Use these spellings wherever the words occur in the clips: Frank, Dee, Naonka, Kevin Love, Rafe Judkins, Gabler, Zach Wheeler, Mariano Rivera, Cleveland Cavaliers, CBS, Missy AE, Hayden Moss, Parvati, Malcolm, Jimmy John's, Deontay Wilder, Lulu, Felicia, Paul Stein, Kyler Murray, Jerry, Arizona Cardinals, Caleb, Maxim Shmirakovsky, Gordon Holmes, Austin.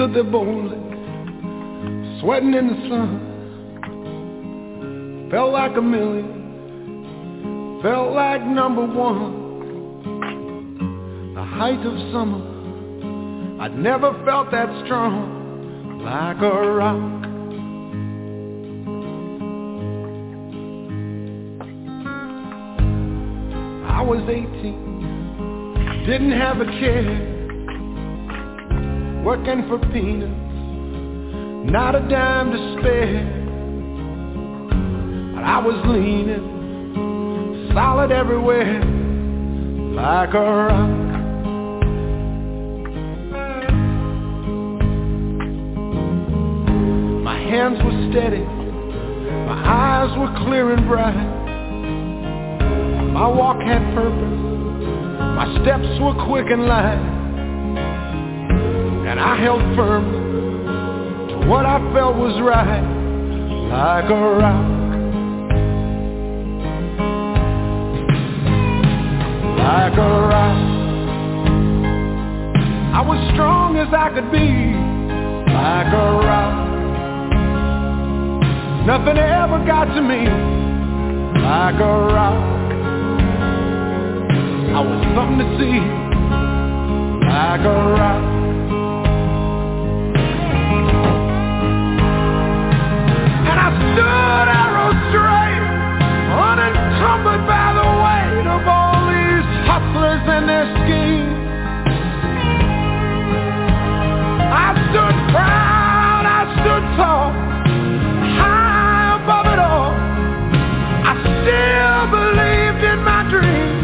stood there boldly, sweating in the sun. Felt like a million, felt like number one. The height of summer, I'd never felt that strong. Like a rock. I was 18, didn't have a care, working for peanuts, not a dime to spare. But I was leaning solid everywhere, like a rock. My hands were steady, my eyes were clear and bright. My walk had purpose, my steps were quick and light, and I held firm to what I felt was right, like a rock. Like a rock. I was strong as I could be, like a rock. Nothing ever got to me, like a rock. I was something to see, like a rock. And I stood arrow straight, unencumbered by the weight of all these hustlers and their schemes. I stood proud, I stood tall, high above it all. I still believed in my dreams.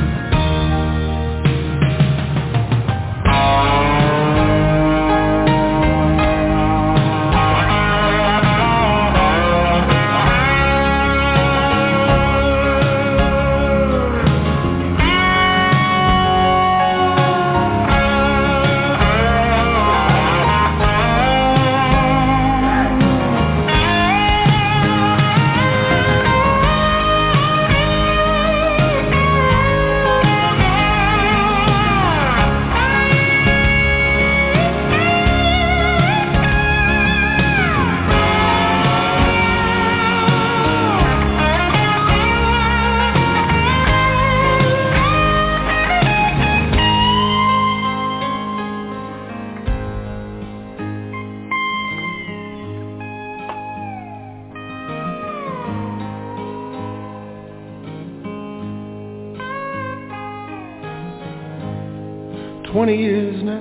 Years now,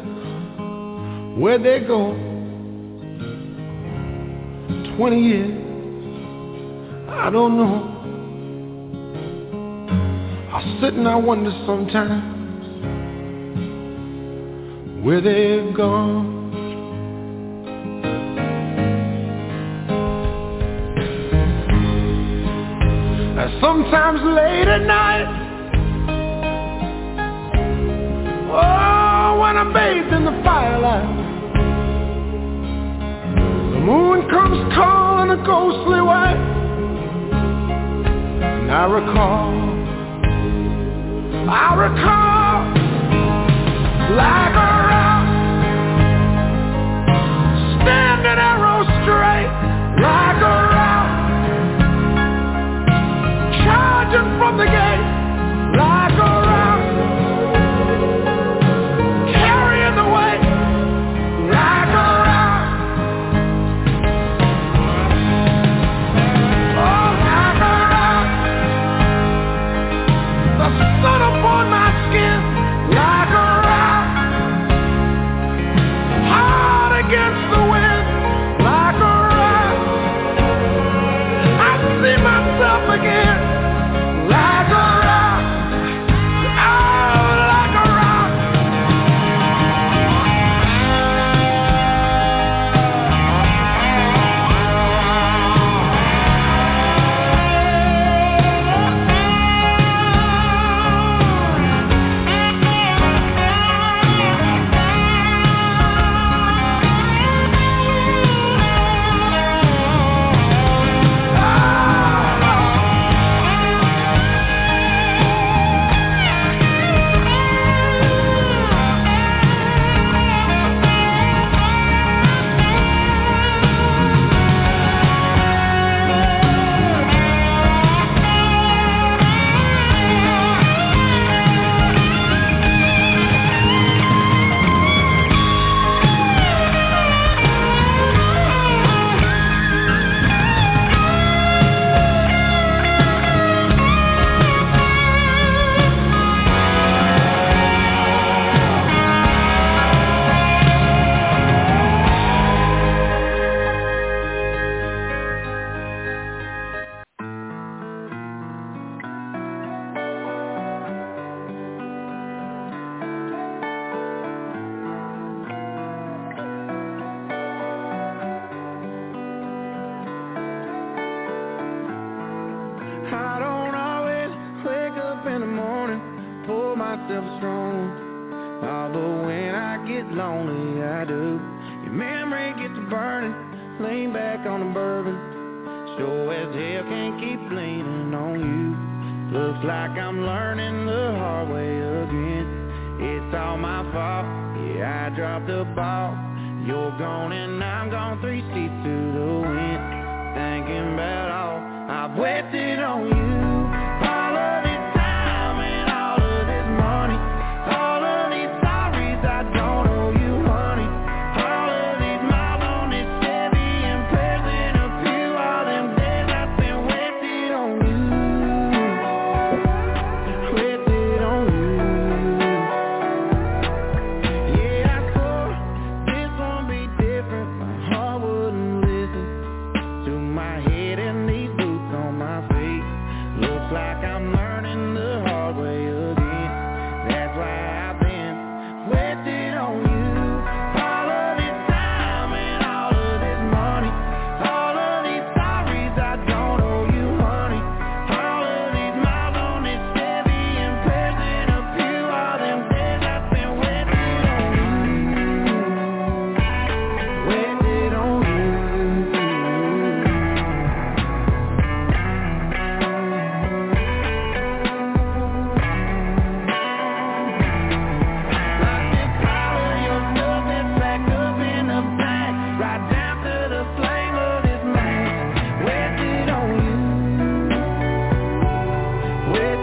where'd they go? 20 years, I don't know. I sit and I wonder sometimes where they've gone. And sometimes late at night, when I'm bathed in the firelight, the moon comes calling a ghostly white, and I recall, like a rock, standing arrow straight, like a rock, charging from the gate, like a rock. Sun upon my skin, like a rock. myself strong. Although when I get lonely, I do. Your memory gets to burning, lean back on the bourbon. Sure as hell can't keep leaning on you. Looks like I'm learning the hard way again. It's all my fault, yeah, I dropped the ball. You're gone and I'm gone, 3 seats to the wind. Thinking about all I've wasted on you. All of this time and all of this money, all of these stories I don't owe you, honey. All of these miles on this Chevy and pressing a few, all them days I spent wasted on you. Wasted on you. Yeah, I swore this won't be different. My heart wouldn't listen to my head and these boots on my feet. Looks like I'm learning the hard way again. That's why I've been wasted on you. All of this time and all of this money, all of these stories I don't owe you, honey. All of these miles on this Chevy and pressing a few, all them days I spent wasted on you. Wasted on you. Like the power of your love is back up in the back, right down to the flame of this match. Wasted on you, wasted on you, wasted on you, wasted on you, wasted on you. All of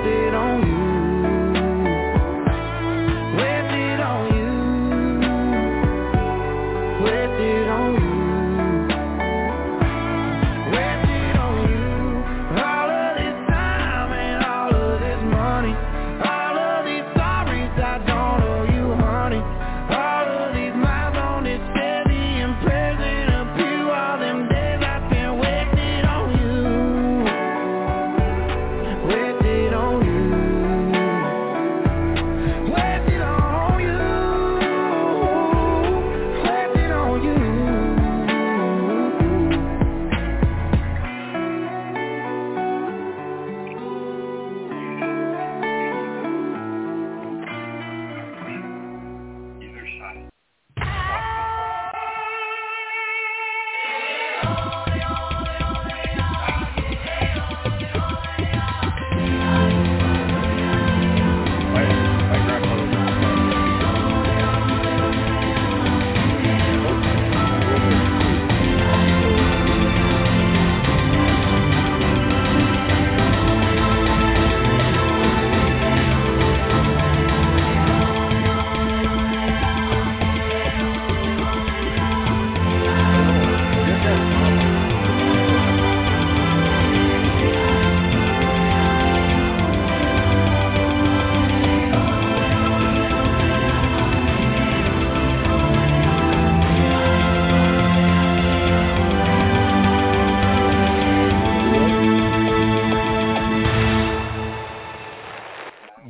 this time and all of this money, all of these stories I don't owe you, honey. All of these miles on this Chevy and pressing a few, all them days I spent wasted on you. Wasted on you, wasted on you, wasted on you.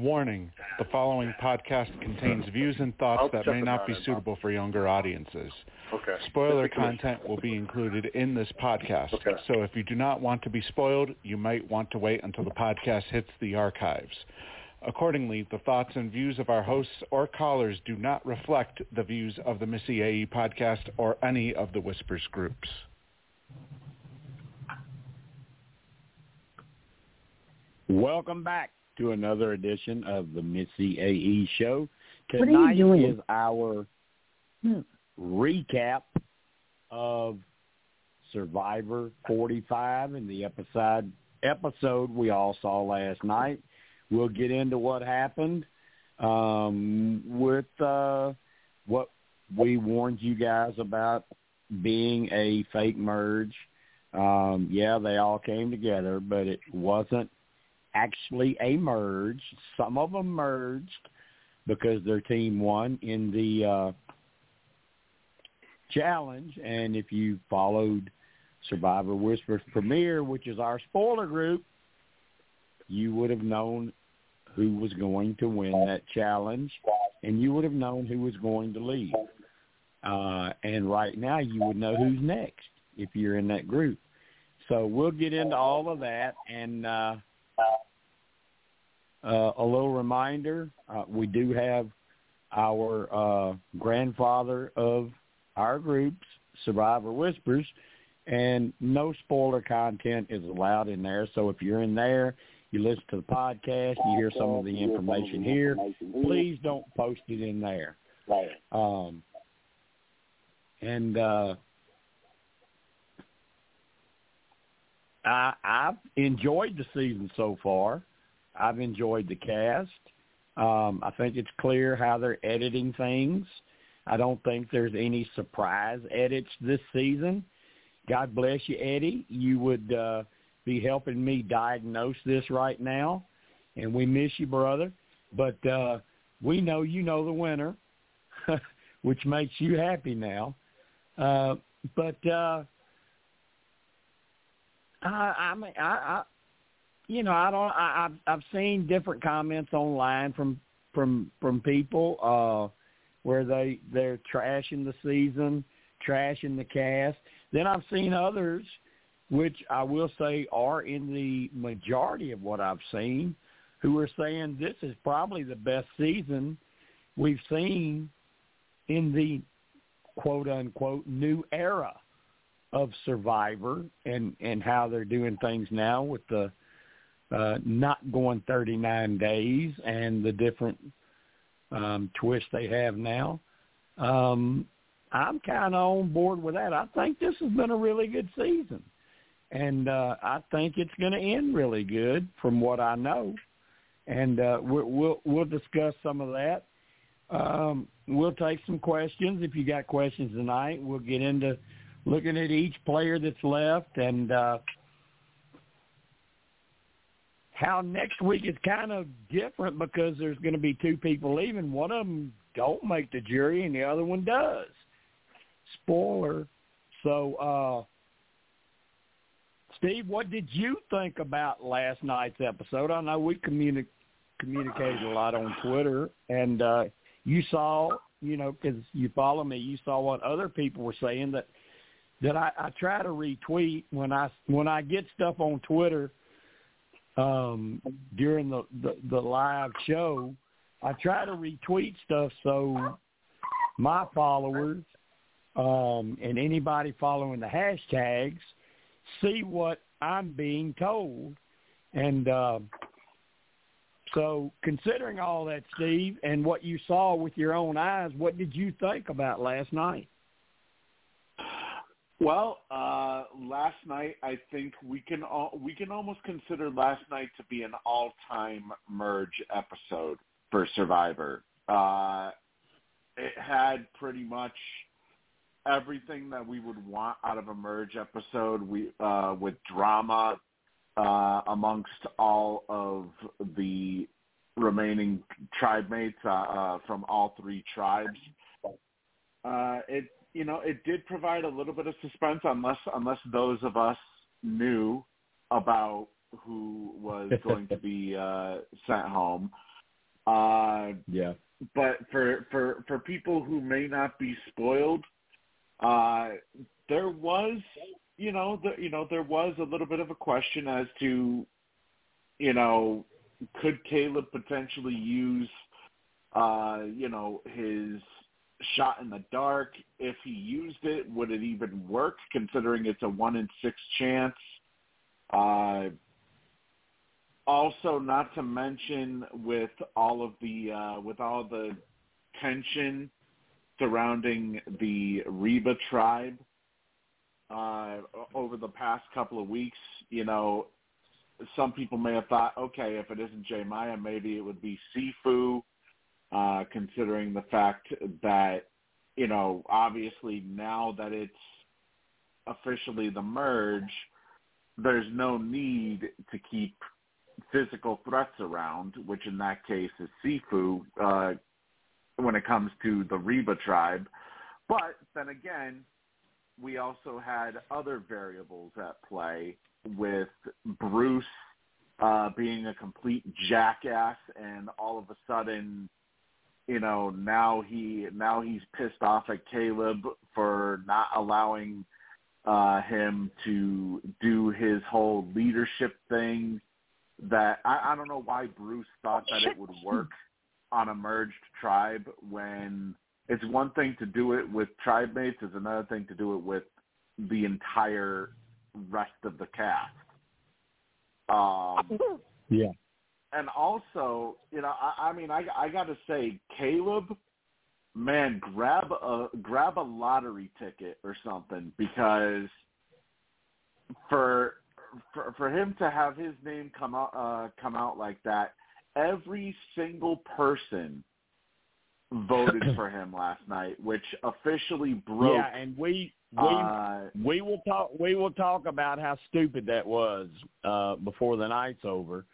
Warning, the following podcast contains views and thoughts that may not be suitable for younger audiences. Okay. Spoiler content will be included in this podcast, so if you do not want to be spoiled, you might want to wait until the podcast hits the archives. Accordingly, the thoughts and views of our hosts or callers do not reflect the views of the Missy AE podcast or any of the Whispers groups. Welcome back to another edition of the Missy AE show. What are you doing? Tonight is our recap of Survivor 45 and the episode we all saw last night. We'll get into what happened with what we warned you guys about being a fake merge. Yeah, they all came together, but it wasn't actually a merge. Some of them merged because their team won in the challenge. And if you followed Survivor Whispers Premiere, which is our spoiler group, you would have known who was going to win that challenge, and you would have known who was going to leave. And right now you would know who's next if you're in that group. So we'll get into all of that, and a little reminder, we do have our grandfather of our group's Survivor Whispers, and no spoiler content is allowed in there. So if you're in there, you listen to the podcast, you hear some of the information here, please don't post it in there. Right. I've enjoyed the season so far. I've enjoyed the cast. I think it's clear how they're editing things. I don't think there's any surprise edits this season. God bless you, Eddie. You would be helping me diagnose this right now, and we miss you, brother. But we know you know the winner, which makes you happy now. I've seen different comments online from people where they're trashing the season, trashing the cast. Then I've seen others, which I will say are in the majority of what I've seen, who are saying this is probably the best season we've seen in the quote-unquote new era of Survivor and how they're doing things now with the not going 39 days and the different twists they have now. I'm kind of on board with that. I think this has been a really good season, and I think it's going to end really good from what I know, and we'll discuss some of that. We'll take some questions. If you got questions tonight, we'll get into looking at each player that's left and how next week is kind of different because there's going to be two people leaving. One of them don't make the jury and the other one does. Spoiler. So, Steve, what did you think about last night's episode? I know we communicated a lot on Twitter, and you saw, because you follow me, you saw what other people were saying that I try to retweet when I get stuff on Twitter. During the live show, I try to retweet stuff so my followers and anybody following the hashtags see what I'm being told. And so considering all that, Steve, and what you saw with your own eyes, what did you think about last night? Well, last night, I think we can almost consider last night to be an all-time merge episode for Survivor. It had pretty much everything that we would want out of a merge episode. We with drama amongst all of the remaining tribe mates from all three tribes. It did provide a little bit of suspense unless those of us knew about who was going to be sent home. Yeah. But for people who may not be spoiled, there was, there was a little bit of a question as to, could Caleb potentially use, his shot in the dark? If he used it, would it even work, considering it's a 1 in 6 chance? Also, not to mention with all the tension surrounding the Reba tribe over the past couple of weeks, some people may have thought, okay, if it isn't Jemaya, maybe it would be Sifu. Considering the fact that, obviously now that it's officially the merge, there's no need to keep physical threats around, which in that case is Sifu when it comes to the Reba tribe. But then again, we also had other variables at play with Bruce being a complete jackass, and all of a sudden – now he's pissed off at Caleb for not allowing him to do his whole leadership thing that I don't know why Bruce thought that it would work on a merged tribe when it's one thing to do it with tribe mates, it's another thing to do it with the entire rest of the cast. Yeah. And also, you know, I mean, I got to say, Caleb, man, grab a lottery ticket or something, because for him to have his name come out like that, every single person voted for him last night, which officially broke. Yeah, and we will talk about how stupid that was before the night's over.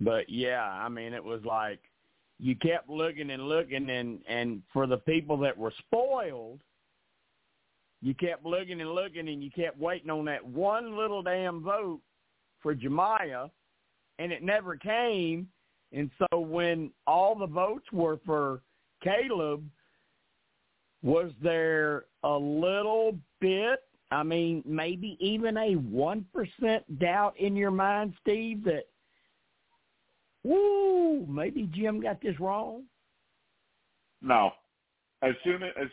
But yeah, I mean, it was like you kept looking, and for the people that were spoiled, you kept looking, and you kept waiting on that one little damn vote for Jemaya, and it never came. And so when all the votes were for Caleb, was there a little bit, I mean, maybe even a 1% doubt in your mind, Steve, that, woo, maybe Jim got this wrong? No. As soon as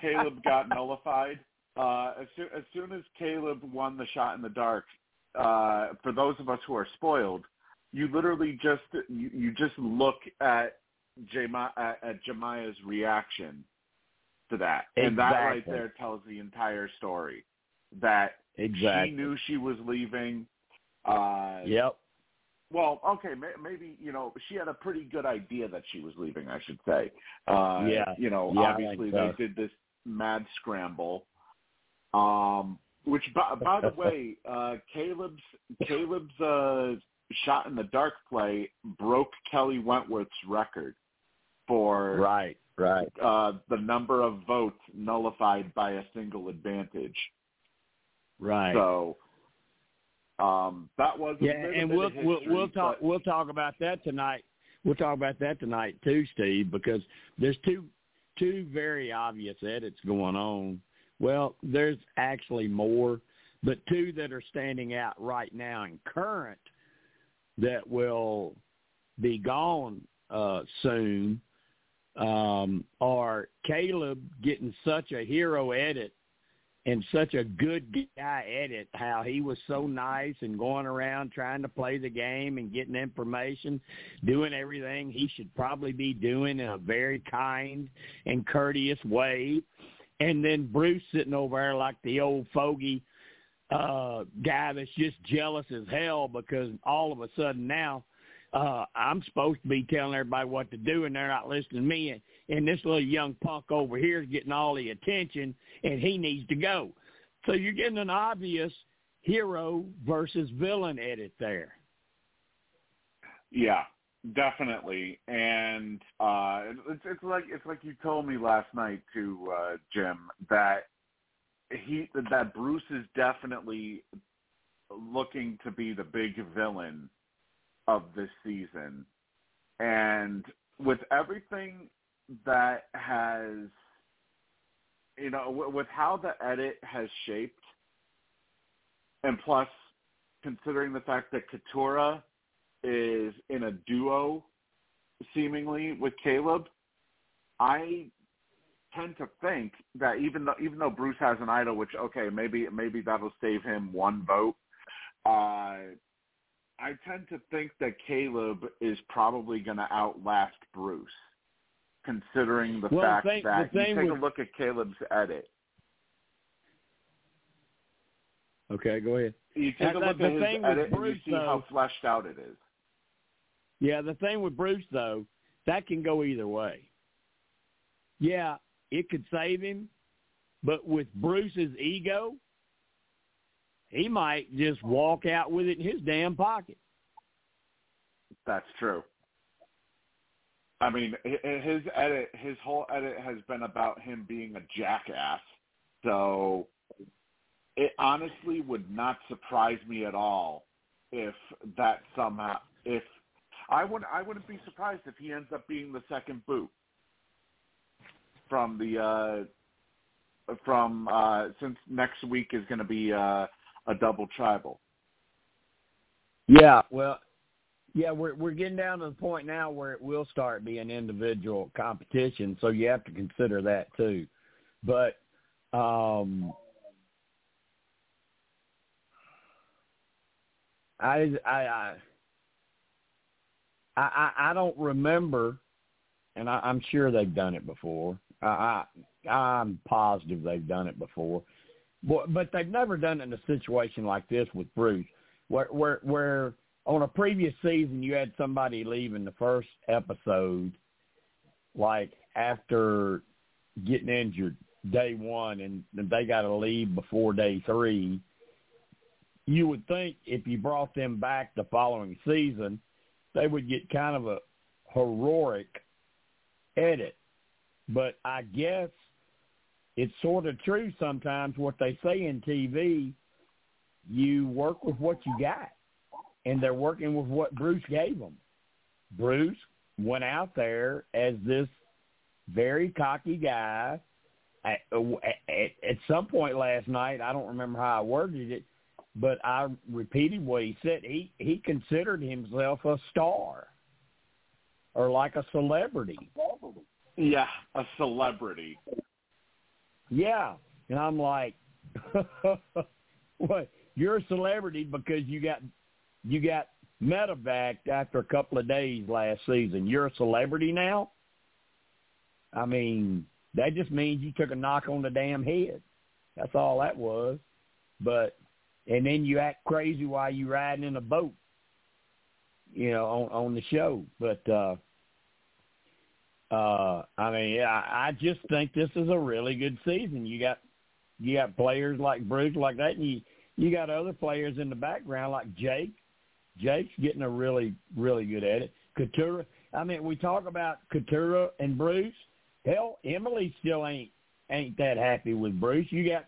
Caleb got nullified, as soon as Caleb won the shot in the dark, for those of us who are spoiled, you literally just you just look at Jemaya's reaction to that, exactly. And that right there tells the entire story. That exactly. She knew she was leaving. Yep. Well, okay, maybe, you know, she had a pretty good idea that she was leaving, I should say. You know, yeah, obviously they did this mad scramble, which, by the way, Caleb's shot in the dark play broke Kelly Wentworth's record for right. The number of votes nullified by a single advantage. Right. So. That was a bit and we'll of history, we'll talk about that tonight. We'll talk about that tonight too, Steve, because there's two very obvious edits going on. Well, there's actually more, but two that are standing out right now and current that will be gone soon are Caleb getting such a hero edit. And such a good guy edit, how he was so nice and going around trying to play the game and getting information, doing everything he should probably be doing in a very kind and courteous way. And then Bruce sitting over there like the old fogey guy that's just jealous as hell because all of a sudden now I'm supposed to be telling everybody what to do and they're not listening to me. And this little young punk over here is getting all the attention, and he needs to go. So you're getting an obvious hero versus villain edit there. Yeah, definitely. And it's like you told me last night too, Jim, that Bruce is definitely looking to be the big villain of this season, and with everything. That has, you know, with how the edit has shaped, and plus considering the fact that Katurah is in a duo seemingly with Caleb, I tend to think that even though Bruce has an idol, which okay, maybe that'll save him one vote, I tend to think that Caleb is probably going to outlast Bruce. Considering the fact that you take a look at Caleb's edit. Okay, go ahead. You take a look at his edit and you see how fleshed out it is. Yeah, the thing with Bruce, though, that can go either way. Yeah, it could save him, but with Bruce's ego, he might just walk out with it in his damn pocket. That's true. I mean, his whole edit has been about him being a jackass. So it honestly would not surprise me at all if that somehow, I wouldn't be surprised if he ends up being the second boot from since next week is going to be a double tribal. Yeah, well, Yeah, we're getting down to the point now where it will start being individual competition, so you have to consider that too. But I don't remember, and I'm sure they've done it before. I'm positive they've done it before, but they've never done it in a situation like this with Bruce, where on a previous season you had somebody leave in the first episode, like after getting injured day one, and they got to leave before day three. You would think if you brought them back the following season, they would get kind of a heroic edit. But I guess it's sort of true sometimes what they say in TV, you work with what you got, and they're working with what Bruce gave them. Bruce went out there as this very cocky guy. At some point last night, I don't remember how I worded it, but I repeated what he said. He considered himself a star or like a celebrity. Yeah, a celebrity. Yeah. And I'm like, what? You're a celebrity because you got medevacked after a couple of days last season. You're a celebrity now? I mean, that just means you took a knock on the damn head. That's all that was. But and then you act crazy while you're riding in a boat, you know, on the show. But I mean, I just think this is a really good season. You got players like Bruce like that, and you got other players in the background like Jake. Jake's getting a really, really good edit. Katurah. I mean, we talk about Katurah and Bruce. Hell, Emily still ain't that happy with Bruce. You got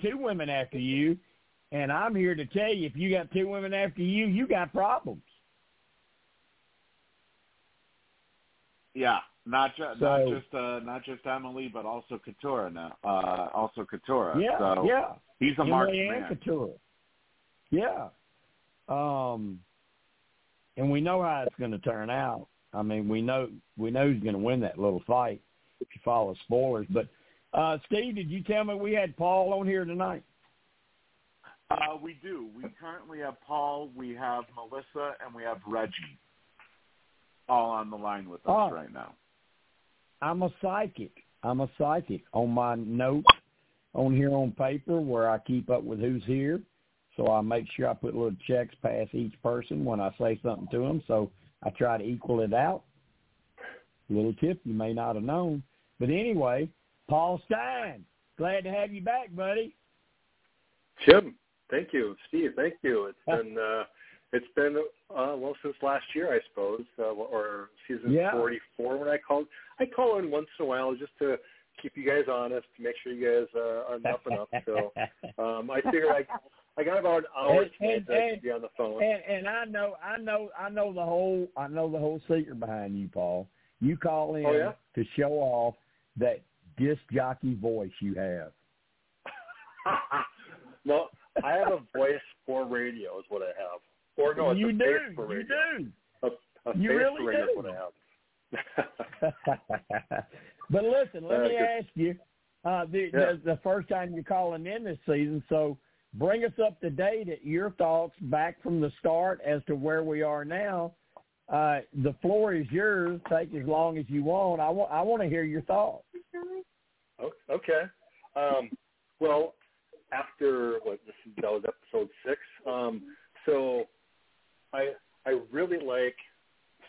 two women after you, and I'm here to tell you, if you got two women after you, you got problems. Yeah, not just Emily, but also Katurah now. Yeah, so yeah. He's a marked man. Katurah. Yeah. And we know how it's going to turn out. I mean, we know who's going to win that little fight if you follow spoilers. But Steve, did you tell me we had Paul on here tonight? We do. We currently have Paul, we have Melissa, and we have Reggie all on the line with us right now. I'm a psychic on my notes on here on paper where I keep up with who's here. So I make sure I put little checks past each person when I say something to them. So I try to equal it out. Little tip you may not have known. But anyway, Paul Stein, glad to have you back, buddy. Jim, thank you. Steve, thank you. It's been well, since last year, I suppose, or season 44 when I called. I call in once in a while just to keep you guys honest, to make sure you guys are up and up. So I figured I got about an hour to be on the phone. And I know the whole secret behind you, Paul. You call in to show off that disc jockey voice you have. No, I have a voice for radio is what I have. Or no, it's you a do. Face for radio. You do. A you face really for radio do. Is what I have. But listen, let me ask you. The first time you're calling in this season, so bring us up to date at your thoughts back from the start as to where we are now. The floor is yours. Take as long as you want. I want to hear your thoughts. Okay. Well, after that was episode 6. So I really like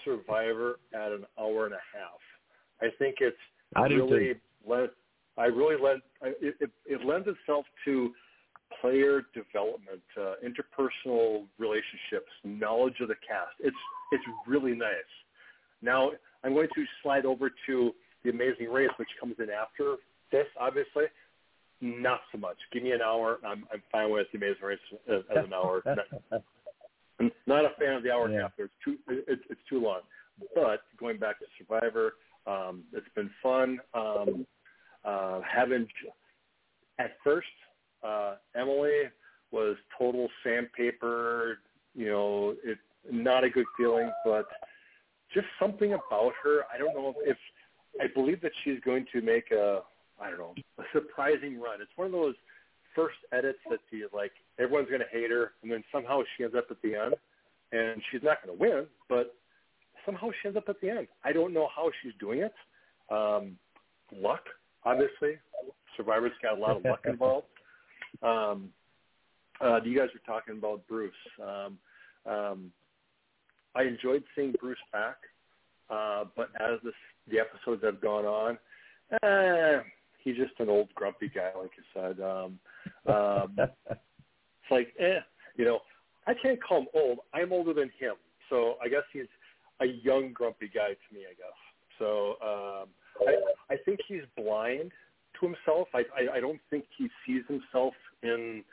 Survivor at an hour and a half. I think it's it lends itself to player development, interpersonal relationships, knowledge of the cast. It's really nice. Now, I'm going to slide over to The Amazing Race, which comes in after this, obviously. Not so much. Give me an hour. I'm fine with The Amazing Race as an hour. I'm not a fan of the hour and a half. It's too long. But going back to Survivor, it's been fun. At first, Emily was total sandpaper, You know, it's not a good feeling, but just something about her. I don't know if I believe that she's going to make a surprising run. It's one of those first edits that you like, everyone's going to hate her, and then somehow she ends up at the end, and she's not going to win, but somehow she ends up at the end. I don't know how she's doing it. Luck, obviously. Survivor's got a lot of luck involved. You guys were talking about Bruce. I enjoyed seeing Bruce back, but as the episodes have gone on, he's just an old grumpy guy, like you said. It's like, you know, I can't call him old. I'm older than him, so I guess he's a young grumpy guy to me, I guess. So I think he's blind to himself. I don't think he sees himself in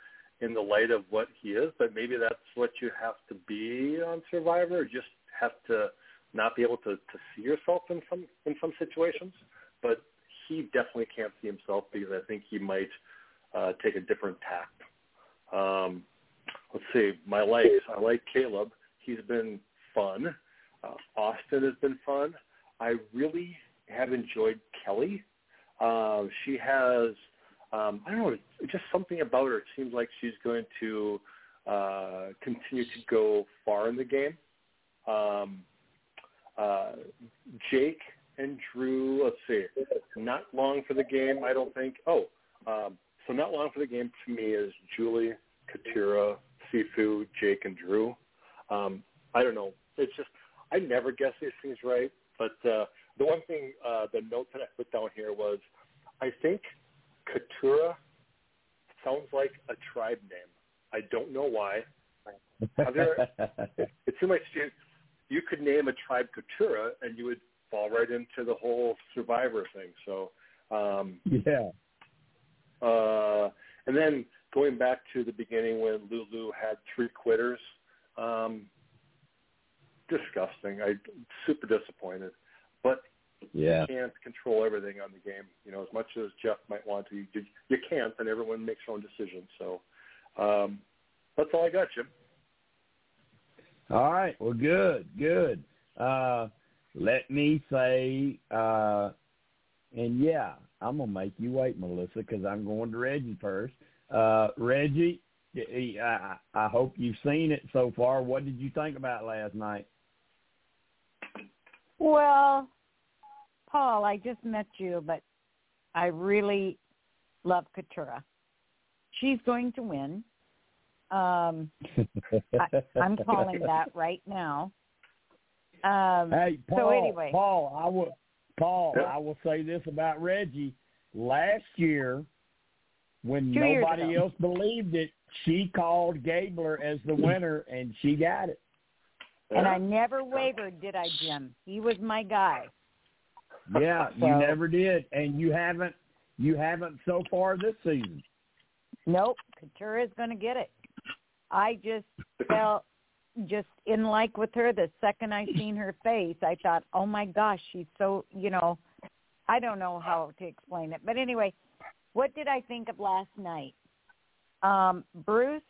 the light of what he is, but maybe that's what you have to be on Survivor, or just have to not be able to see yourself in some situations. But he definitely can't see himself, because I think he might take a different tack. Let's see. My likes. I like Caleb. He's been fun. Austin has been fun. I really have enjoyed Kelly. She has, I don't know, just something about her. It seems like she's going to continue to go far in the game. Jake and Drew, let's see, not long for the game, I don't think. So not long for the game to me is Julie, Katurah, Sifu, Jake, and Drew. I don't know. It's just, I never guess these things right. But the one thing, the note that I put down here was, I think Katurah sounds like a tribe name. I don't know why. It seemed like you could name a tribe Katurah, and you would fall right into the whole Survivor thing. So yeah. And then going back to the beginning when Lulu had three quitters, disgusting. I'm super disappointed. But yeah, you can't control everything on the game. You know, as much as Jeff might want to, you can't, and everyone makes their own decisions. So that's all I got, Jim. All right. Well, good. Let me say, and yeah, I'm going to make you wait, Melissa, because I'm going to Reggie first. Reggie, I hope you've seen it so far. What did you think about last night? Well, Paul, I just met you, but I really love Katurah. She's going to win. I'm calling that right now. Hey, Paul, so anyway. Paul, I will say this about Reggie. Last year, when nobody else believed it, she called Gabler as the winner, and she got it. And I never wavered, did I, Jim? He was my guy. Yeah, so, you never did, and you haven't so far this season. Nope, Katurah is going to get it. I just felt just in like with her the second I seen her face. I thought, oh my gosh, she's so, you know, I don't know how to explain it. But anyway, what did I think of last night? Bruce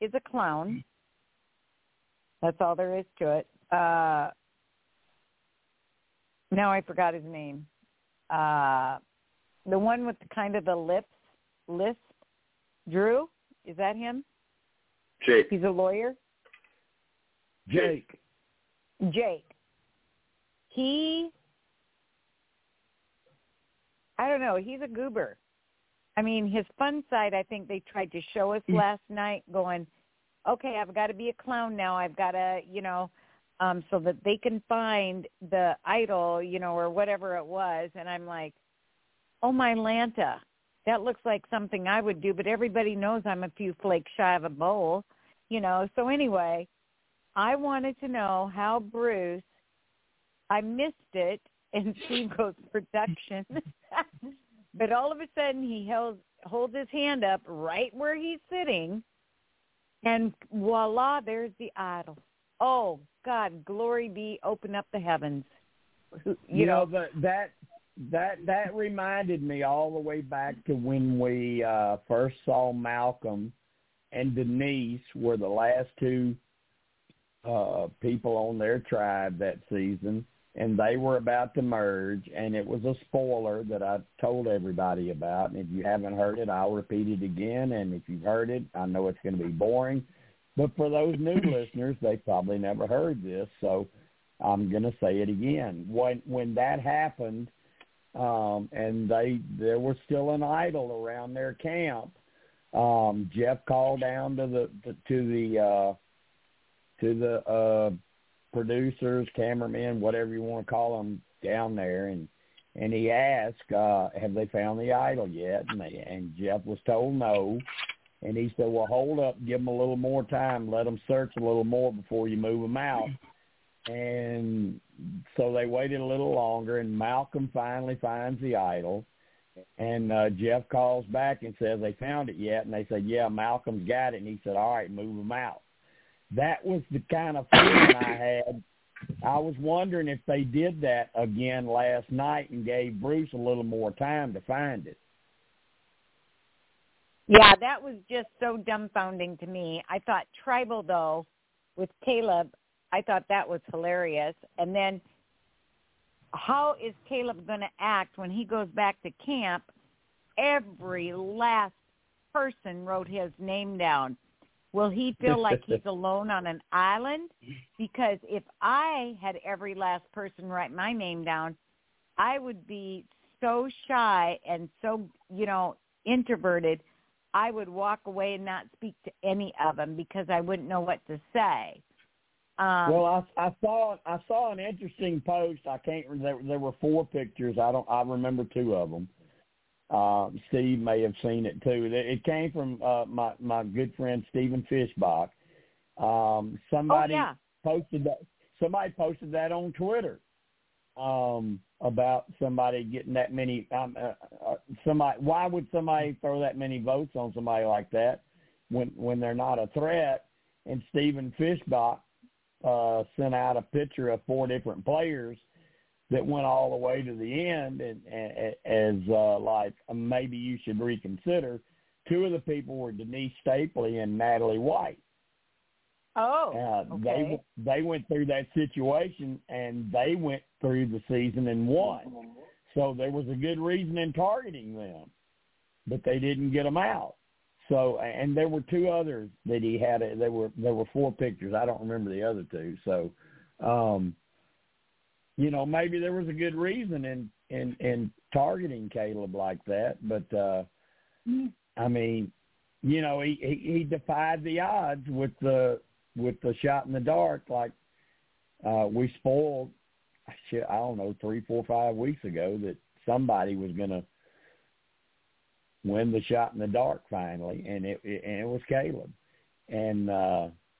is a clown. That's all there is to it. Now I forgot his name. The one with kind of the lisp. Drew, is that him? Jake. He's a lawyer. Jake. I don't know. He's a goober. I mean, his fun side, I think they tried to show us last night going, okay, I've got to be a clown now. I've got to, you know, so that they can find the idol, you know, or whatever it was. And I'm like, oh, my Lanta, that looks like something I would do, but everybody knows I'm a few flakes shy of a bowl, you know. So anyway, I wanted to know how Bruce, I missed it in Steve's production, but all of a sudden he holds his hand up right where he's sitting, and voila, there's the idol. Oh, God, glory be, open up the heavens. You know that reminded me all the way back to when we first saw Malcolm and Denise were the last two people on their tribe that season, and they were about to merge, and it was a spoiler that I told everybody about. And if you haven't heard it, I'll repeat it again. And if you've heard it, I know it's going to be boring. But for those new listeners, they probably never heard this, so I'm going to say it again. When that happened, and there was still an idol around their camp, Jeff called down to the producers, cameramen, whatever you want to call them, down there, and he asked, have they found the idol yet? And Jeff was told no. And he said, well, hold up, give them a little more time, let them search a little more before you move them out. And so they waited a little longer, and Malcolm finally finds the idol. And Jeff calls back and says, they found it yet? And they said, yeah, Malcolm's got it. And he said, all right, move them out. That was the kind of feeling I had. I was wondering if they did that again last night and gave Bruce a little more time to find it. Yeah, that was just so dumbfounding to me. I thought tribal, though, with Caleb, I thought that was hilarious. And then how is Caleb going to act when he goes back to camp? Every last person wrote his name down. Will he feel like he's alone on an island? Because if I had every last person write my name down, I would be so shy and so, introverted, I would walk away and not speak to any of them because I wouldn't know what to say. I saw an interesting post. There were four pictures. I remember two of them. Steve may have seen it too. It came from my good friend Stephen Fishbach. Somebody posted that. Somebody posted that on Twitter. About somebody getting that many, why would somebody throw that many votes on somebody like that when they're not a threat? And Stephen Fishbach sent out a picture of four different players that went all the way to the end and maybe you should reconsider. Two of the people were Denise Stapley and Natalie White. Oh, okay. They went through that situation, and they went through the season and won. So there was a good reason in targeting them, but they didn't get them out. So, and there were two others that he had. There were four pictures. I don't remember the other two. So, maybe there was a good reason in targeting Caleb like that. But he defied the odds with the shot in the dark, like we spoiled, I don't know, 3, 4, 5 weeks ago that somebody was going to win the shot in the dark finally, and it was Caleb. And, it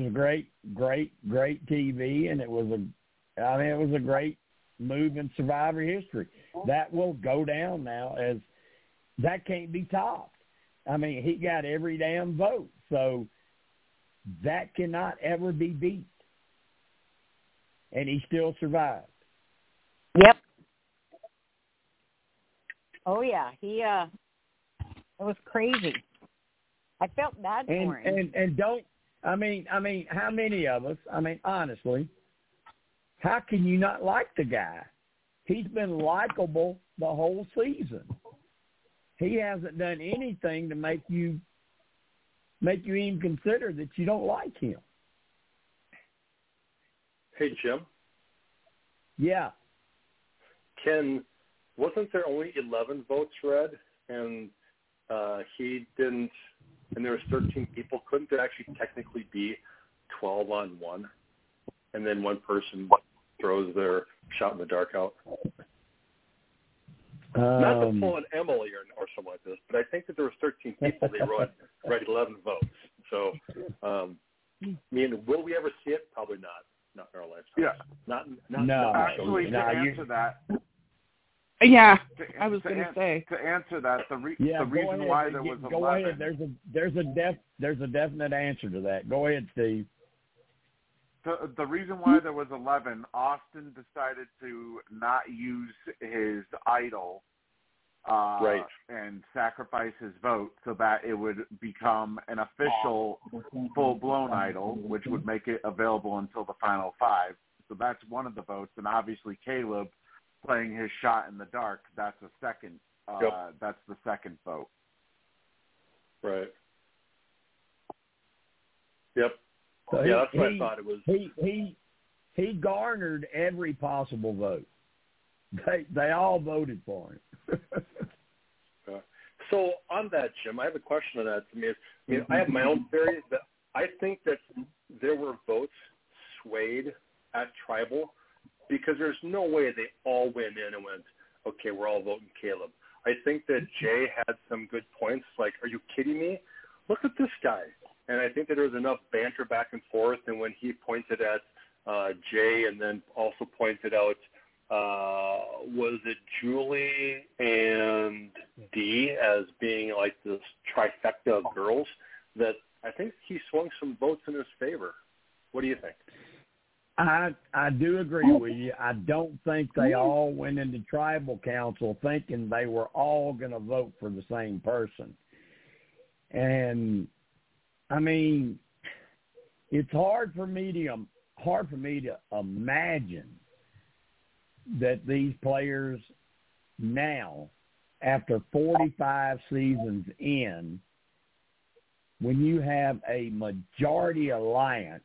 was great, great, great TV, and it was a great move in Survivor history. That will go down now as that can't be topped. He got every damn vote, so that cannot ever be beat. And he still survived. Yep. Oh, yeah. He, it was crazy. I felt bad for him. And how many of us, honestly, how can you not like the guy? He's been likable the whole season. He hasn't done anything to make you even consider that you don't like him. Hey, Jim. Yeah. Ken, wasn't there only 11 votes read, and he didn't, and there was 13 people? Couldn't there actually technically be 12 on one, and then one person throws their shot in the dark out? Not to pull an Emily or something like this, but I think that there was 13 people. They read 11 votes. So, will we ever see it? Probably not. Not in our lifetime. Yeah. The reason why there was 11. Go ahead. There's a definite answer to that. Go ahead, Steve. The reason why there was 11, Austin decided to not use his idol right. and sacrifice his vote so that it would become an official full-blown idol, which would make it available until the final five. So that's one of the votes. And obviously Caleb playing his shot in the dark, that's a second. Yep. That's the second vote. Right. Yep. So yeah, that's what I thought it was. He garnered every possible vote. They all voted for him. So on that, Jim, I have a question on that. I have my own theory that I think that there were votes swayed at tribal because there's no way they all went in and went, okay, we're all voting Caleb. I think that Jay had some good points, like, are you kidding me? Look at this guy. And I think that there was enough banter back and forth, and when he pointed at Jay and then also pointed out, was it Julie and Dee as being like this trifecta of girls, that I think he swung some votes in his favor. What do you think? I do agree with you. I don't think they all went into tribal council thinking they were all going to vote for the same person. And, I mean, it's hard for me to imagine that these players now, after 45 seasons in, when you have a majority alliance,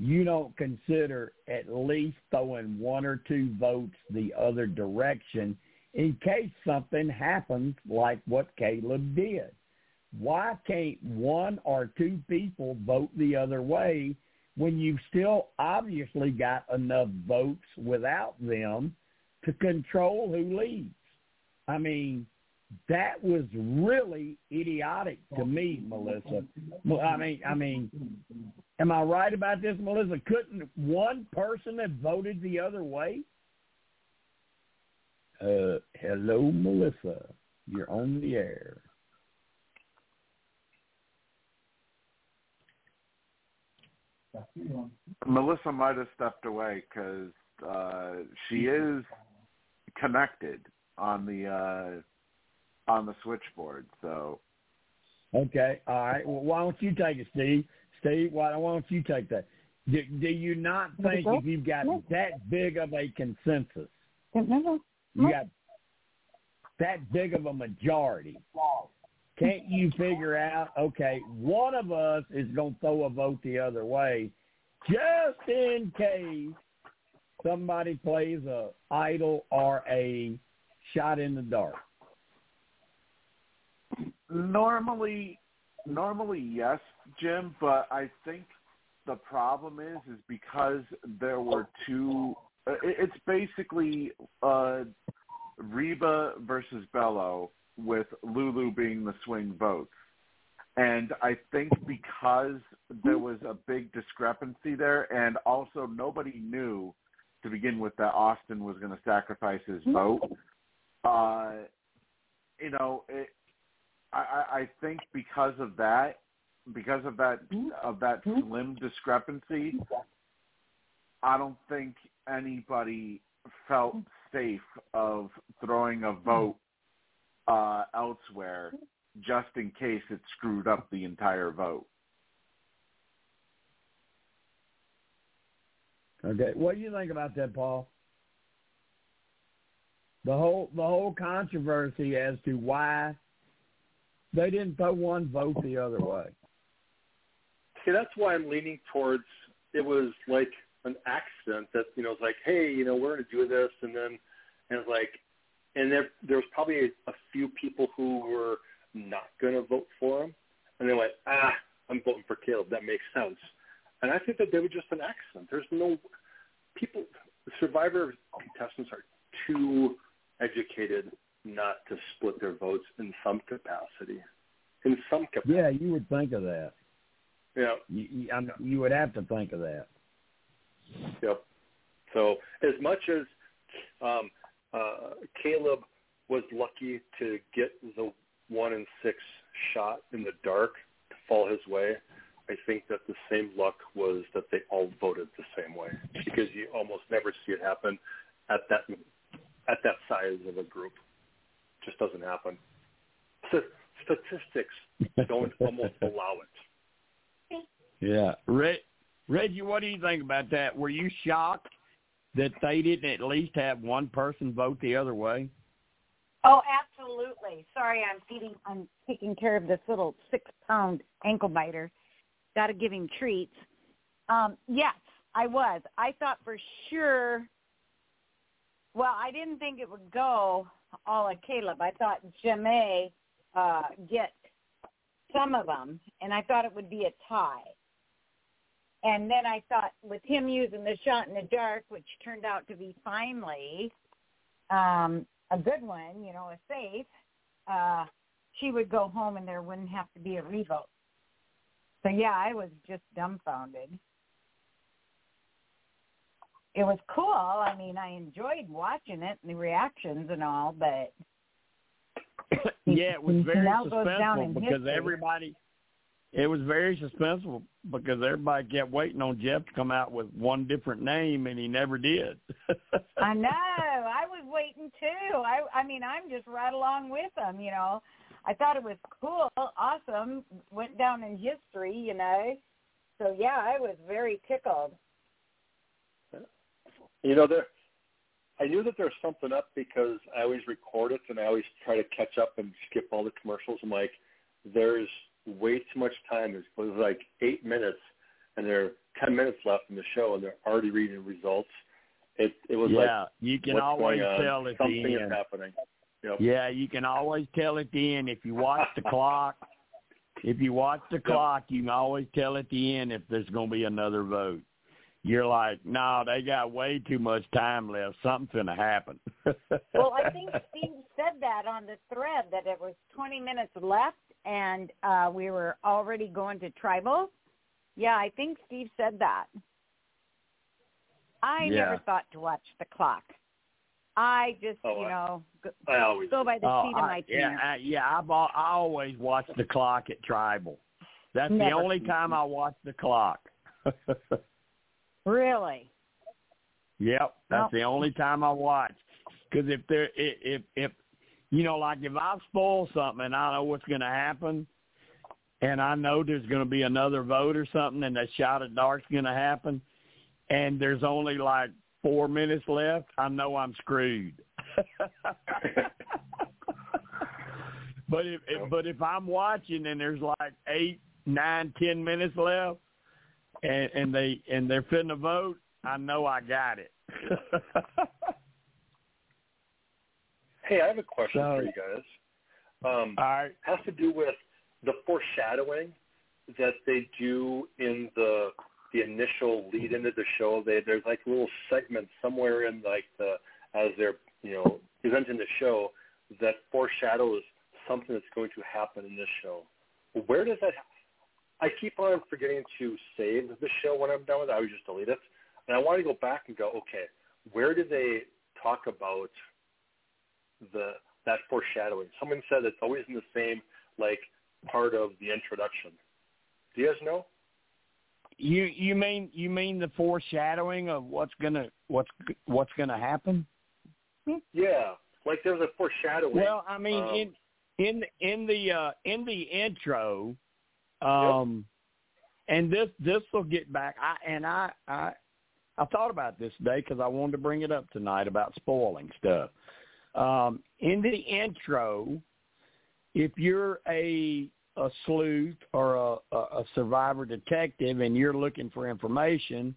you don't consider at least throwing one or two votes the other direction in case something happens like what Caleb did. Why can't one or two people vote the other way when you've still obviously got enough votes without them to control who leads? I mean, that was really idiotic to me, Melissa. I mean, am I right about this, Melissa? Couldn't one person have voted the other way? Hello, Melissa. You're on the air. Melissa might have stepped away because she is connected on the switchboard. So, okay, all right. Well, why don't you take it, Steve? Steve, why don't you take that? Do you not think if you've got that big of a consensus, you got that big of a majority? Can't you figure out, okay, one of us is going to throw a vote the other way just in case somebody plays a idol or a shot in the dark? Normally, yes, Jim, but I think the problem is because there were two – it's basically Reba versus Bello, with Lulu being the swing vote. And I think because there was a big discrepancy there, and also nobody knew to begin with that Austin was going to sacrifice his vote, I think because of that slim discrepancy, I don't think anybody felt safe of throwing a vote elsewhere, just in case it screwed up the entire vote. Okay, what do you think about that, Paul? The whole controversy as to why they didn't throw one vote the other way. See, that's why I'm leaning towards it was like an accident that it's like, hey, we're going to do this, and there was probably a few people who were not going to vote for him. And they went, I'm voting for Caleb. That makes sense. And I think that they were just an accident. There's no people. Survivor contestants are too educated not to split their votes in some capacity. Yeah, you would think of that. Yeah. You would have to think of that. Yep. So as much as Caleb was lucky to get the 1 in 6 shot in the dark to fall his way, I think that the same luck was that they all voted the same way, because you almost never see it happen at that size of a group. just doesn't happen. Statistics don't almost allow it. Yeah. Reggie, what do you think about that? Were you shocked that they didn't at least have one person vote the other way? Oh, absolutely. Sorry, I'm taking care of this little 6-pound ankle biter. Got to give him treats. Yes, I was. I thought for sure, well, I didn't think it would go all like Caleb. I thought Jemaya get some of them, and I thought it would be a tie. And then I thought with him using the shot in the dark, which turned out to be finally a good one, you know, a safe, she would go home and there wouldn't have to be a revote. So, yeah, I was just dumbfounded. It was cool. I mean, I enjoyed watching it and the reactions and all, but yeah, it was very suspenseful because everybody kept waiting on Jeff to come out with one different name, and he never did. I know. I was waiting, too. I mean, I'm just right along with him, you know. I thought it was cool, awesome, went down in history, you know. So, yeah, I was very tickled. You know, I knew that there was something up because I always record it, and I always try to catch up and skip all the commercials. I'm like, there's way too much time. It was like 8 minutes, and there are 10 minutes left in the show, and they're already reading results. It was like, you can always tell at something the end. Is happening. Yep. Yeah, you can always tell at the end. If you watch the clock, you can always tell at the end if there's going to be another vote. You're like, no, they got way too much time left. Something's going to happen. Well, I think Steve said that on the thread, that it was 20 minutes left, and we were already going to tribal. Yeah, I think Steve said that. I never thought to watch the clock. I just, go by the seat of my pants. I always watch the clock at tribal. That's the only time I watch the clock. Really? Yep, that's the only time I watch. Because if I spoil something and I know what's going to happen, and I know there's going to be another vote or something, and that shot of dark's going to happen, and there's only like 4 minutes left, I know I'm screwed. But if I'm watching and there's like 8, 9, 10 minutes left, and they're fitting a vote, I know I got it. Hey, I have a question for you guys. All right. It has to do with the foreshadowing that they do in the initial lead into the show. There's like a little segment somewhere in like as they're presenting the show that foreshadows something that's going to happen in this show. Where does that happen? I keep on forgetting to save the show when I'm done with it. I always just delete it. And I want to go back and go, okay, where do they talk about that foreshadowing? Someone said it's always in the same, like, part of the introduction. Do you guys know? You mean the foreshadowing of what's gonna happen? Yeah, like there's a foreshadowing. Well, I mean, in the intro. And this will get back. I thought about this today because I wanted to bring it up tonight about spoiling stuff. In the intro, if you're a sleuth or a survivor detective and you're looking for information,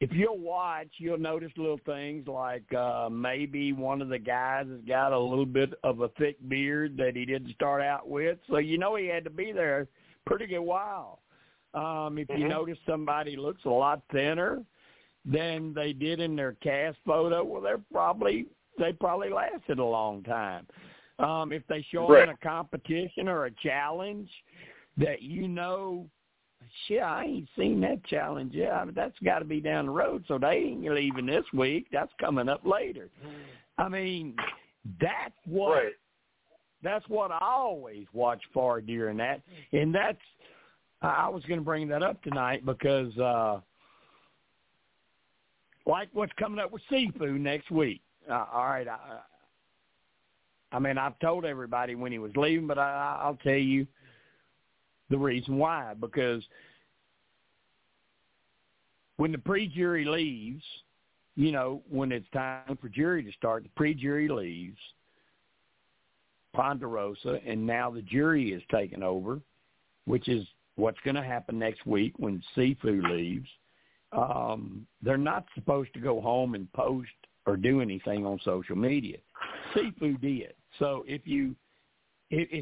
if you'll watch, you'll notice little things like maybe one of the guys has got a little bit of a thick beard that he didn't start out with, so you know he had to be there pretty good while. If you notice somebody looks a lot thinner than they did in their cast photo, well, they probably lasted a long time. If they show them in a competition or a challenge that shit, I ain't seen that challenge yet. I mean, that's got to be down the road, so they ain't leaving this week. That's coming up later. I mean, that's what. Right. That's what I always watch for during that. And that's – I was going to bring that up tonight because like what's coming up with Sifu next week. All right, I mean, I've told everybody when he was leaving, but I'll tell you the reason why. Because when the pre-jury leaves, you know, when it's time for jury to start, the pre-jury leaves Ponderosa, and now the jury is taken over, which is what's going to happen next week when Sifu leaves. They're not supposed to go home and post or do anything on social media. Sifu did. So if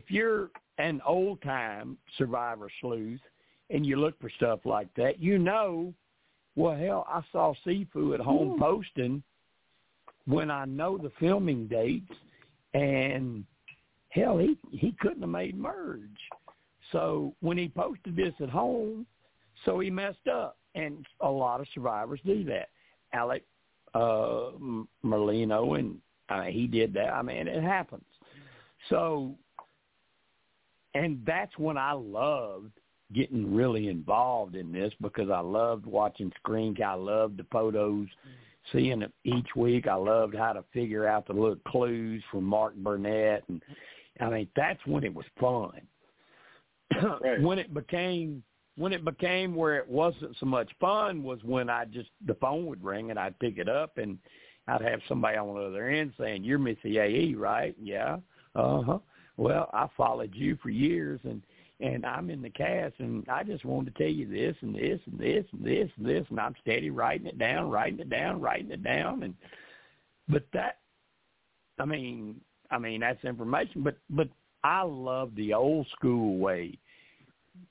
you're an old-time Survivor sleuth and you look for stuff like that, you know, well, hell, I saw Sifu at home posting when I know the filming dates, and, hell, he couldn't have made merge. So when he posted this at home, so he messed up. And a lot of survivors do that. Alec Merlino, and he did that. I mean, it happens. So, and that's when I loved getting really involved in this, because I loved watching Screen. I loved the photos, seeing them each week. I loved how to figure out the little clues from Mark Burnett. And I mean, that's when it was fun. Right. When it became where it wasn't so much fun was when the phone would ring and I'd pick it up and I'd have somebody on the other end saying, "You're Missy AE, right?" "Yeah." "Uh-huh." "Well, I followed you for years and I'm in the cast and I just wanted to tell you this and this and this and this and this," and I'm steady writing it down. But that, I mean that's information, but I love the old school way,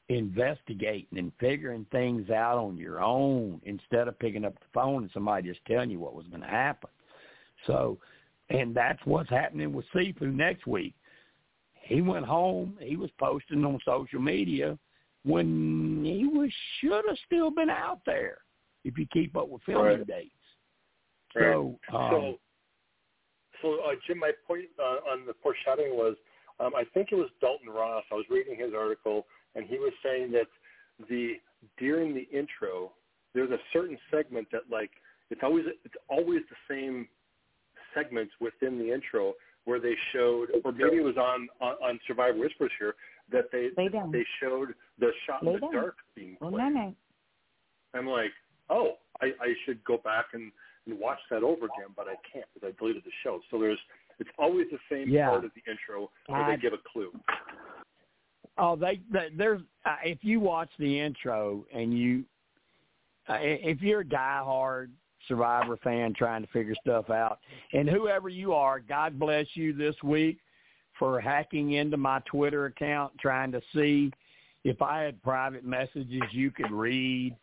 investigating and figuring things out on your own instead of picking up the phone and somebody just telling you what was going to happen. So, and that's what's happening with Sifu next week. He went home. He was posting on social media when he should have still been out there if you keep up with filming dates. Right. So, Jim, my point on the foreshadowing was, I think it was Dalton Ross. I was reading his article, and he was saying that during the intro, there's a certain segment that, like, it's always the same segments within the intro where they showed, or maybe it was on Survivor Whispers here, that they showed the shot in the dark being played. I'm like, oh, I should go back and watch that over again, but I can't because I deleted the show. So it's always the same part of the intro where they give a clue. Oh, if you watch the intro and if you're a diehard Survivor fan trying to figure stuff out, and whoever you are, God bless you this week for hacking into my Twitter account trying to see if I had private messages you could read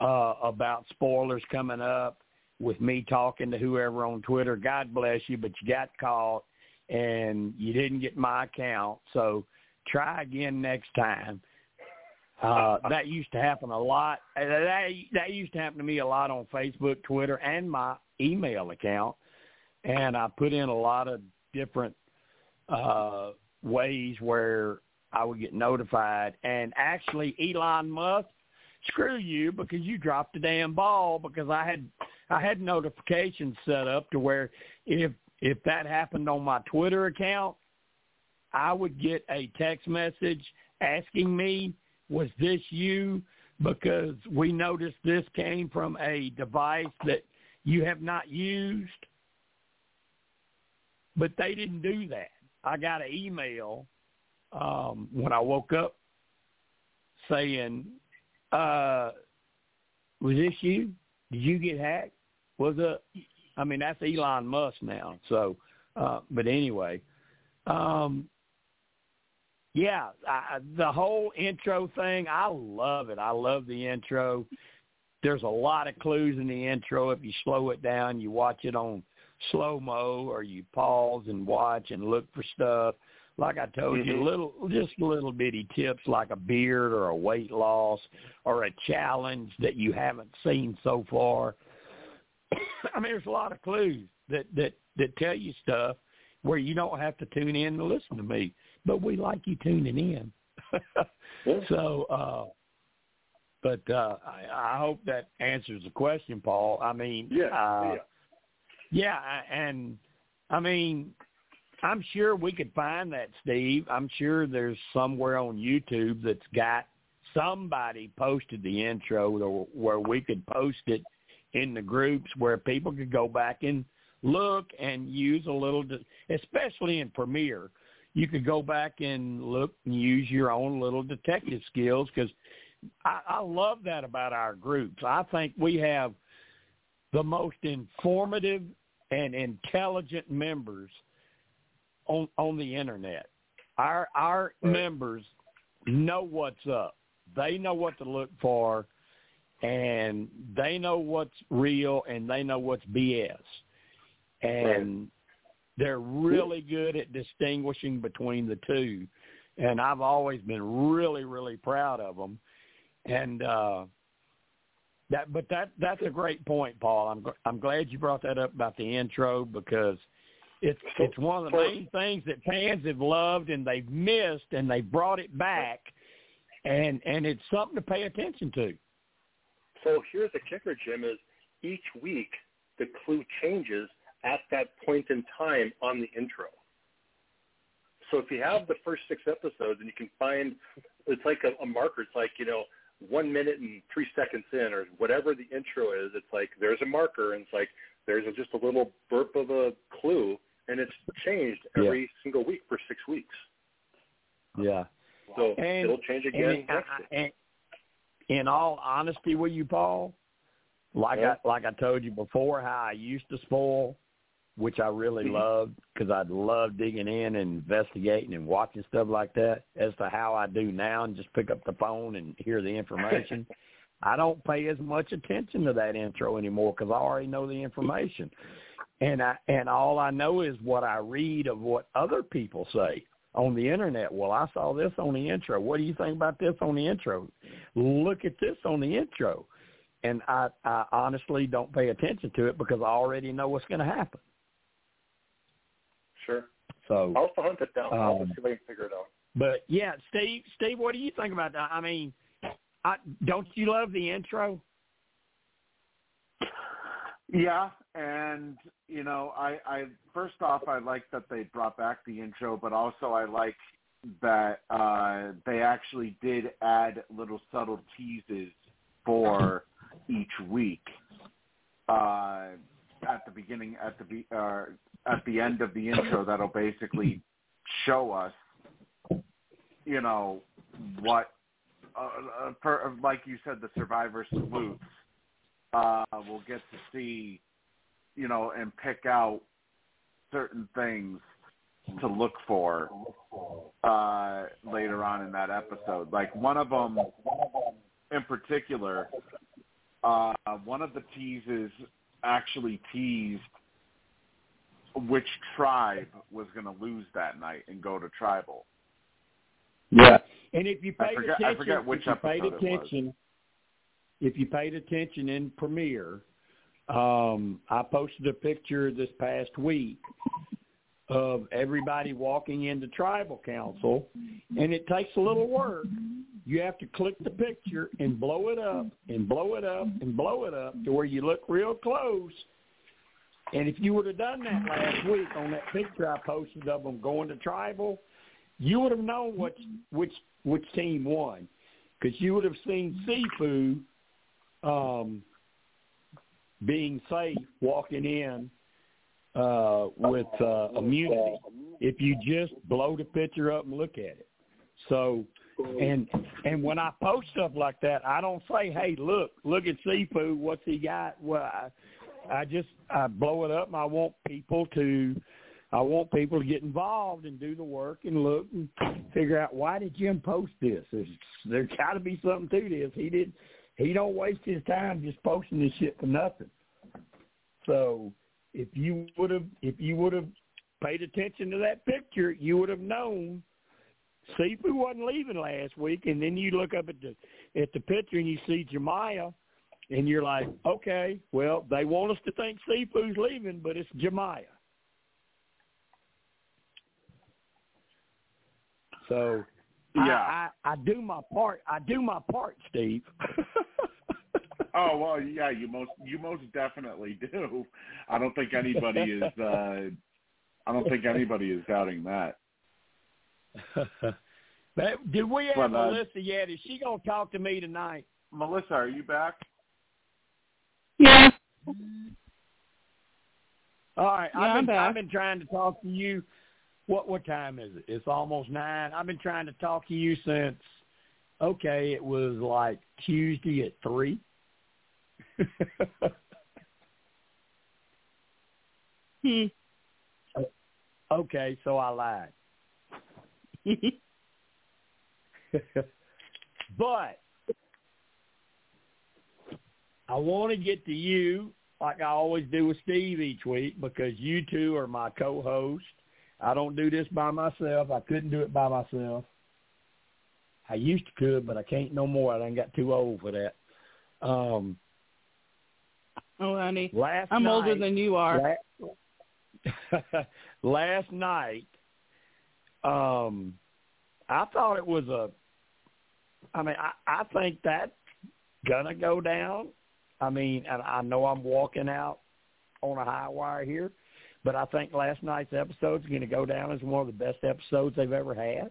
about spoilers coming up with me talking to whoever on Twitter. God bless you, but you got caught and you didn't get my account, so try again next time. That used to happen a lot. That used to happen to me a lot on Facebook, Twitter, and my email account. And I put in a lot of different ways where I would get notified. And actually, Elon Musk, screw you, because you dropped the damn ball, because I had notifications set up to where if that happened on my Twitter account, I would get a text message asking me, "Was this you? Because we noticed this came from a device that you have not used." But they didn't do that. I got an email when I woke up saying, "Was this you? Did you get hacked? Was a?" I mean, that's Elon Musk now. So, but anyway. The whole intro thing, I love it. I love the intro. There's a lot of clues in the intro. If you slow it down, you watch it on slow-mo, or you pause and watch and look for stuff. Like I told you, little bitty tips like a beard or a weight loss or a challenge that you haven't seen so far. I mean, there's a lot of clues that tell you stuff where you don't have to tune in to listen to me. But we like you tuning in. So, I hope that answers the question, Paul. I mean, and I mean, I'm sure we could find that, Steve. I'm sure there's somewhere on YouTube that's got somebody posted the intro where we could post it in the groups where people could go back and look and use a little, especially in Premiere. You could go back and look and use your own little detective skills because I love that about our groups. I think we have the most informative and intelligent members on the internet. Our members know what's up. They know what to look for, and they know what's real, and they know what's BS. And they're really good at distinguishing between the two. And I've always been really, really proud of them. And that's a great point, Paul. I'm glad you brought that up about the intro because it's one of the main things that fans have loved and they've missed and they brought it back. And it's something to pay attention to. So here's the kicker, Jim, is each week the clue changes at that point in time on the intro. So if you have the first 6 episodes and you can find, it's like a marker. It's like, 1 minute and 3 seconds in or whatever the intro is, it's like there's a marker and it's like there's just a little burp of a clue and it's changed every single week for 6 weeks. Yeah. So it'll change again. And in all honesty with you, Paul, like I told you before, how I used to spoil, which I really loved because I'd love digging in and investigating and watching stuff like that as to how I do now and just pick up the phone and hear the information. I don't pay as much attention to that intro anymore because I already know the information. And all I know is what I read of what other people say on the internet. Well, I saw this on the intro. What do you think about this on the intro? Look at this on the intro. And I honestly don't pay attention to it because I already know what's going to happen. Sure. So I'll have to hunt it down. I'll see if I can figure it out. But yeah, Steve, what do you think about that? I mean, don't you love the intro? Yeah, and I first off, I like that they brought back the intro, but also I like that they actually did add little subtle teases for each week at the end of the intro that'll basically show us what like you said, the Survivor sleuths will get to see and pick out certain things to look for later on in that episode. Like one of them in particular, one of the teases actually teased which tribe was going to lose that night and go to tribal. Yeah, and if you paid attention, if you paid attention in Premiere, I posted a picture this past week of everybody walking into tribal council, and it takes a little work. You have to click the picture and blow it up and blow it up and blow it up to where you look real close. And if you would have done that last week on that picture I posted of them going to tribal, you would have known which team won because you would have seen Sifu being safe walking in with immunity if you just blow the picture up and look at it. So – And when I post stuff like that, I don't say, hey, look at Sifu, what's he got? Well, I just blow it up, and I want people to get involved and do the work and look and figure out, why did Jim post this? There's got to be something to this. He don't waste his time just posting this shit for nothing. So if you would have paid attention to that picture, you would have known Sifu wasn't leaving last week, and then you look up at the picture and you see Jemaya, and you're like, okay, well, they want us to think Sifu's leaving, but it's Jemaya. So, yeah, I do my part. I do my part, Steve. Oh well, yeah, you most definitely do. I don't think anybody is I don't think anybody is doubting that. Did we have Melissa yet? Is she going to talk to me tonight? Melissa, are you back? Yeah. All right. Yeah, I've been trying to talk to you. What time is it? It's almost 9. I've been trying to talk to you since, it was like Tuesday at 3. Okay, so I lied. But I want to get to you like I always do with Steve each week, because you two are my co-host. I don't do this by myself. I couldn't do it by myself. I used to could, but I can't no more. I done got too old for that. Oh, honey, I'm older than you are. Last night, I thought it was I think that's going to go down. I mean, and I know I'm walking out on a high wire here, but I think last night's episode is going to go down as one of the best episodes they've ever had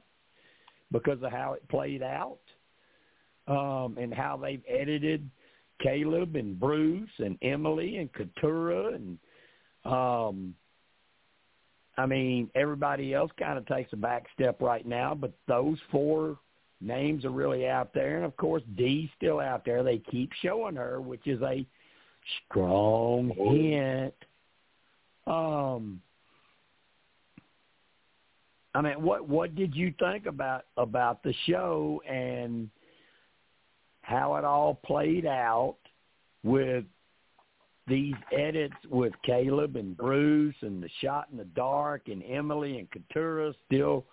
because of how it played out, and how they've edited Caleb and Bruce and Emily and Katurah and everybody else kind of takes a back step right now, but those 4 names are really out there. And, of course, Dee's still out there. They keep showing her, which is a strong hint. What did you think about the show and how it all played out with these edits with Caleb and Bruce and the shot in the dark and Emily and Katurah still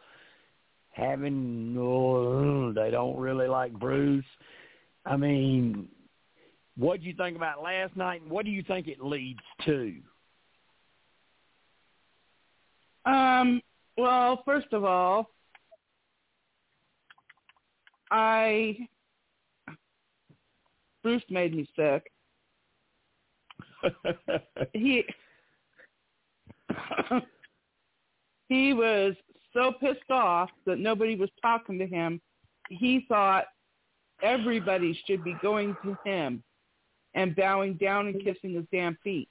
having, they don't really like Bruce. I mean, what do you think about last night, and what do you think it leads to? Well, first of all, Bruce made me sick. He was so pissed off that nobody was talking to him. He thought everybody should be going to him and bowing down and kissing his damn feet.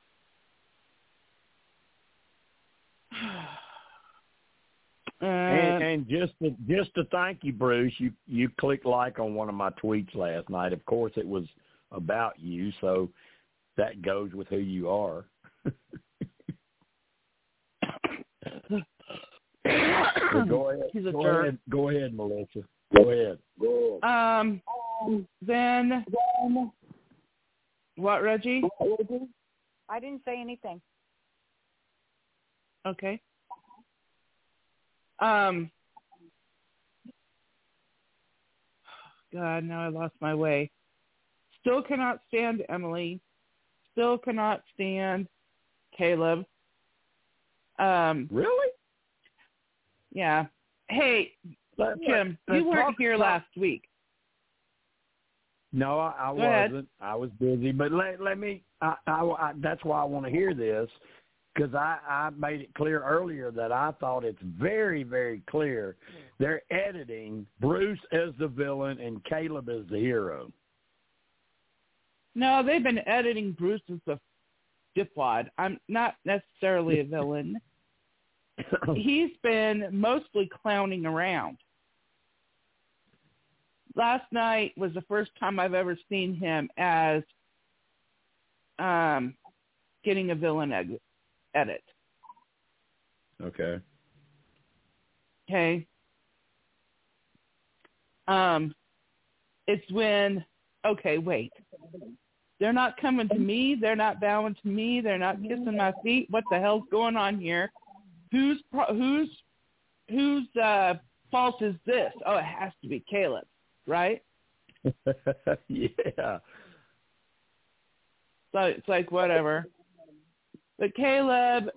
And just to thank you, Bruce, you clicked like on one of my tweets last night. Of course, it was about you, so that goes with who you are. So go ahead. He's a jerk. Go ahead, Melissa. Go ahead. Then what, Reggie? I didn't say anything. Okay. God, now I lost my way. Still cannot stand Emily. Still cannot stand Caleb. Really? Yeah. Hey, Jim, you weren't here last week. No, I wasn't. Ahead. I was busy. But let me, that's why I want to hear this, because I made it clear earlier that I thought it's very, very clear they're editing Bruce as the villain and Caleb as the hero. No, they've been editing Bruce as a dipwad. I'm not necessarily a villain. He's been mostly clowning around. Last night was the first time I've ever seen him as getting a villain edit. Okay. It's when, wait. They're not coming to me. They're not bowing to me. They're not kissing my feet. What the hell's going on here? Whose fault is this? Oh, it has to be Caleb, right? Yeah. So it's like, whatever. But Caleb,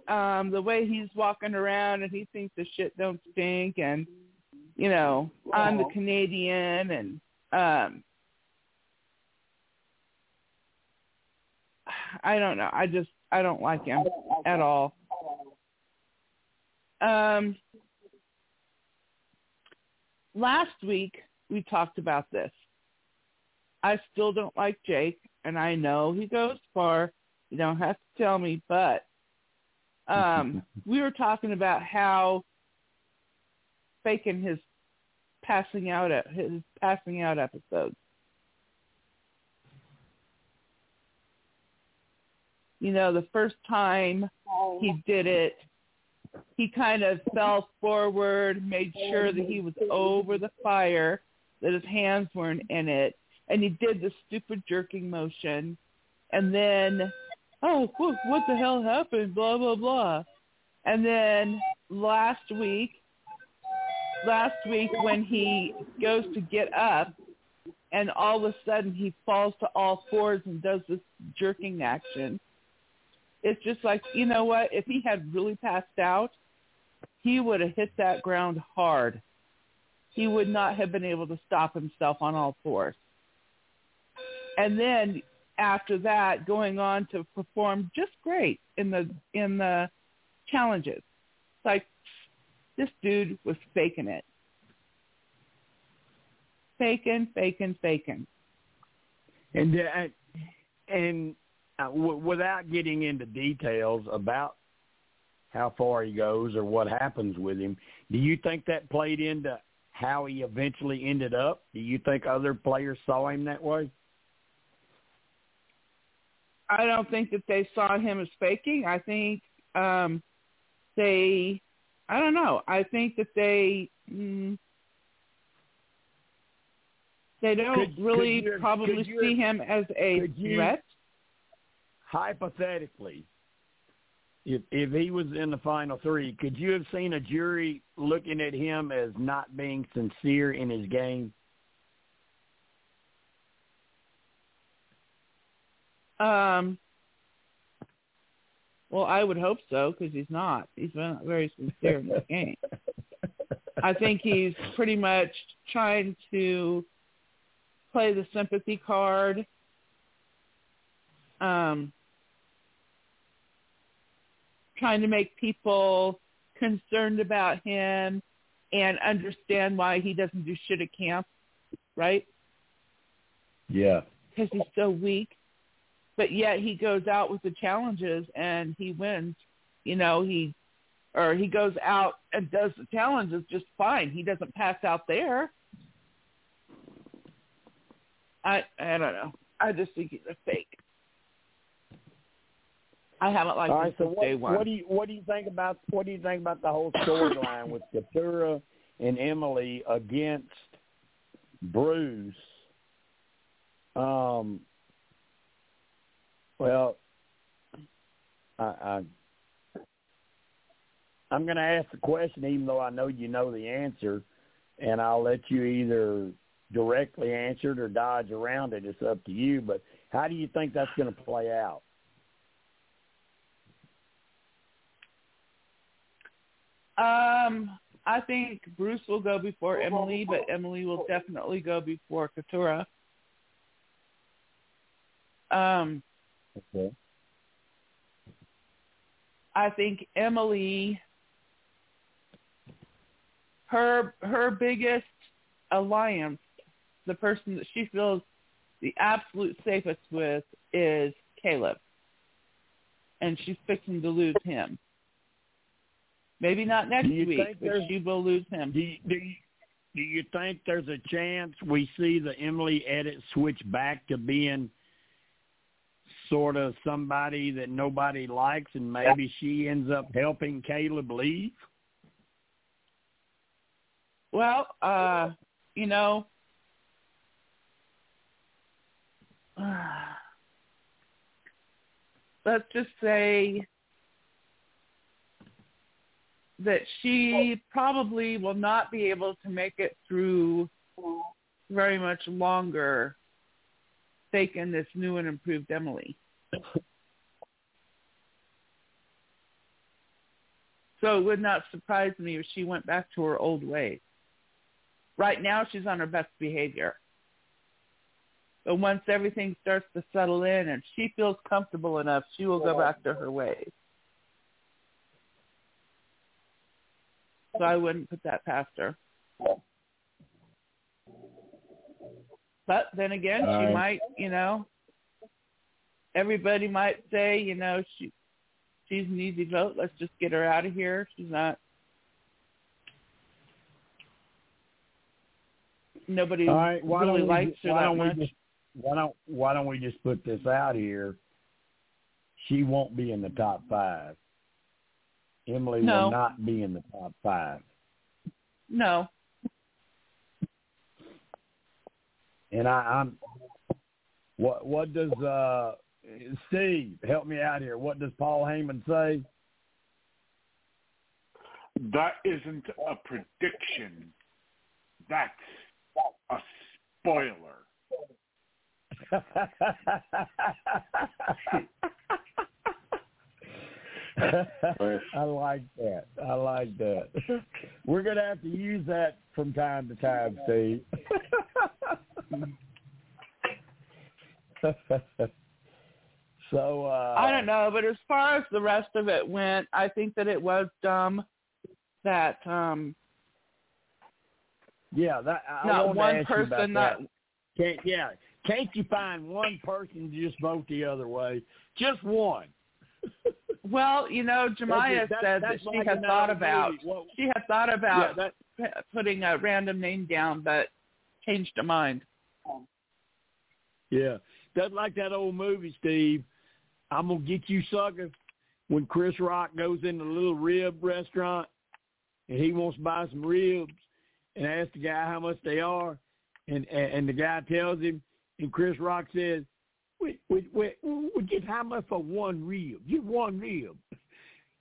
the way he's walking around and he thinks the shit don't stink and, I'm the Canadian and I don't know. I don't like him at all. Last week, we talked about this. I still don't like Jake, and I know he goes far. You don't have to tell me, but we were talking about how faking his passing out episodes. You know, the first time he did it, he kind of fell forward, made sure that he was over the fire, that his hands weren't in it, and he did the stupid jerking motion, and then, oh, what the hell happened, blah, blah, blah. And then last week when he goes to get up, and all of a sudden he falls to all fours and does this jerking action, it's just like, you know what, if he had really passed out, he would have hit that ground hard. He would not have been able to stop himself on all fours. And then after that, going on to perform just great in the challenges. It's like, this dude was faking it. Faking. And without getting into details about how far he goes or what happens with him, do you think that played into how he eventually ended up? Do you think other players saw him that way? I don't think that they saw him as faking. I think I don't know. I think that they don't really probably see him as a threat. Hypothetically, if he was in the final three, could you have seen a jury looking at him as not being sincere in his game? Well, I would hope so, because he's not. He's not very sincere in the game. I think he's pretty much trying to play the sympathy card. Trying to make people concerned about him and understand why he doesn't do shit at camp, right? Yeah. Because he's so weak. But yet he goes out with the challenges and he wins. You know, he goes out and does the challenges just fine. He doesn't pass out there. I don't know. I just think he's a fake. I haven't liked him since day one. What do you think about the whole storyline with Katurah and Emily against Bruce? Well, I'm going to ask the question, even though I know you know the answer, and I'll let you either directly answer it or dodge around it. It's up to you. But how do you think that's going to play out? I think Bruce will go before Emily, but Emily will definitely go before Katurah. Okay. I think Emily, her biggest alliance, the person that she feels the absolute safest with, is Caleb, and she's fixing to lose him. Maybe not next week, but she will lose him. Do you think there's a chance we see the Emily edit switch back to being sort of somebody that nobody likes, and maybe she ends up helping Caleb leave? Well, you know, let's just say that she probably will not be able to make it through very much longer faking this new and improved Emily. So it would not surprise me if she went back to her old ways. Right now, she's on her best behavior. But once everything starts to settle in and she feels comfortable enough, she will go back to her ways. So I wouldn't put that past her. But then again, she might, you know, everybody might say, you know, she's an easy vote. Let's just get her out of here. She's not. Nobody really likes her that much. Why don't we just put this out here? She won't be in the top five. Emily will not be in the top five. No. And I'm. What does Steve, help me out here? What does Paul Heyman say? That isn't a prediction. That's a spoiler. I like that. We're going to have to use that from time to time, Steve. So I don't know, but as far as the rest of it went, I think that it was dumb that not one person that. Can't you find one person to just vote the other way? Just one. Well, you know, Jemaya said that she had thought about putting a random name down, but changed her mind. Yeah, that's like that old movie, Steve. I'm gonna get you, sucker. When Chris Rock goes in the little rib restaurant and he wants to buy some ribs and asks the guy how much they are, and the guy tells him, and Chris Rock says, "We get how much for one rib? Get one rib."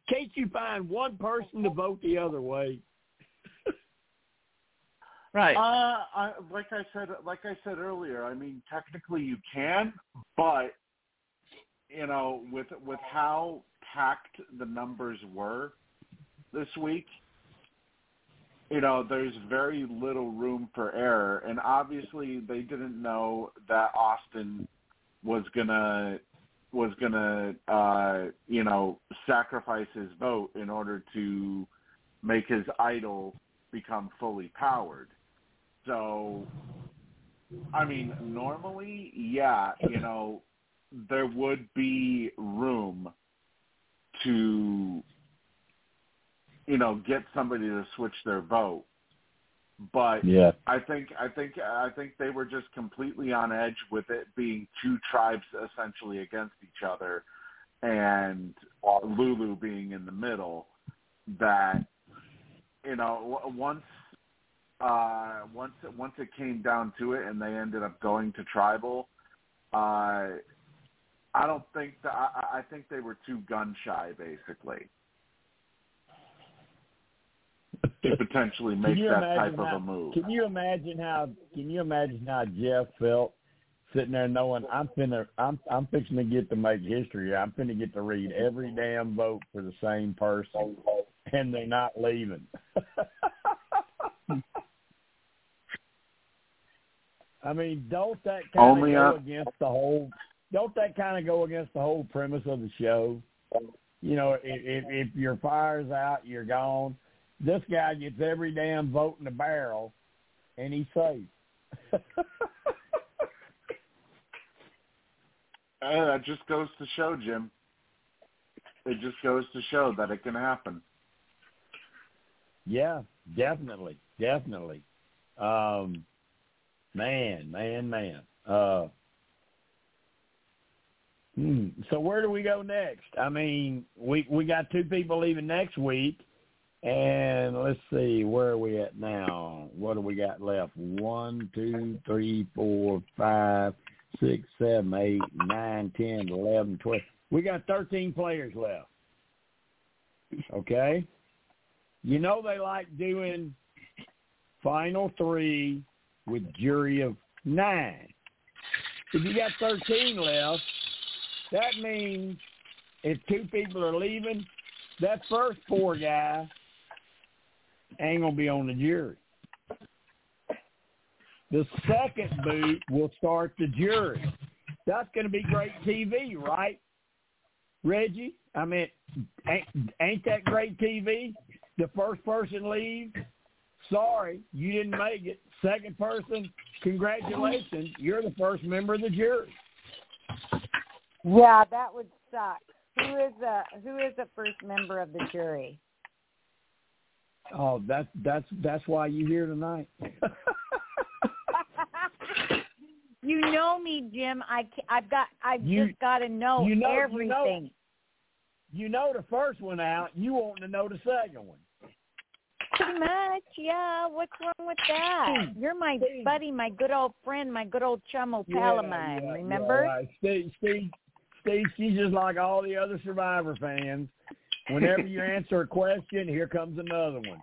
Can't you find one person to vote the other way? Right. Like I said earlier, I mean, technically you can, but you know, with how packed the numbers were this week, you know, there's very little room for error, and obviously they didn't know that Austin was gonna you know, sacrifice his vote in order to make his idol become fully powered. So, I mean, normally, yeah, you know, there would be room to, you know, get somebody to switch their vote. But yeah. I think they were just completely on edge with it being two tribes essentially against each other, and Lulu being in the middle. That, you know, once it came down to it, and they ended up going to tribal. I think they were too gun shy, basically, to potentially make that type of a move. Can you imagine how Jeff felt sitting there knowing I'm fixing to get to make history. I'm finna get to read every damn vote for the same person, and they're not leaving. I mean, don't that kind of go against the whole premise of the show? You know, if your fire's out, you're gone. This guy gets every damn vote in the barrel, and he's safe. That just goes to show, Jim. It just goes to show that it can happen. Yeah, definitely. Man. So where do we go next? I mean, we got two people leaving next week, and let's see, where are we at now? What do we got left? 1, 2, 3, 4, 5, 6, 7, 8, 9, 10, 11, 12. We got 13 players left. Okay? You know they like doing final three with jury of 9. If you got 13 left, that means if two people are leaving, that first 4 guys ain't going to be on the jury. The second boot will start the jury. That's going to be great TV, right, Reggie? I mean, ain't that great TV? The first person leaves, sorry, you didn't make it. Second person, congratulations, you're the first member of the jury. Yeah, that would suck. Who is a first member of the jury? Oh, that's why you're here tonight. You know me, Jim. I've just got to know everything. You know the first one out. You want to know the second one. Pretty much, yeah. What's wrong with that? You're my buddy, my good old friend, my good old chum, old pal of mine. Remember? Yeah, right. Steve, she's just like all the other Survivor fans. Whenever you answer a question, here comes another one.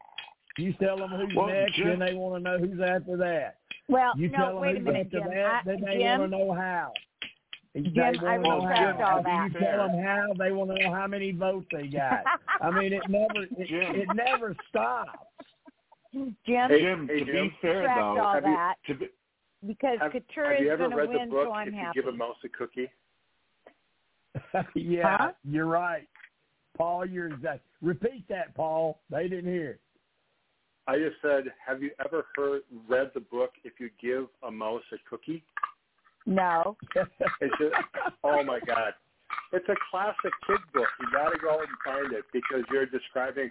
You tell them who's next, then they want to know who's after that. Well, you tell them wait a minute, Jim. Then they want to know how. Jim, I retract all that. You tell them how, they want to know how many votes they got. I mean, it never stops. Jim, to be fair, though, all that because Katurah is going to win, so I'm happy. Have you ever read the book, If You Give a Mouse a Cookie? Yeah, huh? You're right. Paul, you're exact. Repeat that, Paul. They didn't hear it. I just said, have you ever read the book, If You Give a Mouse a Cookie? No. It's just, oh, my God. It's a classic kid book. You got to go and find it because you're describing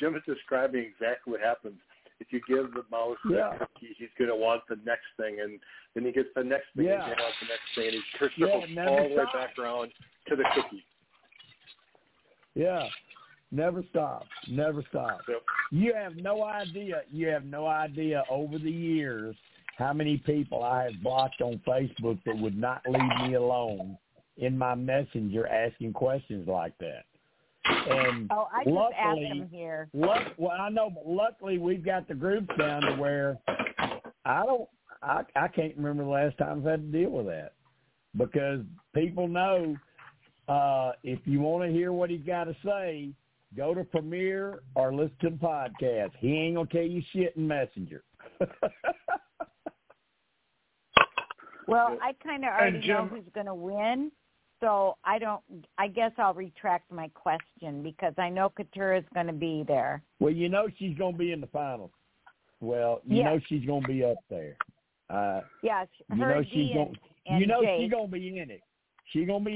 Jim is describing exactly what happens. If you give the mouse a cookie, he's going to want the next thing, and then he gets the next thing, and he wants the next thing, and he circles all the way back around to the cookie. Yeah, never stop. Yep. You have no idea over the years how many people I have blocked on Facebook that would not leave me alone in my messenger asking questions like that. And I just asked them here. Well, I know, but luckily we've got the groups down to where I can't remember the last time I've had to deal with that because people know. If you want to hear what he's got to say, go to Premiere or listen to the podcast. He ain't going to tell you shit in Messenger. Well, I kind of already know who's going to win, so I guess I'll retract my question because I know Katurah is going to be there. Well, you know she's going to be in the finals. Well, you know she's going to be up there. Yes, yeah, her Dee and you know Jake. She's going to be in it. She's going to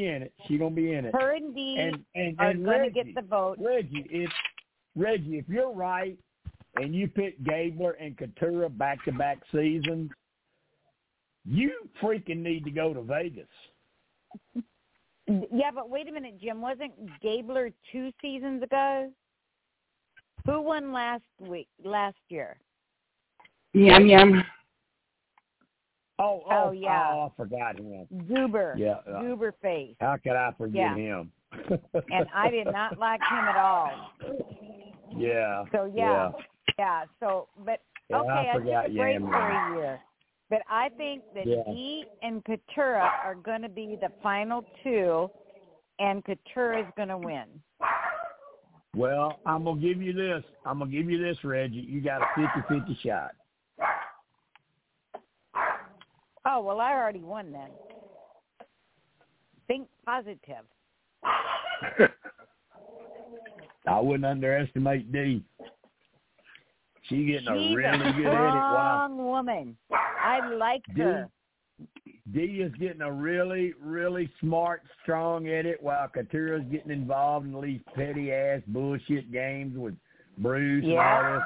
be in it. Her and Dee are going to get the vote. Reggie, if you're right and you pick Gabler and Katurah back-to-back seasons, you freaking need to go to Vegas. Yeah, but wait a minute, Jim. Wasn't Gabler 2 seasons ago? Who won last year? Yum. Oh, yeah. Oh, I forgot him. Goober. Yeah. Goober face. How could I forget him? And I did not like him at all. Yeah. So, yeah. So, but, yeah, okay, I took a break for a year. But I think that Dee and Katurah are going to be the final 2, and Katurah is going to win. Well, I'm going to give you this, Reggie. You got a 50-50 shot. Oh, well, I already won then. Think positive. I wouldn't underestimate Dee. She's a really good edit. Strong woman. I like her. Dee is getting a really, really smart, strong edit while Katurah is getting involved in all these petty-ass bullshit games with Bruce and all this.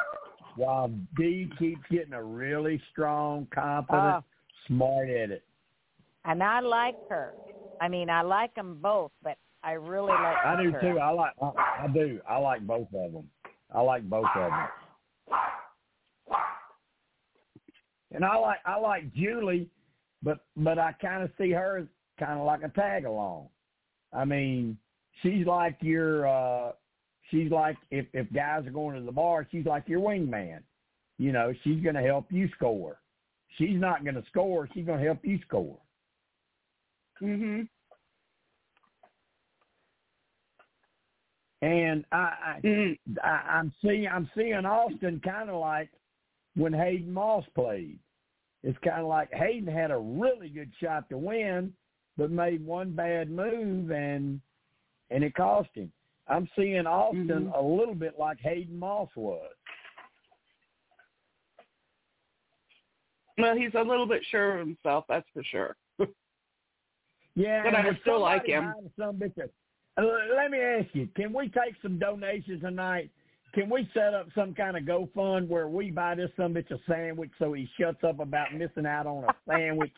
While Dee keeps getting a really strong, confident, smart edit. And I like her. I mean, I like them both, but I really like her. I do, too. I do. I like both of them. And I like Julie, but I kind of see her as kind of like a tag-along. I mean, she's like your she's like if guys are going to the bar, she's like your wingman. You know, she's going to help you score. She's not going to score. She's going to help you score. Mm-hmm. And I'm seeing Austin kind of like when Hayden Moss played. It's kind of like Hayden had a really good shot to win, but made one bad move and it cost him. I'm seeing Austin a little bit like Hayden Moss was. Well, he's a little bit sure of himself, that's for sure. Yeah, but I still like him. Let me ask you, can we take some donations tonight? Can we set up some kind of GoFund where we buy this sumbitch a sandwich so he shuts up about missing out on a sandwich?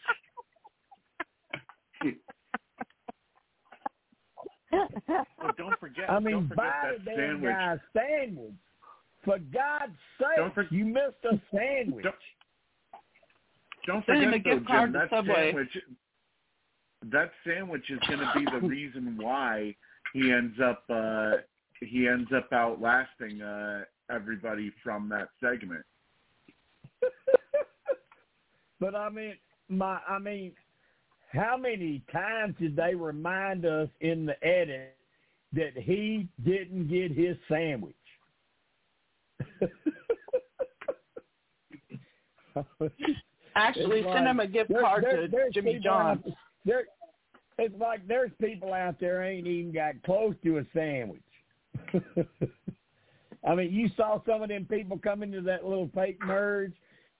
Well, don't forget that sandwich. Guy's sandwich. For God's sake, you missed a sandwich. Don't forget, Jim, that sandwich is going to be the reason why he ends up outlasting everybody from that segment. But how many times did they remind us in the edit that he didn't get his sandwich? Actually, send him a gift card to Jimmy John's. It's like there's people out there ain't even got close to a sandwich. I mean, you saw some of them people come into that little fake merge,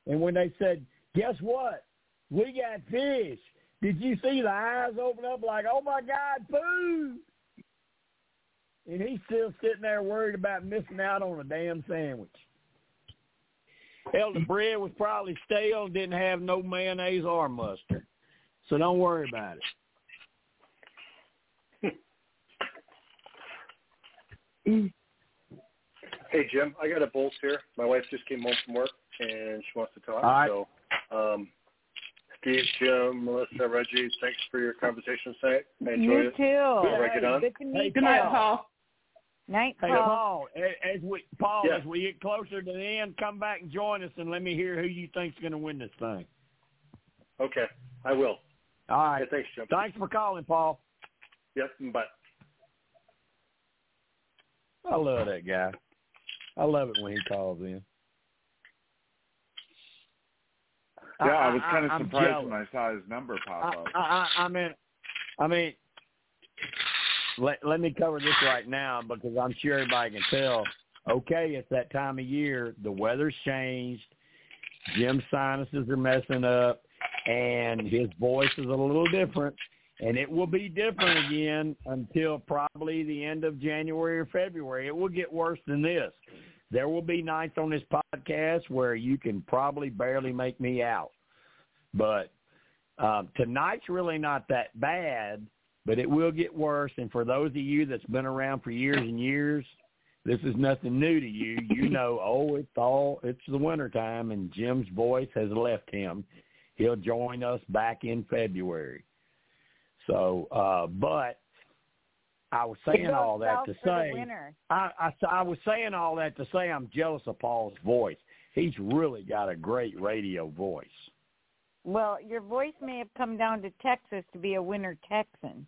and when they said, guess what? We got fish. Did you see the eyes open up like, oh, my God, food? And he's still sitting there worried about missing out on a damn sandwich. Hell, the bread was probably stale, didn't have no mayonnaise or mustard. So don't worry about it. Hey, Jim, I got a bolt here. My wife just came home from work, and she wants to talk. All right. So, Steve, Jim, Melissa, Reggie, thanks for your conversation tonight. I enjoyed it. You too. Good night, Paul. Night, Paul. Hey, Paul, as we get closer to the end, come back and join us, and let me hear who you think's going to win this thing. Okay, I will. All right. Yeah, thanks, Jim. Thanks for calling, Paul. Yes, bye. I love that guy. I love it when he calls in. Yeah, I was kind of surprised when I saw his number pop up. I mean, let me cover this right now because I'm sure everybody can tell. Okay, it's that time of year. The weather's changed. Jim's sinuses are messing up, and his voice is a little different. And it will be different again until probably the end of January or February. It will get worse than this. There will be nights on this podcast where you can probably barely make me out. But tonight's really not that bad, but it will get worse. And for those of you that's been around for years and years, this is nothing new to you. You know, it's the wintertime, and Jim's voice has left him. He'll join us back in February. So, but I was saying all that to say, I was saying all that to say I'm jealous of Paul's voice. He's really got a great radio voice. Well, your voice may have come down to Texas to be a winter Texan.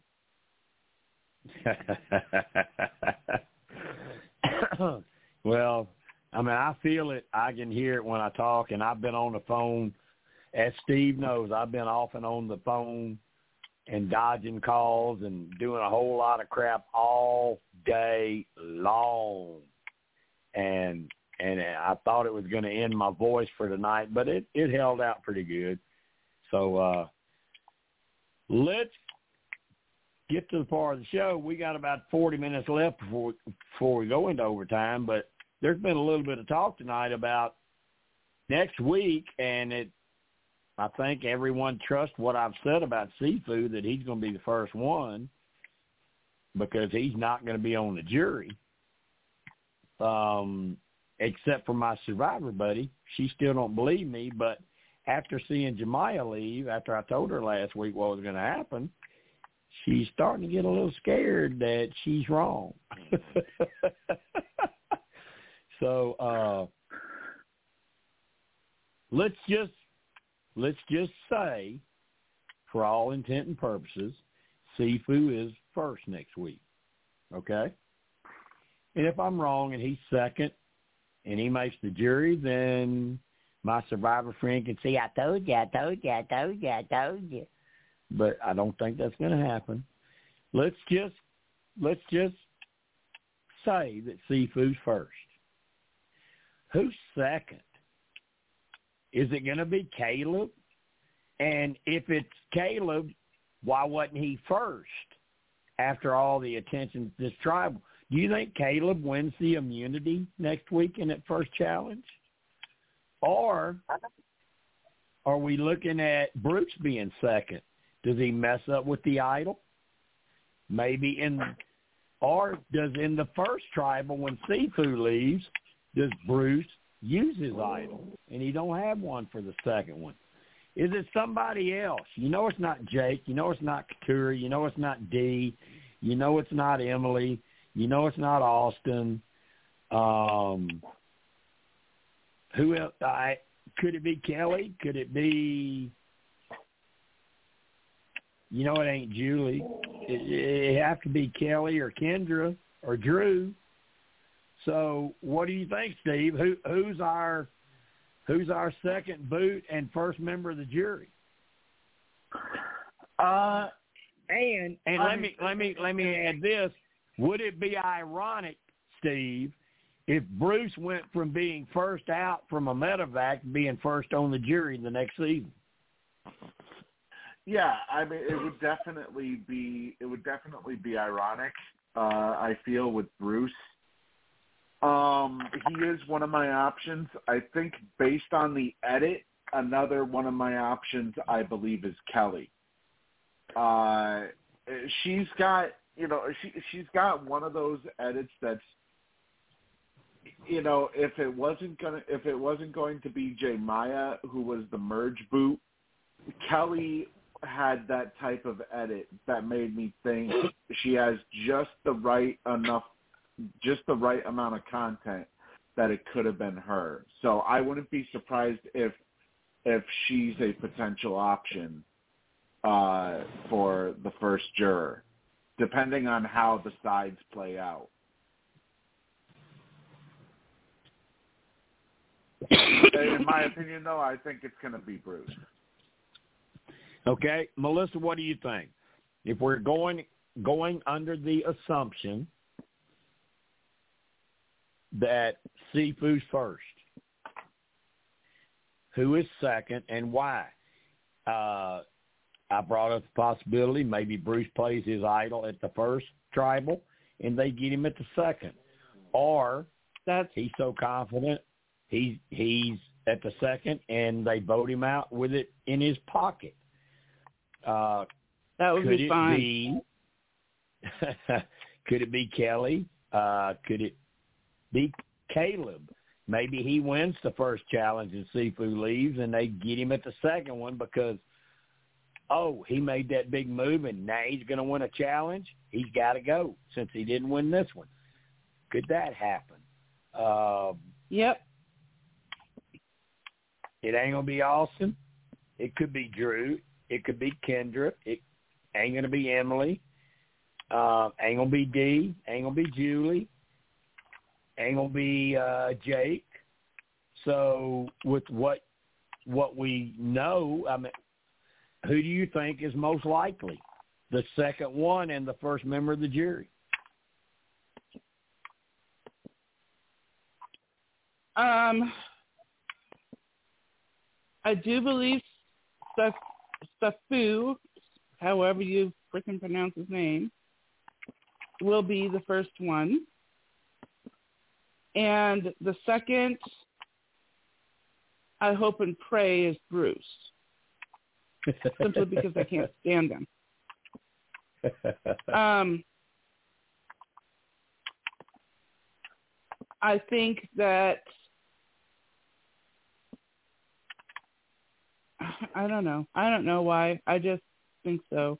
Well, I mean, I feel it. I can hear it when I talk, and I've been on the phone. As Steve knows, I've been off and on the phone and dodging calls and doing a whole lot of crap all day long. And I thought it was going to end my voice for tonight, but it held out pretty good. So let's get to the part of the show. We got about 40 minutes left before we go into overtime, but there's been a little bit of talk tonight about next week, and I think everyone trusts what I've said about Sifu, that he's going to be the first one because he's not going to be on the jury, except for my Survivor buddy. She still don't believe me, but after seeing Jemaya leave, after I told her last week what was going to happen, she's starting to get a little scared that she's wrong. So let's just say, for all intent and purposes, Sifu is first next week, okay? And if I'm wrong and he's second and he makes the jury, then my Survivor friend can say, I told you. But I don't think that's going to happen. Let's just say that Sifu's first? Who's second? Is it going to be Caleb? And if it's Caleb, why wasn't he first after all the attention to this tribal? Do you think Caleb wins the immunity next week in that first challenge? Or are we looking at Bruce being second? Does he mess up with the idol? Maybe or does in the first tribal when Sifu leaves, does Bruce use his idol? And he don't have one for the second one. Is it somebody else? You know it's not Jake. You know it's not Katurah. You know it's not Dee. You know it's not Emily. You know it's not Austin. Who else? Could it be Kelly? Could it be? You know it ain't Julie. It have to be Kelly or Kendra or Drew. So what do you think, Steve? Who's our second boot and first member of the jury? Let me add this. Would it be ironic, Steve, if Bruce went from being first out from a medevac to being first on the jury the next season? Yeah, I mean it would definitely be ironic. I feel with Bruce. He is one of my options. I think based on the edit, another one of my options, I believe, is Kelly. She's got, she's got one of those edits that's, if it wasn't going to be Jemaya, who was the merge boot, Kelly had that type of edit that made me think she has just the right amount of content that it could have been her. So I wouldn't be surprised if she's a potential option for the first juror, depending on how the sides play out. In my opinion, though, I think it's going to be Bruce. Okay. Melissa, what do you think? If we're going under the assumption that Sifu's first, who is second, and why? I brought up the possibility maybe Bruce plays his idol at the first tribal and they get him at the second. Or he's so confident he's at the second and they vote him out with it in his pocket. That would be fine. Could it be Kelly? Could it be Caleb? Maybe he wins the first challenge and Sifu leaves and they get him at the second one because, oh, he made that big move and now he's going to win a challenge. He's got to go since he didn't win this one. Could that happen? Yep. It ain't going to be Austin. It could be Drew. It could be Kendra. It ain't going to be Emily. Ain't going to be Dee. Ain't going to be Julie. Ain't gonna be Jake. So with what we know, I mean, who do you think is most likely? The second one and the first member of the jury. I do believe Sifu, however you freaking pronounce his name, will be the first one. And the second, I hope and pray, is Bruce, simply because I can't stand him. I think that, I don't know. I don't know why. I just think so.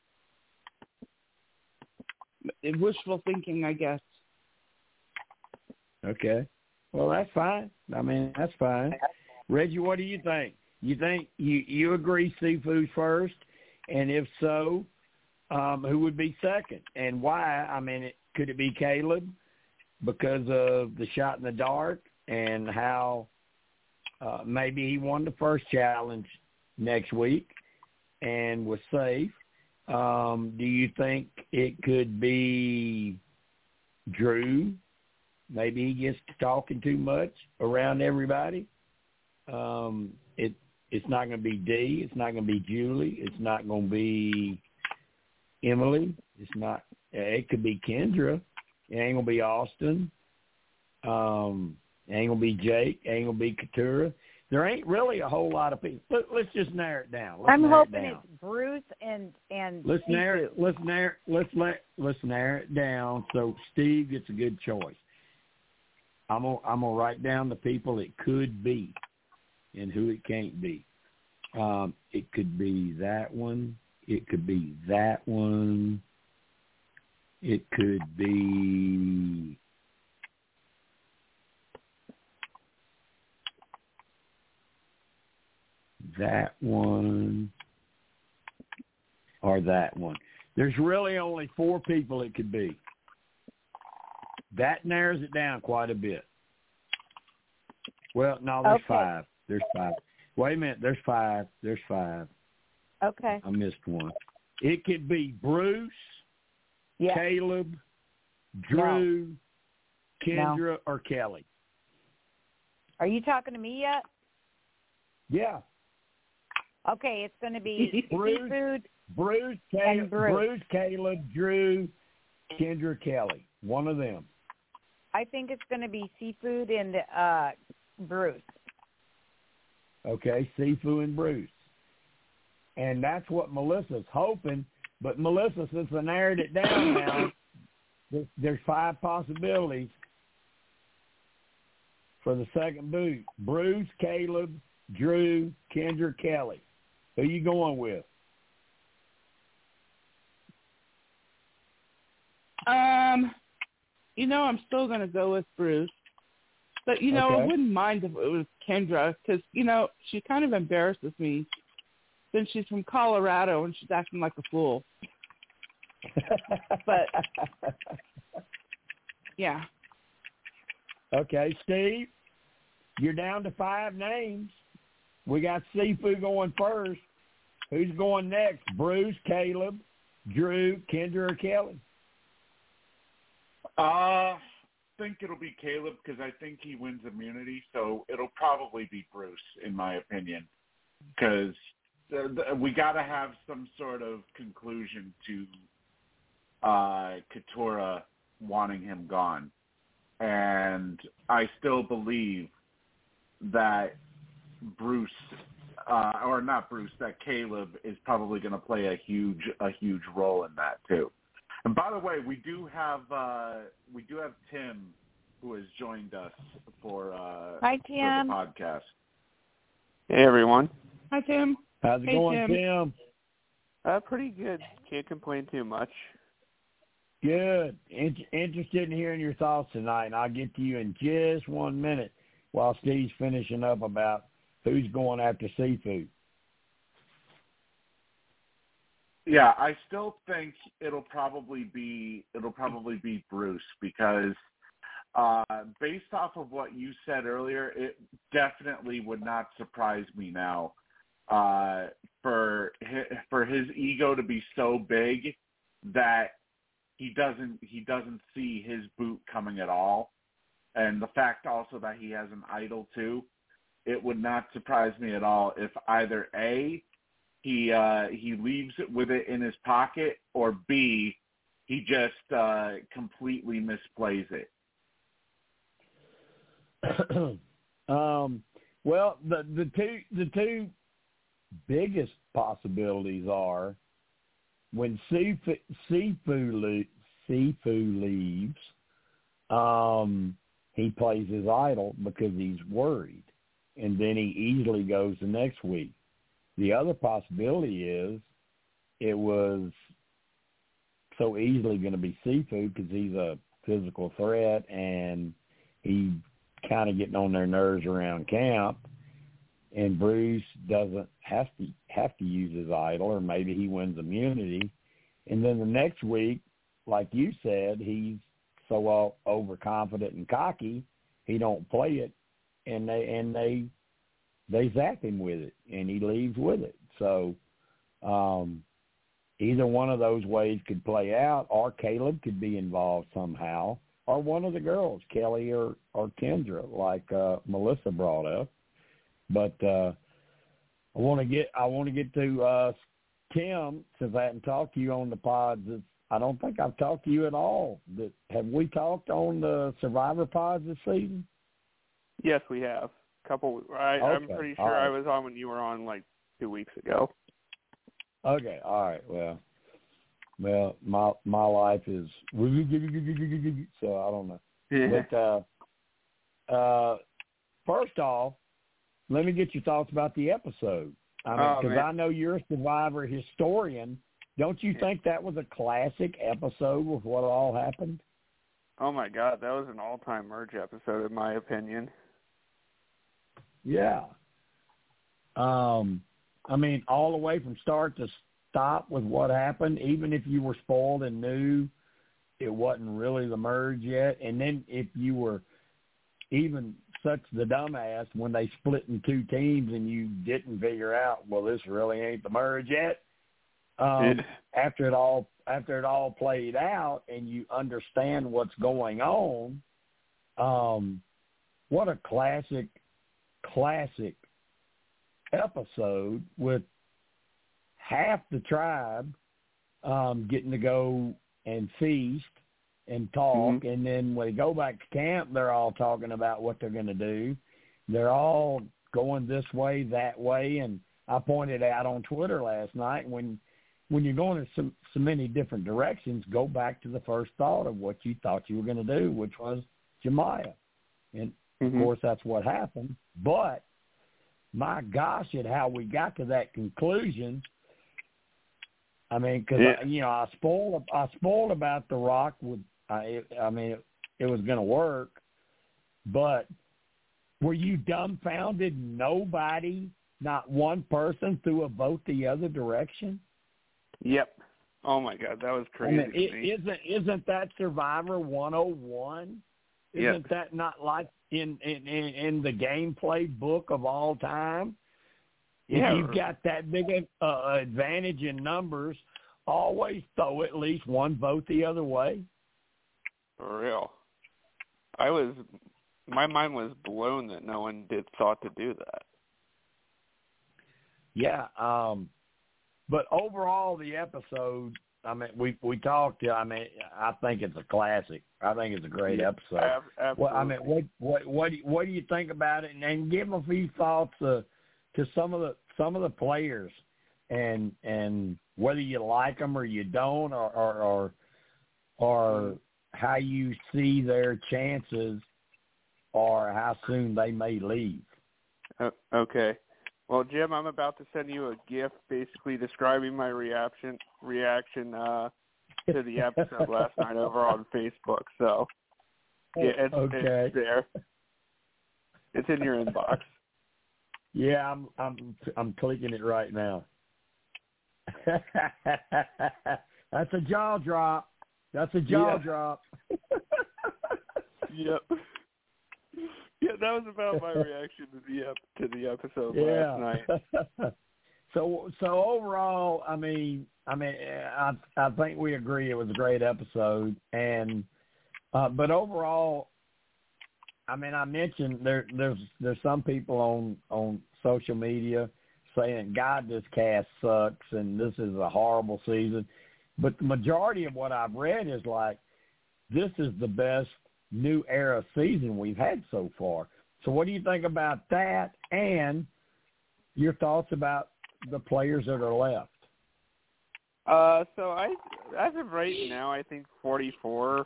Wishful thinking, I guess. Okay. Well, that's fine. I mean, that's fine. Reggie, what do you think? You think you agree Sifu's first? And if so, who would be second? And why? I mean, could it be Caleb because of the shot in the dark and how maybe he won the first challenge next week and was safe? Do you think it could be Drew? Maybe he gets to talking too much around everybody. It's not going to be Dee. It's not going to be Julie. It's not going to be Emily. It's not. It could be Kendra. It ain't going to be Austin. It ain't going to be Jake. It ain't going to be Katurah. There ain't really a whole lot of people. Let's just narrow it down. I'm hoping it's Bruce and let's narrow it. Let's narrow it down so Steve gets a good choice. I'm gonna write down the people it could be, and who it can't be. It could be that one. It could be that one. It could be. That one or that one. There's really only four people it could be. That narrows it down quite a bit. Well, no, there's five. There's five. Wait a minute. There's five. There's five. Okay. I missed one. It could be Bruce, Caleb, Drew, Kendra, or Kelly. Are you talking to me yet? Yeah. Okay, it's going to be Bruce, Caleb, Drew, Kendra, Kelly. One of them. I think it's going to be Seafood and Bruce. Okay, Seafood and Bruce. And that's what Melissa's hoping. But Melissa, since I narrowed it down now, there's five possibilities for the second boot. Bruce, Caleb, Drew, Kendra, Kelly. Who you going with? I'm still going to go with Bruce. But, I wouldn't mind if it was Kendra because, she kind of embarrasses me since she's from Colorado and she's acting like a fool. But, yeah. Okay, Steve, you're down to five names. We got Sifu going first. Who's going next? Bruce, Caleb, Drew, Kendra, or Kelly? I think it'll be Caleb because I think he wins immunity, so it'll probably be Bruce, in my opinion, because we got to have some sort of conclusion to Katurah wanting him gone. And I still believe that Caleb is probably going to play a huge role in that too. And by the way, we do have Tim, who has joined us for the podcast. Hey everyone. Hi Tim. How's it going, Tim? Pretty good. Can't complain too much. Good. Interested in hearing your thoughts tonight, and I'll get to you in just 1 minute while Steve's finishing up about who's going after Seafood. Yeah, I still think it'll probably be Bruce because based off of what you said earlier, it definitely would not surprise me now for his ego to be so big that he doesn't see his boot coming at all, and the fact also that he has an idol too. It would not surprise me at all if either A, he leaves it with it in his pocket, or B, he just completely misplays it. Well, the two biggest possibilities are when Sifu leaves, he plays his idol because he's worried. And then he easily goes the next week. The other possibility is it was so easily going to be Seafood because he's a physical threat and he kind of getting on their nerves around camp. And Bruce doesn't have to use his idol, or maybe he wins immunity. And then the next week, like you said, he's so overconfident and cocky, he don't play it. And they zap him with it, and he leaves with it. So either one of those ways could play out, or Caleb could be involved somehow or one of the girls, Kelly or Kendra, like Melissa brought up. But I want to get to Tim, since I haven't talked to you on the pods. I don't think I've talked to you at all. Have we talked on the Survivor pods this season? Yes, we have. I'm pretty sure I was on when you were on like 2 weeks ago. Okay, all right. Well, my life is so I don't know. Yeah. But first off, let me get your thoughts about the episode. I mean, because I know you're a Survivor historian. Don't you think that was a classic episode with what all happened? Oh, my God. That was an all-time merge episode, in my opinion. Yeah. I mean, all the way from start to stop with what happened, even if you were spoiled and knew it wasn't really the merge yet. And then if you were even such the dumbass when they split in two teams and you didn't figure out, well, this really ain't the merge yet. After it all played out and you understand what's going on, what a classic episode with half the tribe getting to go and feast and talk, mm-hmm. and then when they go back to camp, they're all talking about what they're going to do. They're all going this way, that way, and I pointed out on Twitter last night when you're going in so many different directions, go back to the first thought of what you thought you were going to do, which was Jemaya. And, mm-hmm. of course, that's what happened. But, my gosh, at how we got to that conclusion, I mean, because, I spoiled about The Rock. It was going to work. But were you dumbfounded? Nobody, not one person, threw a vote the other direction? Yep. Oh, my God. That was crazy. I mean, isn't that Survivor 101? Isn't that not like in the gameplay book of all time? Yeah. If you've got that big advantage in numbers, always throw at least one vote the other way. For real. My mind was blown that no one thought to do that. Yeah, but overall, the episode, I mean, we talked, I mean, I think it's a classic. I think it's a great episode. Absolutely. Well, I mean, what do you think about it? And give a few thoughts to some of the players and whether you like them or you don't or how you see their chances or how soon they may leave. Okay. Well, Jim, I'm about to send you a GIF basically describing my reaction to the episode last night over on Facebook. So, yeah, it's there. It's in your inbox. Yeah, I'm clicking it right now. That's a jaw drop. Drop. Yep. Yeah, that was about my reaction to the episode last night. So overall, I mean, I think we agree it was a great episode, and but overall, I mean, I mentioned there's some people on social media saying, God, this cast sucks, and this is a horrible season. But the majority of what I've read is like, this is the best new era season we've had so far. So what do you think about that and your thoughts about the players that are left? So as of right now, I think 44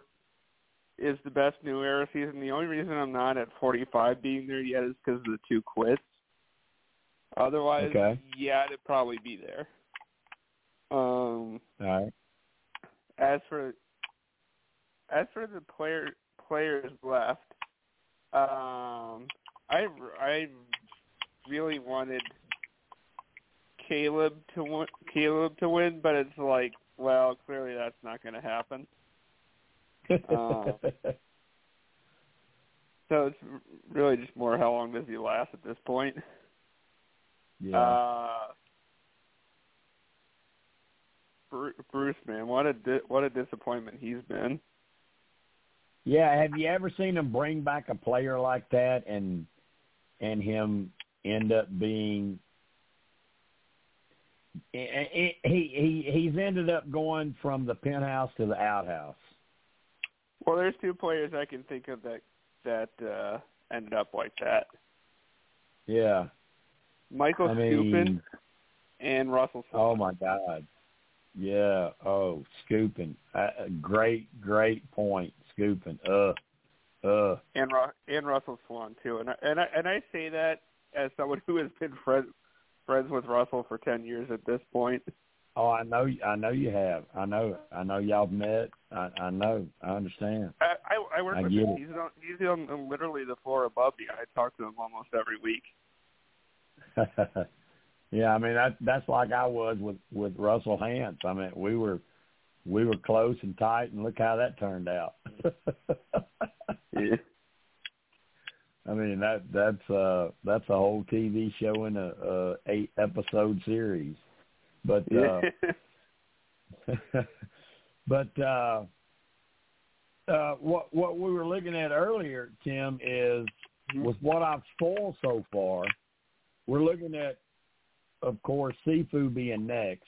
is the best new era season. The only reason I'm not at 45 being there yet is because of the two quits. Otherwise, it'd probably be there. All right. As for the players left, I really wanted Caleb to win, but it's like, well, clearly that's not going to happen. So it's really just more how long does he last at this point. Yeah. Bruce, man, what a disappointment he's been. Yeah, have you ever seen him bring back a player like that and him end up being – he's ended up going from the penthouse to the outhouse? Well, there's two players I can think of that ended up like that. Yeah. Michael Stupin and Russell Sullivan. Oh, my God. Yeah. Oh, Scoopin. Great point. Scoopin. And Russell Swan too. And I say that as someone who has been friends with Russell for 10 years at this point. Oh, I know you have. I know y'all met. I know. I understand. I work with him. He's on literally the floor above me. I talk to him almost every week. Yeah, I mean that's like I was with Russell Hantz. I mean we were close and tight, and look how that turned out. Yeah. I mean that's a whole TV show in a 8-episode series. But what we were looking at earlier, Tim, is with what I've spoiled so far, we're looking at, of course, Sifu being next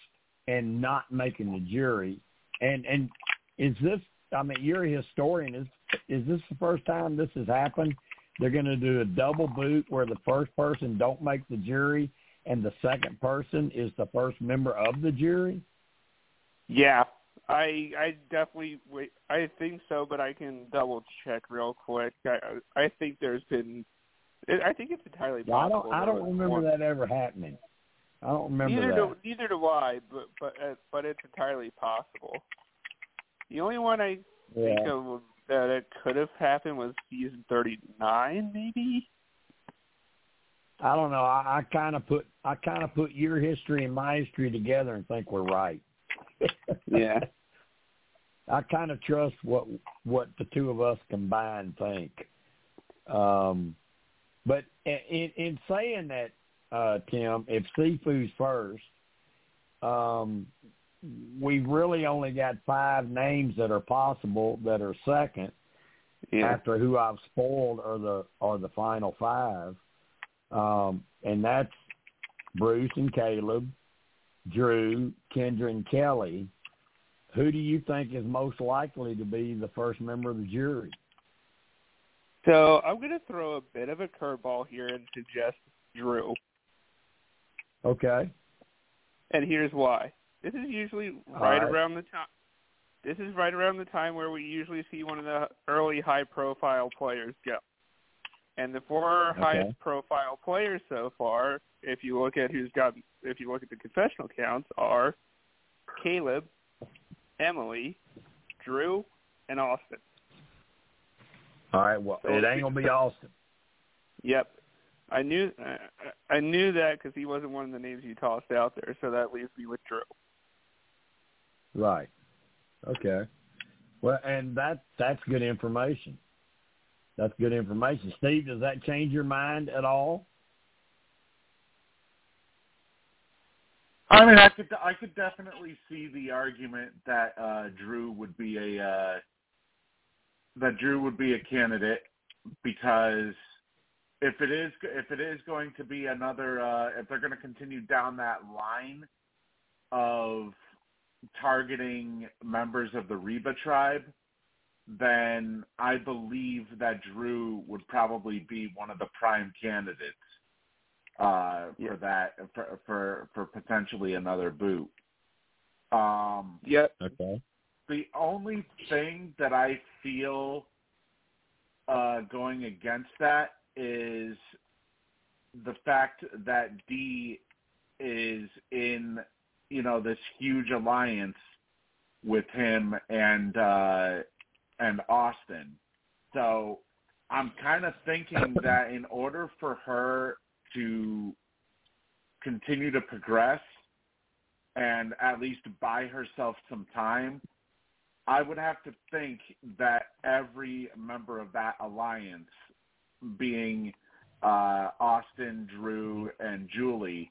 and not making the jury. And is this, I mean, you're a historian. Is this the first time this has happened? They're going to do a double boot where the first person don't make the jury and the second person is the first member of the jury? Yeah, I definitely, I think so, but I can double check real quick. I think there's been, I think it's entirely possible. Yeah, I don't remember that ever happening. I don't remember that. Neither do I, but it's entirely possible. The only one I think of that it could have happened was season 39, maybe. I don't know. I kind of put your history and my history together and think we're right. Yeah. I kind of trust what the two of us combined think. But in saying that, Tim, if Sifu's first, we've really only got 5 names that are possible that are second. Yeah. After who I've spoiled are the final 5, and that's Bruce and Caleb, Drew, Kendra, and Kelly. Who do you think is most likely to be the first member of the jury? So I'm going to throw a bit of a curveball here and suggest Drew. Okay. And here's why. This is usually around the time. This is right around the time where we usually see one of the early high-profile players go. And the 4 highest-profile players so far, if you look at the confessional counts, are Caleb, Emily, Drew, and Austin. All right. Well, it ain't gonna be Austin. Yep. I knew that because he wasn't one of the names you tossed out there, so that leaves me with Drew. Right. Okay. Well, and that's good information. That's good information. Steve, does that change your mind at all? I mean, I could definitely see the argument that Drew would be a candidate because if it is going to be another, if they're going to continue down that line of targeting members of the Reba tribe, then I believe that Drew would probably be one of the prime candidates for that, for potentially another boot. Yep. Okay. The only thing that I feel going against that is the fact that Dee is in, this huge alliance with him and Austin. So I'm kind of thinking that in order for her to continue to progress and at least buy herself some time, I would have to think that every member of that alliance, being Austin, Drew, and Julie,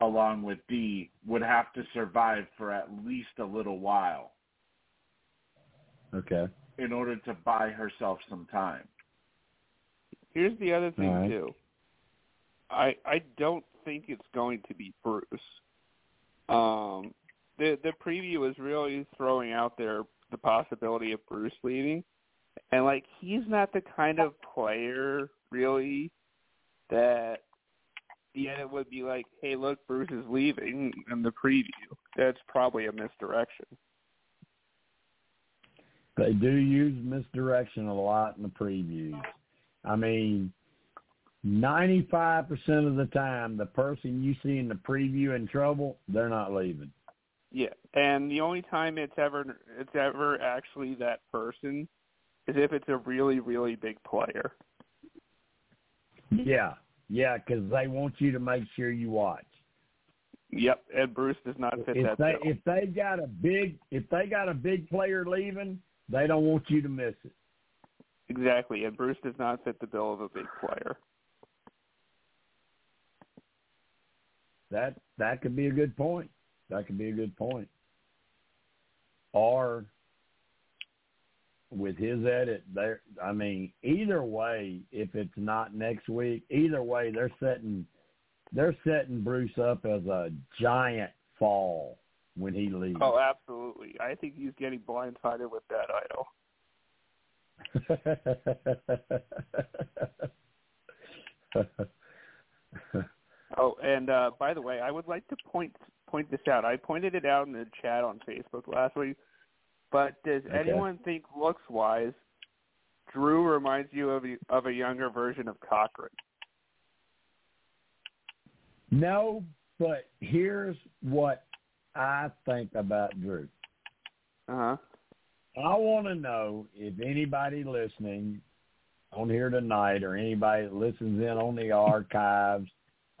along with Dee, would have to survive for at least a little while. Okay. in order to buy herself some time. Here's the other thing, too. I don't think it's going to be Bruce. The preview was really throwing out there the possibility of Bruce leaving. And, like, he's not the kind of player, really, that it would be like, hey, look, Bruce is leaving in the preview. That's probably a misdirection. They do use misdirection a lot in the previews. I mean, 95% of the time, the person you see in the preview in trouble, they're not leaving. Yeah, and the only time it's ever actually that person is if it's a really, really big player. Yeah, yeah, because they want you to make sure you watch. Yep, and Bruce does not fit that bill. If they got a big player leaving, they don't want you to miss it. Exactly, and Bruce does not fit the bill of a big player. That could be a good point. That could be a good point. Or with his edit, either way, if it's not next week, either way, they're setting Bruce up as a giant fall when he leaves. Oh, absolutely. I think he's getting blindsided with that idol. Oh, and by the way, I would like to point this out. I pointed it out in the chat on Facebook last week. But does anyone think looks-wise, Drew reminds you of a younger version of Cochran? No, but here's what I think about Drew. Uh-huh. I want to know if anybody listening on here tonight or anybody that listens in on the archives,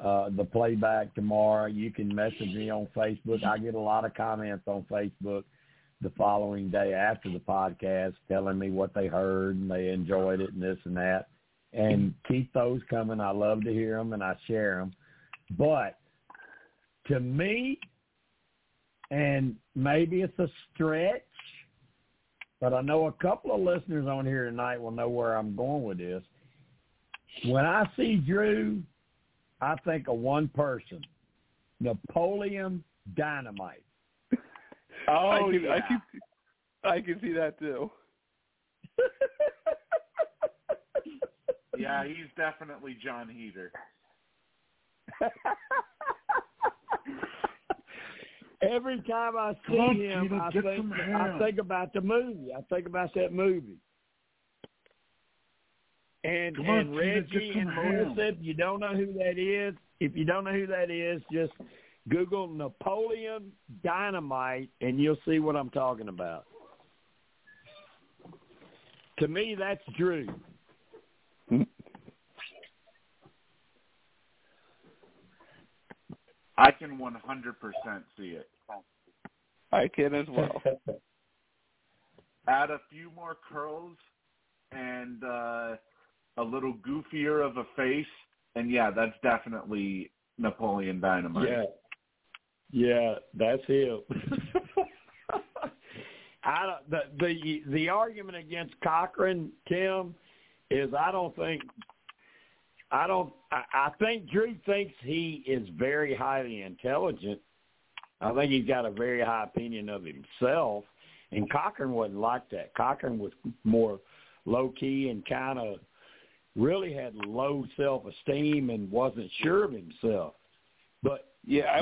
the playback tomorrow, you can message me on Facebook. I get a lot of comments on Facebook the following day after the podcast telling me what they heard and they enjoyed it and this and that. And keep those coming. I love to hear them and I share them. But to me, and maybe it's a stretch, but I know a couple of listeners on here tonight will know where I'm going with this. When I see Drew, I think of one person, Napoleon Dynamite. Oh, I can see that too. Yeah, he's definitely John Heater. Every time I see him, I think about the movie. I think about that movie. And Reggie and Melissa, if you don't know who that is, just Google Napoleon Dynamite, and you'll see what I'm talking about. To me, that's Drew. I can 100% see it. I can as well. Add a few more curls and a little goofier of a face, and yeah, that's definitely Napoleon Dynamite. Yeah, that's him. The argument against Cochran, Tim, is I think Drew thinks he is very highly intelligent. I think he's got a very high opinion of himself, and Cochran wasn't like that. Cochran was more low-key and kind of really had low self-esteem and wasn't sure of himself, but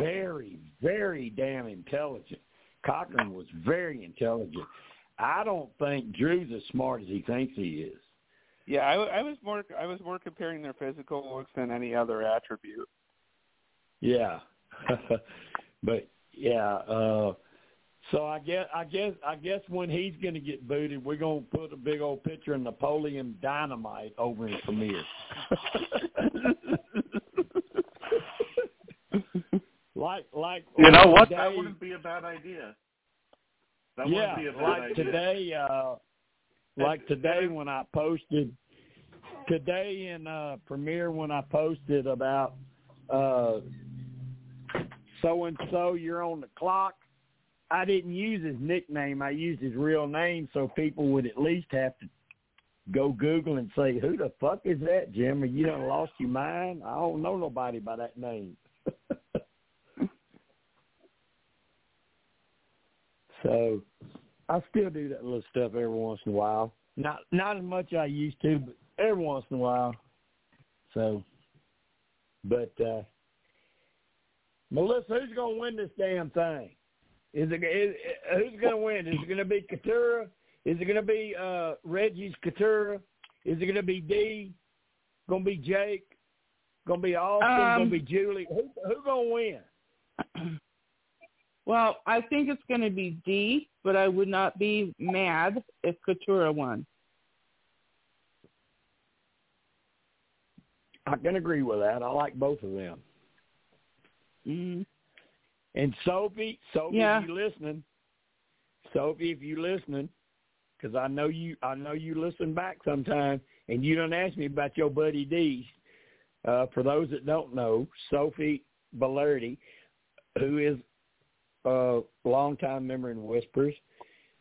very, very damn intelligent. Cochran was very intelligent. I don't think Drew's as smart as he thinks he is. Yeah, I was more comparing their physical looks than any other attribute. Yeah, but yeah. So I guess when he's going to get booted, we're going to put a big old picture of Napoleon Dynamite over in Premiere. like you know what? Today, that wouldn't be a bad idea. That wouldn't be a bad idea. Today when I posted today in Premiere when I posted about so and so, you're on the clock. I didn't use his nickname. I used his real name so people would at least have to go Google and say, who the fuck is that, Jim? Or you done lost your mind? I don't know nobody by that name. So I still do that little stuff every once in a while. Not as much I used to, but every once in a while. So, but Melissa, who's going to win this damn thing? Who's going to win? Is it going to be Katurah? Is it going to be Reggie's Katurah? Is it going to be Dee? Going to be Jake? Going to be Austin? Going to be Julie? Who's going to win? Well, I think it's going to be Dee, but I would not be mad if Katurah won. I can agree with that. I like both of them. Mm-hmm. And Sophie, yeah. Sophie, if you listening, because I know you listen back sometime, and you don't ask me about your buddy Dee. For those that don't know, Sophie Bellardi, who is a longtime member in Whispers,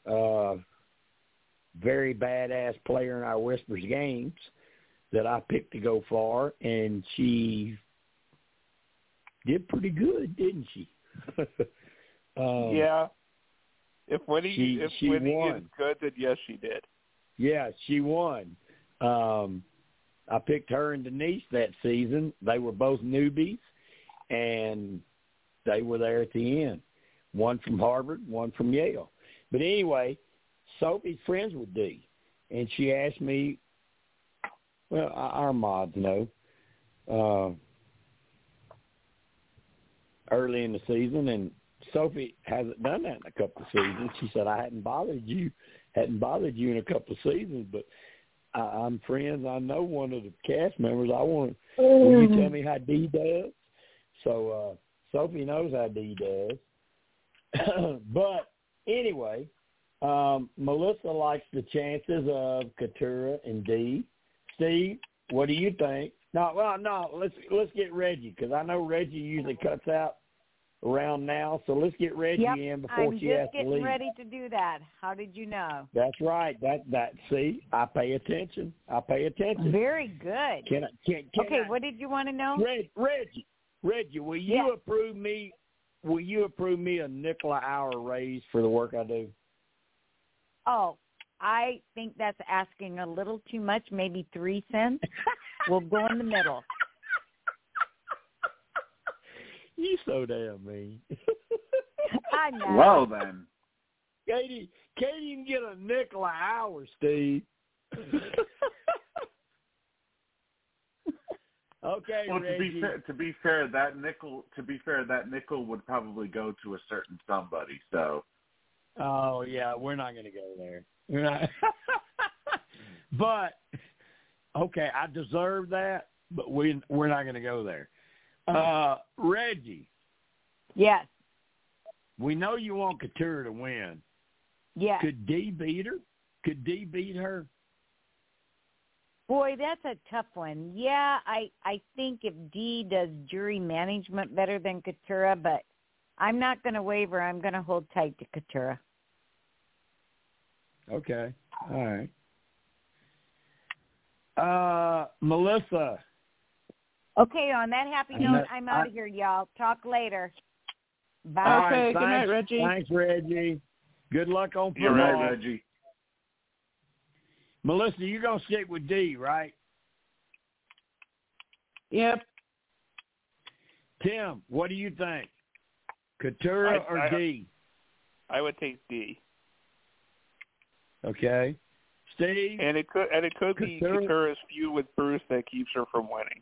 very badass player in our Whispers games that I picked to go far, and she did pretty good, didn't she? Yeah. If Whitty is good, then yes, she did. Yeah, she won. I picked her and Denise that season. They were both newbies, and they were there at the end. One from Harvard, one from Yale. But anyway, Sophie's friends with Dee, and she asked me, well, our mods know, early in the season, and Sophie hasn't done that in a couple of seasons. She said, I hadn't bothered you in a couple of seasons, but I'm friends. I know one of the cast members. Will you tell me how Dee does? So Sophie knows how Dee does. But anyway, Melissa likes the chances of Katurah and Dee. Steve, what do you think? No. Let's get Reggie, because I know Reggie usually cuts out around now. So let's get Reggie in before she has to leave. I'm just getting ready to do that. How did you know? That's right. That. See, I pay attention. Very good. What did you want to know? Reggie, will you approve me? Will you approve me a nickel an hour raise for the work I do? Oh. I think that's asking a little too much, maybe 3 cents. We'll go in the middle. You so damn mean. I know. Well, then. Katie, can't even get a nickel an hour, Steve. Okay, well, Reggie. To be fair, that nickel would probably go to a certain somebody, so. Oh, yeah, we're not going to go there. But okay, I deserve that, but we're not going to go there. Reggie. Yes. We know you want Katurah to win. Yes. Could Dee beat her? Could Dee beat her? Boy, that's a tough one. Yeah, I think if Dee does jury management better than Katurah, but I'm not going to waver. I'm going to hold tight to Katurah. Okay. All right. Melissa. Okay, on that happy note, I'm out of here, y'all. Talk later. Bye. Okay, good night, Reggie. Thanks, Reggie. Good luck on promotion. You're right, Reggie. Melissa, you're going to stick with Dee, right? Yep. Tim, what do you think? Katurah or Dee? I would take Dee. Okay, Steve, and it could be Katurah's feud with Bruce that keeps her from winning.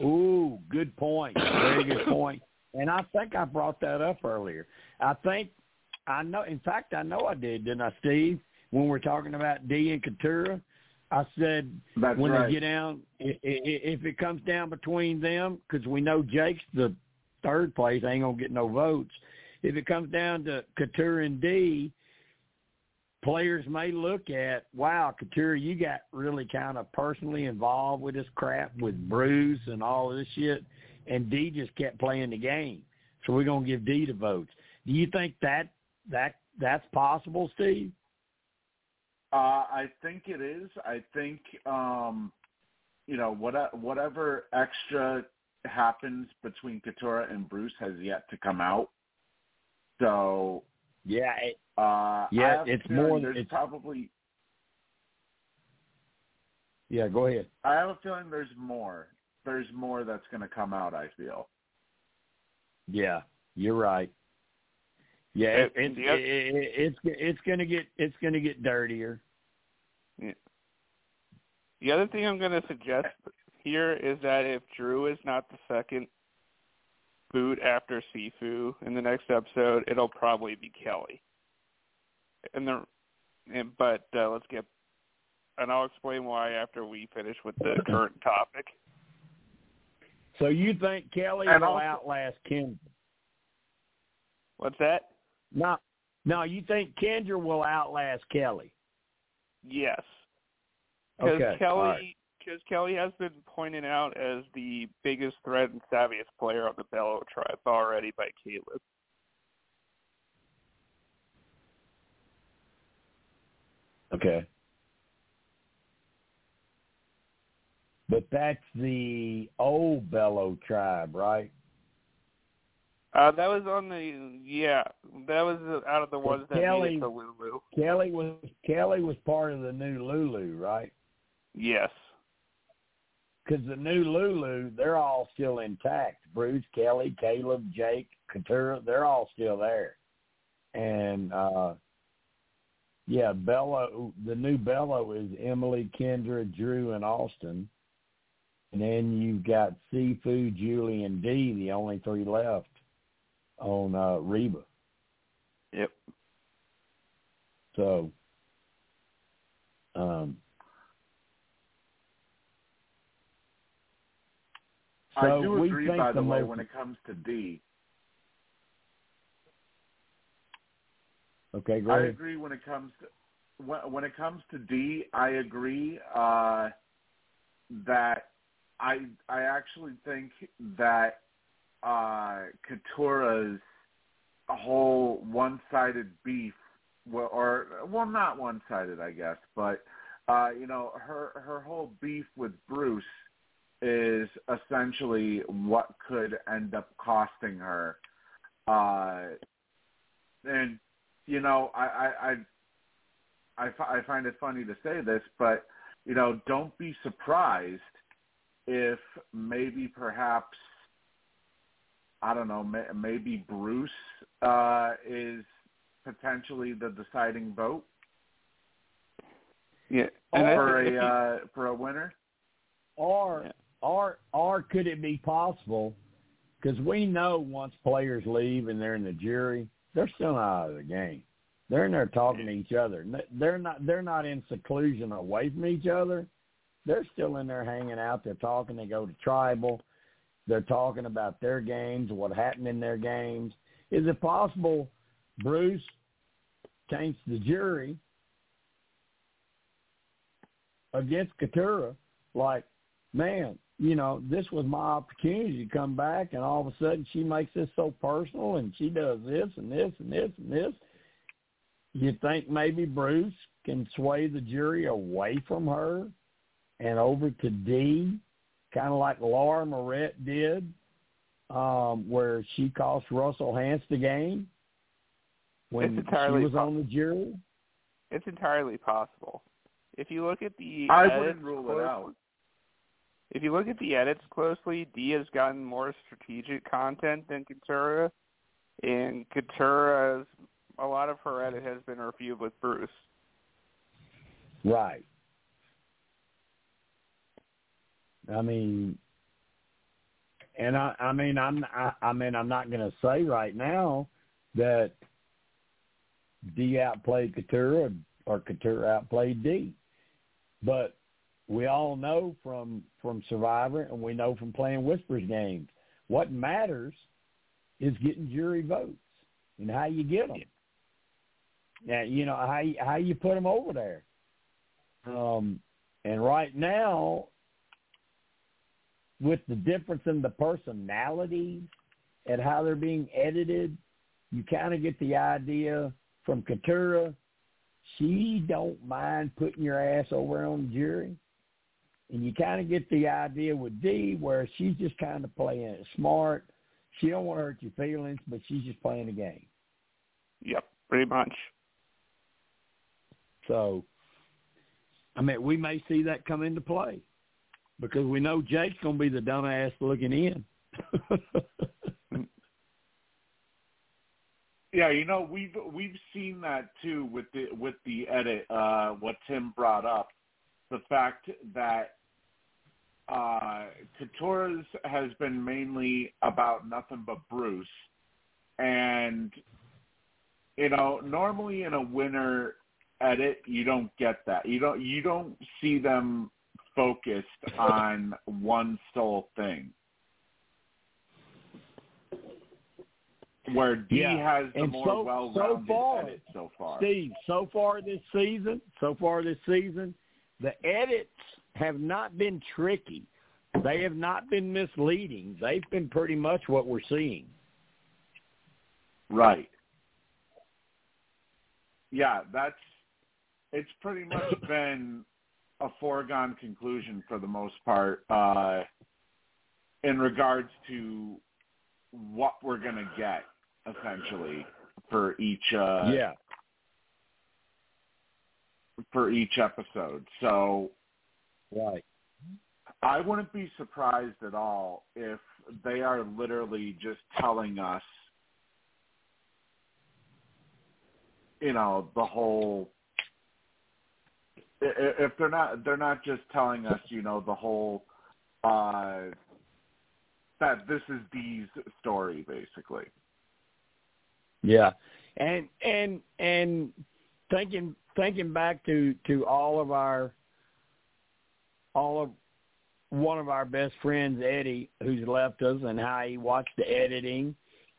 Ooh, good point. Very good point. And I think I brought that up earlier. I know I did, didn't I, Steve? When we're talking about Dee and Katurah, I said that's when right. They get down, if it comes down between them, because we know Jake's the third place, ain't gonna get no votes. If it comes down to Katurah and Dee, players may look at, wow, Katurah, you got really kind of personally involved with this crap with Bruce and all this shit, and Dee just kept playing the game. So we're going to give Dee the votes. Do you think that's possible, Steve? I think it is. I think whatever extra happens between Katurah and Bruce has yet to come out. So yeah, it's probably. Yeah, go ahead. I have a feeling there's more. There's more that's going to come out, I feel. Yeah, you're right. Yeah, it's going to get dirtier. Yeah. The other thing I'm going to suggest here is that if Drew is not the second boot after Sifu in the next episode, it'll probably be Kelly. And I'll explain why after we finish with the current topic. So you think Kelly will outlast Kendra? What's that? No, you think Kendra will outlast Kelly? Yes. Kelly has been pointed out as the biggest threat and savviest player on the Bellow tribe already by Caleb. Okay. But that's the old Bellow tribe, right? That was on the that was out of the ones that made it to Lulu. Kelly was part of the new Lulu, right? Yes. Because the new Lulu, they're all still intact. Bruce, Kelly, Caleb, Jake, Katurah, they're all still there. And Bellow, the new Bellow is Emily, Kendra, Drew, and Austin. And then you've got Sifu, Julie, and Dee, the only three left on Reba. Yep. So, I do agree, by the way, when it comes to Dee. Okay, go ahead. I agree when it comes to Dee. I agree that. I actually think that Katurah's whole one-sided beef, not one-sided, I guess, but her whole beef with Bruce is essentially what could end up costing her, and I find it funny to say this, but don't be surprised if maybe Bruce is potentially the deciding vote. Yeah, for a winner. Or could it be possible? Because we know once players leave and they're in the jury, they're still out of the game. They're in there talking to each other. They're not in seclusion away from each other. They're still in there hanging out. They're talking. They go to tribal. They're talking about their games, what happened in their games. Is it possible Bruce changed the jury against Katurah? Like, man, this was my opportunity to come back, and all of a sudden she makes this so personal, and she does this and this and this and this. You think maybe Bruce can sway the jury away from her and over to Dee, kind of like Laura Moret did, where she cost Russell Hantz the game when she was on the jury? It's entirely possible. If you look at the edits closely, Dee has gotten more strategic content than Katurah, and Katurah's, a lot of her edit has been reviewed with Bruce. Right. I mean, and I'm not going to say right now that Dee outplayed Katurah or Katurah outplayed Dee, but we all know from Survivor, and we know from playing Whispers games, what matters is getting jury votes and how you get them. Now, how you put them over there. And right now, with the difference in the personalities and how they're being edited, you kind of get the idea from Katurah. She don't mind putting your ass over on the jury. And you kind of get the idea with Dee where she's just kind of playing it smart. She don't want to hurt your feelings, but she's just playing the game. Yep, pretty much. So, I mean, we may see that come into play because we know Jake's going to be the dumbass looking in. Yeah, you know, we've seen that too with the edit. What Tim brought up, the fact that Katurah's has been mainly about nothing but Bruce, and you know, normally in a winner edit, you don't get that. You don't see them focused on one sole thing. Where Dee has the more well-rounded edit so far. Steve, so far this season, the edits have not been tricky. They have not been misleading. They've been pretty much what we're seeing. Right. Yeah, it's pretty much been a foregone conclusion for the most part in regards to what we're going to get, essentially, for each episode. So, right. I wouldn't be surprised at all if they are literally just telling us, you know, the whole. If they're not just telling us, you know, the whole. That this is Dee's story, basically. Yeah, and thinking back to all of one of our best friends, Eddie, who's left us, and how he watched the editing,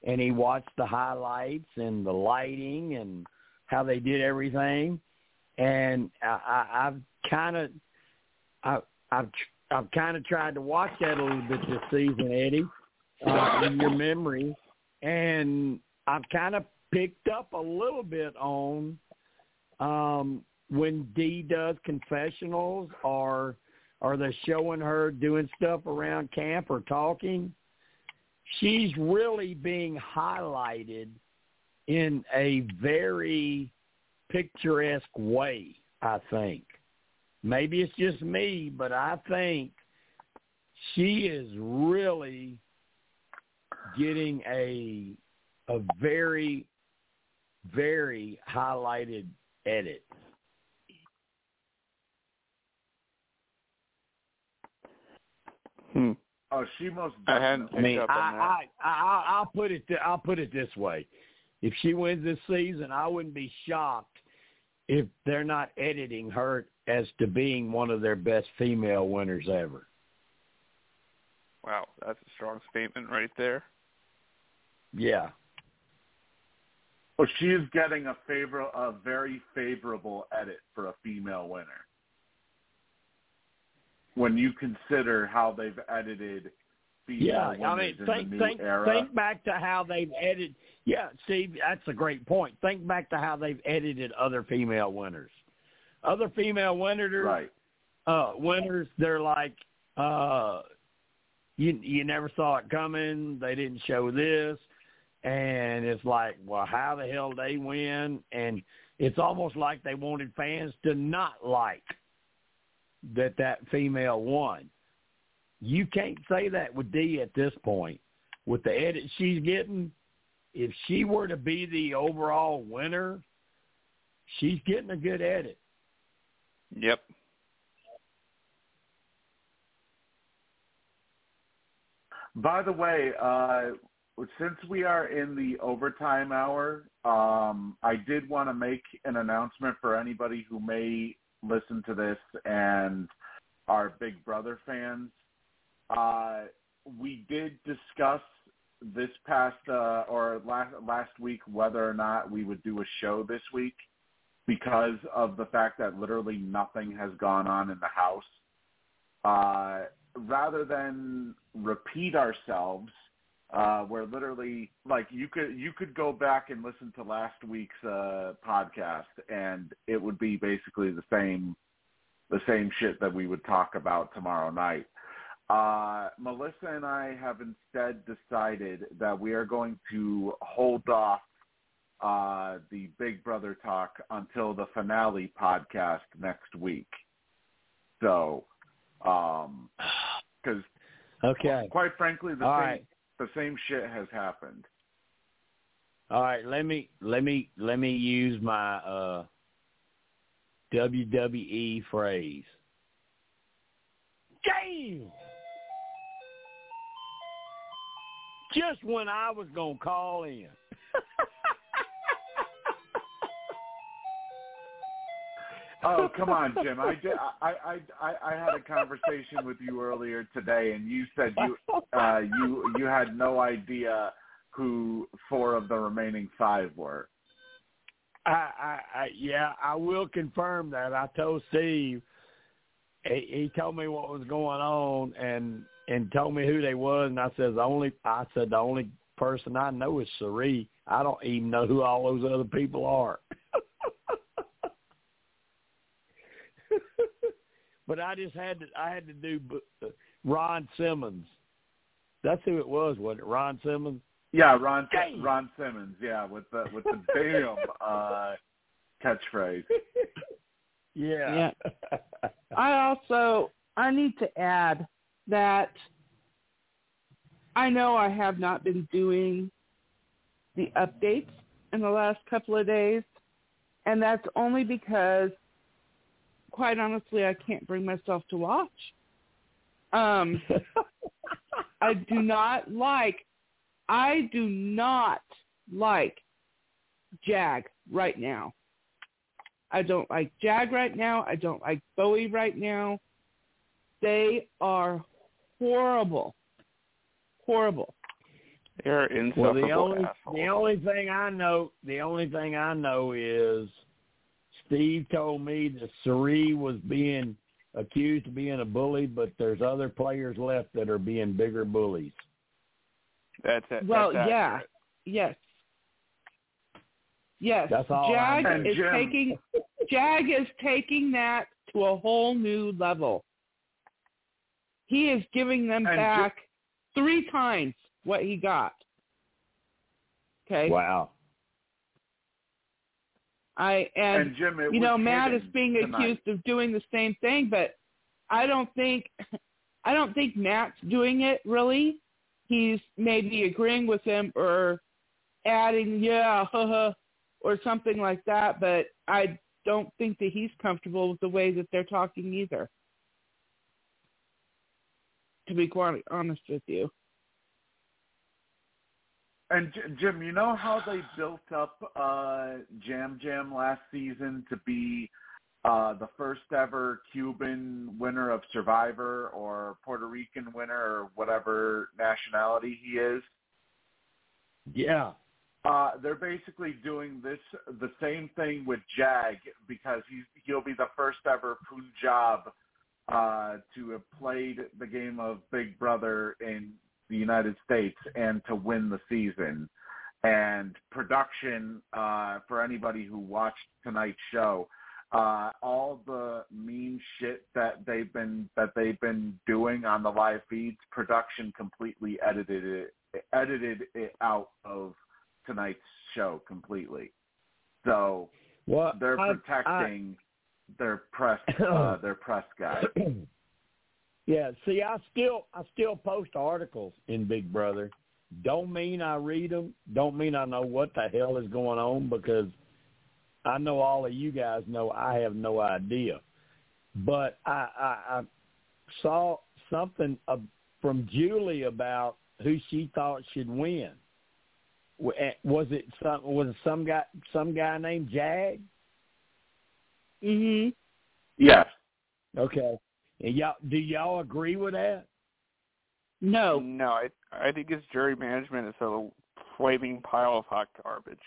and he watched the highlights and the lighting and how they did everything, and I've kind of tried to watch that a little bit this season, Eddie, in your memory, and I've kind of picked up a little bit on when Dee does confessionals or they're showing her doing stuff around camp or talking. She's really being highlighted in a very picturesque way, I think. Maybe it's just me, but I think she is really getting a very, very highlighted edit. Oh, she must. I'll put it this way: if she wins this season, I wouldn't be shocked if they're not editing her as to being one of their best female winners ever. Wow, that's a strong statement right there. Yeah. Well, she's getting a very favorable edit for a female winner. When you consider how they've edited female winners in the new era. Think back to how they've edited. Yeah, Steve, that's a great point. Think back to how they've edited other female winners. Other female winners, right. They're like, you never saw it coming. They didn't show this. And it's like, well, how the hell they win? And it's almost like they wanted fans to not like that female won. You can't say that with Dee at this point. With the edit she's getting, if she were to be the overall winner, she's getting a good edit. Yep. By the way, since we are in the overtime hour, I did want to make an announcement for anybody who may listen to this and are Big Brother fans. We did discuss this last week whether or not we would do a show this week, because of the fact that literally nothing has gone on in the house. Rather than repeat ourselves, where literally, like, you could go back and listen to last week's podcast, and it would be basically the same shit that we would talk about tomorrow night. Melissa and I have instead decided that we are going to hold off the Big Brother talk until the finale podcast next week. So, because quite frankly, the same shit has happened. All right, let me use my WWE phrase. Damn! Just when I was gonna call in. Oh, come on, Jim. I had a conversation with you earlier today, and you said you had no idea who 4 of the remaining 5 were. I will confirm that. I told Steve. He told me what was going on and told me who they was, and I said the only person I know is Sari. I don't even know who all those other people are. But I had to do Ron Simmons. That's who it was, wasn't it? Ron Simmons. Yeah, Ron Simmons. Yeah, with the damn catchphrase. Yeah. I need to add that I know I have not been doing the updates in the last couple of days, and that's only because, quite honestly, I can't bring myself to watch. I do not like Jag right now. I don't like Jag right now. I don't like Bowie right now. They are horrible. Horrible. They're insufferable. Well, the only thing I know is Steve told me that Sari was being accused of being a bully, but there's other players left that are being bigger bullies. That's it. Well, that's accurate. Yes. Yes, Jag is taking that to a whole new level. He is giving them back 3 times what he got. Okay. Wow. Jim, you know, Matt is being accused of doing the same thing, but I don't think Matt's doing it really. He's maybe agreeing with him or adding, yeah, haha. Or something like that, but I don't think that he's comfortable with the way that they're talking either, to be quite honest with you. And, Jim, you know how they built up Jam last season to be the first ever Cuban winner of Survivor or Puerto Rican winner or whatever nationality he is? Yeah. They're basically doing the same thing with Jag, because he'll be the first ever Punjab to have played the game of Big Brother in the United States and to win the season. And production, for anybody who watched tonight's show, all the mean shit that they've been doing on the live feeds, production completely edited it out of tonight's show completely. So they're protecting their press guy. Yeah, see, I still post articles in Big Brother. Don't mean I read them. Don't mean I know what the hell is going on, because I know all of you guys know I have no idea. But I saw something from Julie about who she thought should win. Was it some guy named Jag? Mhm. Yes. Okay. And do y'all agree with that? No. No, I think it's jury management is a flaming pile of hot garbage.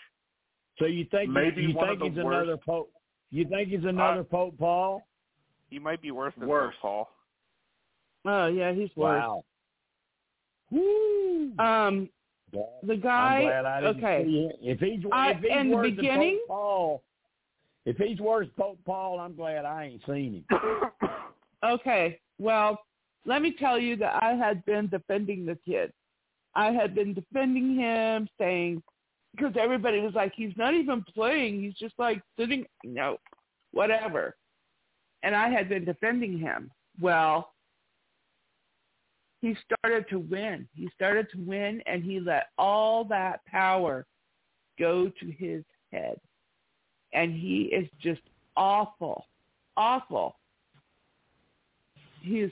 So you think another Pope? You think he's another Pope Paul? He might be worse than Pope Paul. Oh yeah, he's worse. Wow. Woo. The guy. I'm glad I didn't see it. If he's worse than Pope Paul, if he's worse than Pope Paul, I'm glad I ain't seen him. Okay. Well, let me tell you that I had been defending the kid. I had been defending him, saying, because everybody was like, he's not even playing. He's just like sitting, whatever. And I had been defending him. Well, he started to win. And he let all that power go to his head. And he is just awful. He's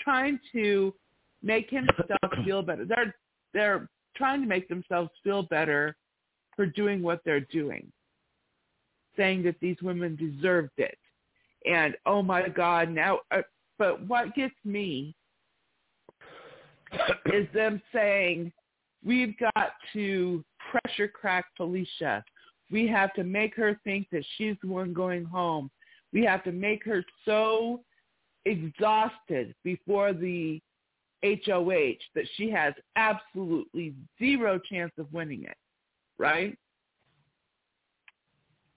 trying to make himself feel better. They're trying to make themselves feel better for doing what they're doing, saying that these women deserved it. And, oh, my God, now but what gets me is them saying, we've got to pressure crack Felicia. We have to make her think that she's the one going home. We have to make her so exhausted before the HOH that she has absolutely zero chance of winning it, right?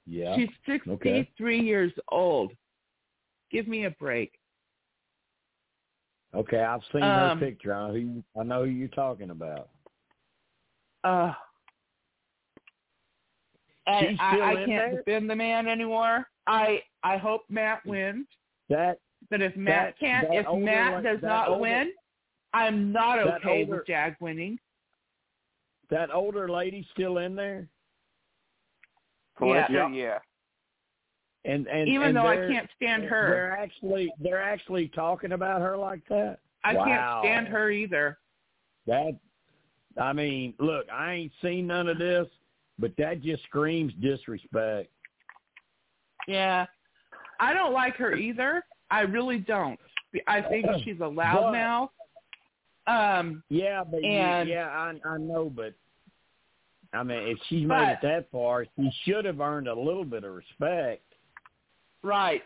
Yeah. She's 63 years old. Give me a break. Okay, I've seen her picture. I know who you're talking about. And I can't defend the man anymore. I hope Matt wins. But if Matt does not win, I'm not okay with Jag winning. That older lady still in there? Felicia, yeah. And even though I can't stand her, they're actually talking about her like that. I can't stand her either. Look, I ain't seen none of this, but that just screams disrespect. Yeah, I don't like her either. I really don't. I think she's a loudmouth. I know, but I mean, if she made it that far, she should have earned a little bit of respect. Right.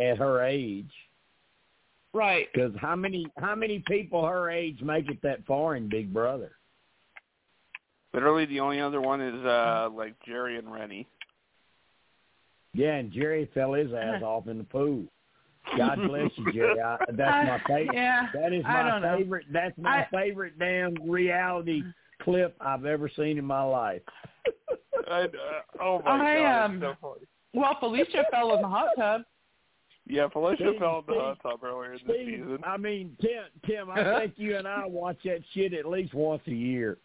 At her age. Right. Because how many people her age make it that far in Big Brother? Literally the only other one is like Jerry and Rennie. Yeah, and Jerry fell his ass off in the pool. God bless you, Jerry. That's my favorite. Yeah, that is my favorite. Know. That's my favorite damn reality clip I've ever seen in my life. God, it's so funny. Well, Felicia fell in the hot tub. Yeah, Felicia fell in the hot tub earlier in the season. I mean, Tim, I think you and I watch that shit at least once a year.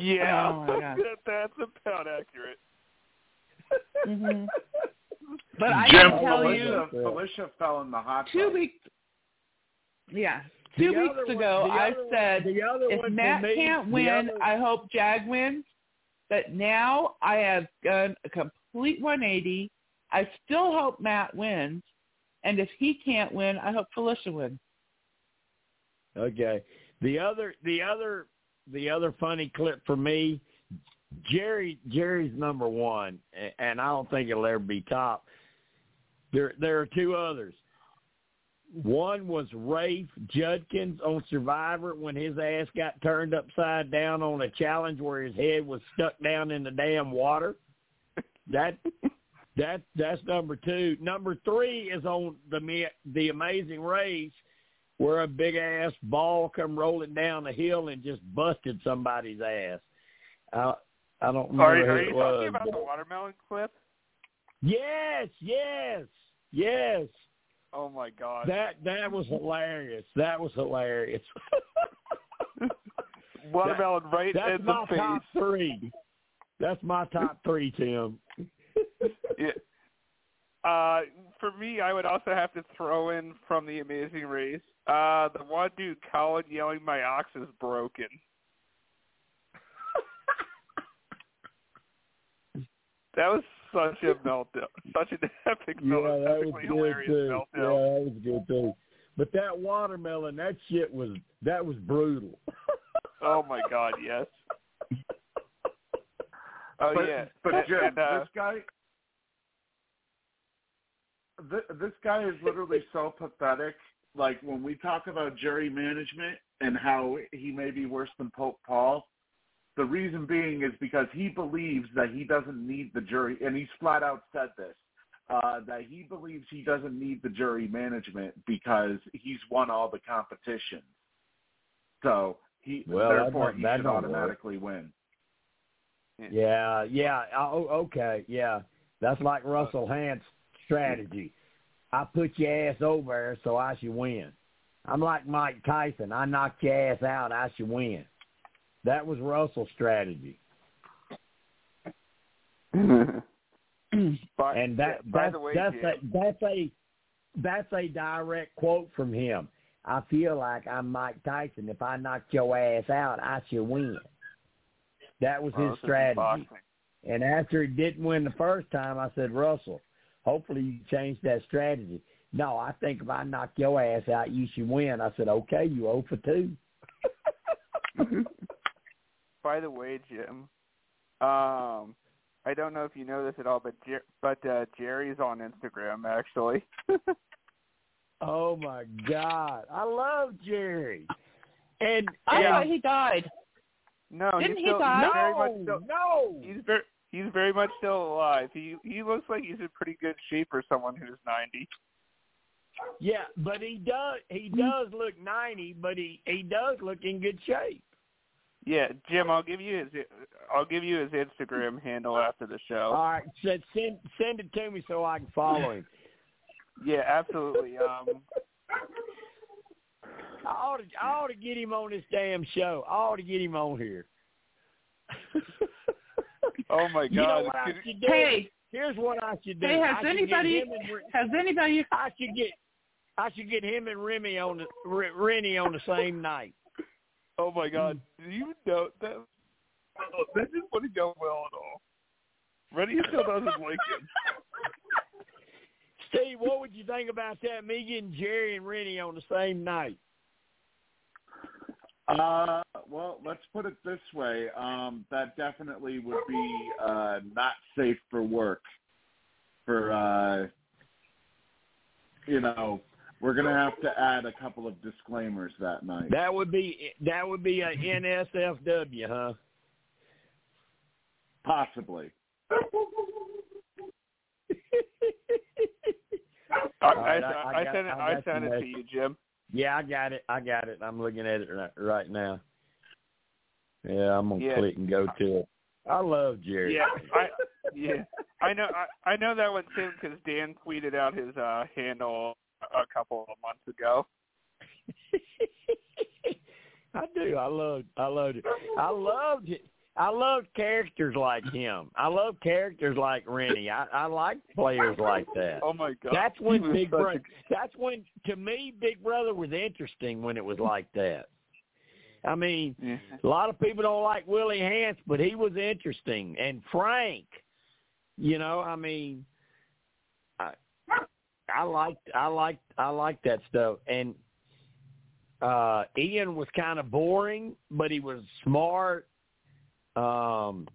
Yeah, oh my God. That's about accurate. Mm-hmm. But I can tell you, Felicia fell in the hot tub. 2 weeks. Yeah, 2 weeks ago, I said if Matt can't win, I hope Jag wins. But now I have done a complete 180. I still hope Matt wins, and if he can't win, I hope Felicia wins. Okay. The other funny clip for me. Jerry's number one, and I don't think it'll ever be top. There are two others. One was Rafe Judkins on Survivor when his ass got turned upside down on a challenge where his head was stuck down in the damn water. That's number two. Number three is on the Amazing Race where a big-ass ball come rolling down the hill and just busted somebody's ass. I don't remember. Are you talking about the watermelon clip? Yes. Oh my God. That was hilarious. Watermelon right in the face. That's my top three. Tim. Yeah. For me, I would also have to throw in from the Amazing Race. The one dude, Colin, yelling, "My ox is broken." That was such a meltdown, such an epic meltdown. Yeah, that was hilarious meltdown. Yeah, that was a good thing. But that watermelon, that shit was brutal. Oh my God, yes. But Jim, this guy is literally so pathetic. Like when we talk about Jerry management, and how he may be worse than Pope Paul. The reason being is because he believes that he doesn't need the jury, and he's flat out said this, that he believes he doesn't need the jury management because he's won all the competitions. So he should automatically win. Yeah. Oh, okay, yeah. That's like Russell Hantz' strategy. I put your ass over there, so I should win. I'm like Mike Tyson. I knocked your ass out. I should win. That was Russell's strategy. And that's a direct quote from him. I feel like I'm Mike Tyson. If I knocked your ass out, I should win. That was his strategy. And after he didn't win the first time, I said, Russell, hopefully you change that strategy. No, I think if I knock your ass out, you should win. I said, okay, you 0 for 2. By the way, Jim, I don't know if you know this at all, but Jerry's on Instagram, actually. Oh, my God. I love Jerry. And I thought he died. No, he's very much still alive. He looks like he's in pretty good shape for someone who's 90. Yeah, but he does look 90, but he does look in good shape. Yeah, Jim, I'll give you his Instagram handle after the show. All right, so send it to me so I can follow him. Yeah, absolutely. I ought to get him on this damn show. I ought to get him on here. Oh my God! You know what I should do? Hey, here's what I should do. Hey, has anybody? I should get him and Rennie on the same night. Oh my God! Do you know that just wouldn't go well at all? Rennie still doesn't like him. Steve, what would you think about that? Me getting Jerry and Rennie on the same night. Well, let's put it this way. That definitely would be not safe for work. We're gonna have to add a couple of disclaimers that night. That would be a NSFW, huh? Possibly. I sent it to you, Jim. Yeah, I got it. I'm looking at it right now. Yeah, I'm gonna click and go to it. I love Jerry. Yeah, I know that was him because Dan tweeted out his handle a couple of months ago. I do. I loved it. I love characters like him. I love characters like Rennie. I like players like that. Oh my God! That's when, to me, Big Brother was interesting when it was like that. I mean, a lot of people don't like Willie Hantz, but he was interesting and frank. You know, I mean, I liked that stuff. And Ian was kind of boring, but he was smart. Dan,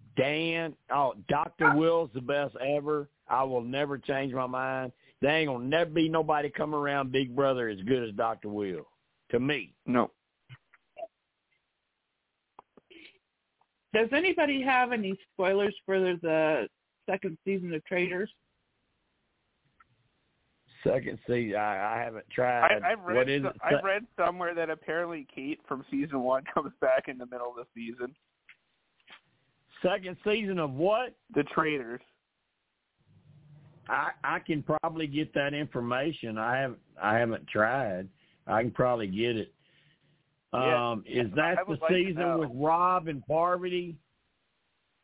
Dr. Will's the best ever. I will never change my mind. There ain't gonna never be nobody come around Big Brother as good as Dr. Will, to me. No. Does anybody have any spoilers for the second season of Traitors? Second season, I haven't tried. I've read somewhere that apparently Kate from season 1 comes back in the middle of the season. Second season of what? The Traitors. I can probably get that information. I haven't tried. I can probably get it. Is that the season with Rob and Parvati?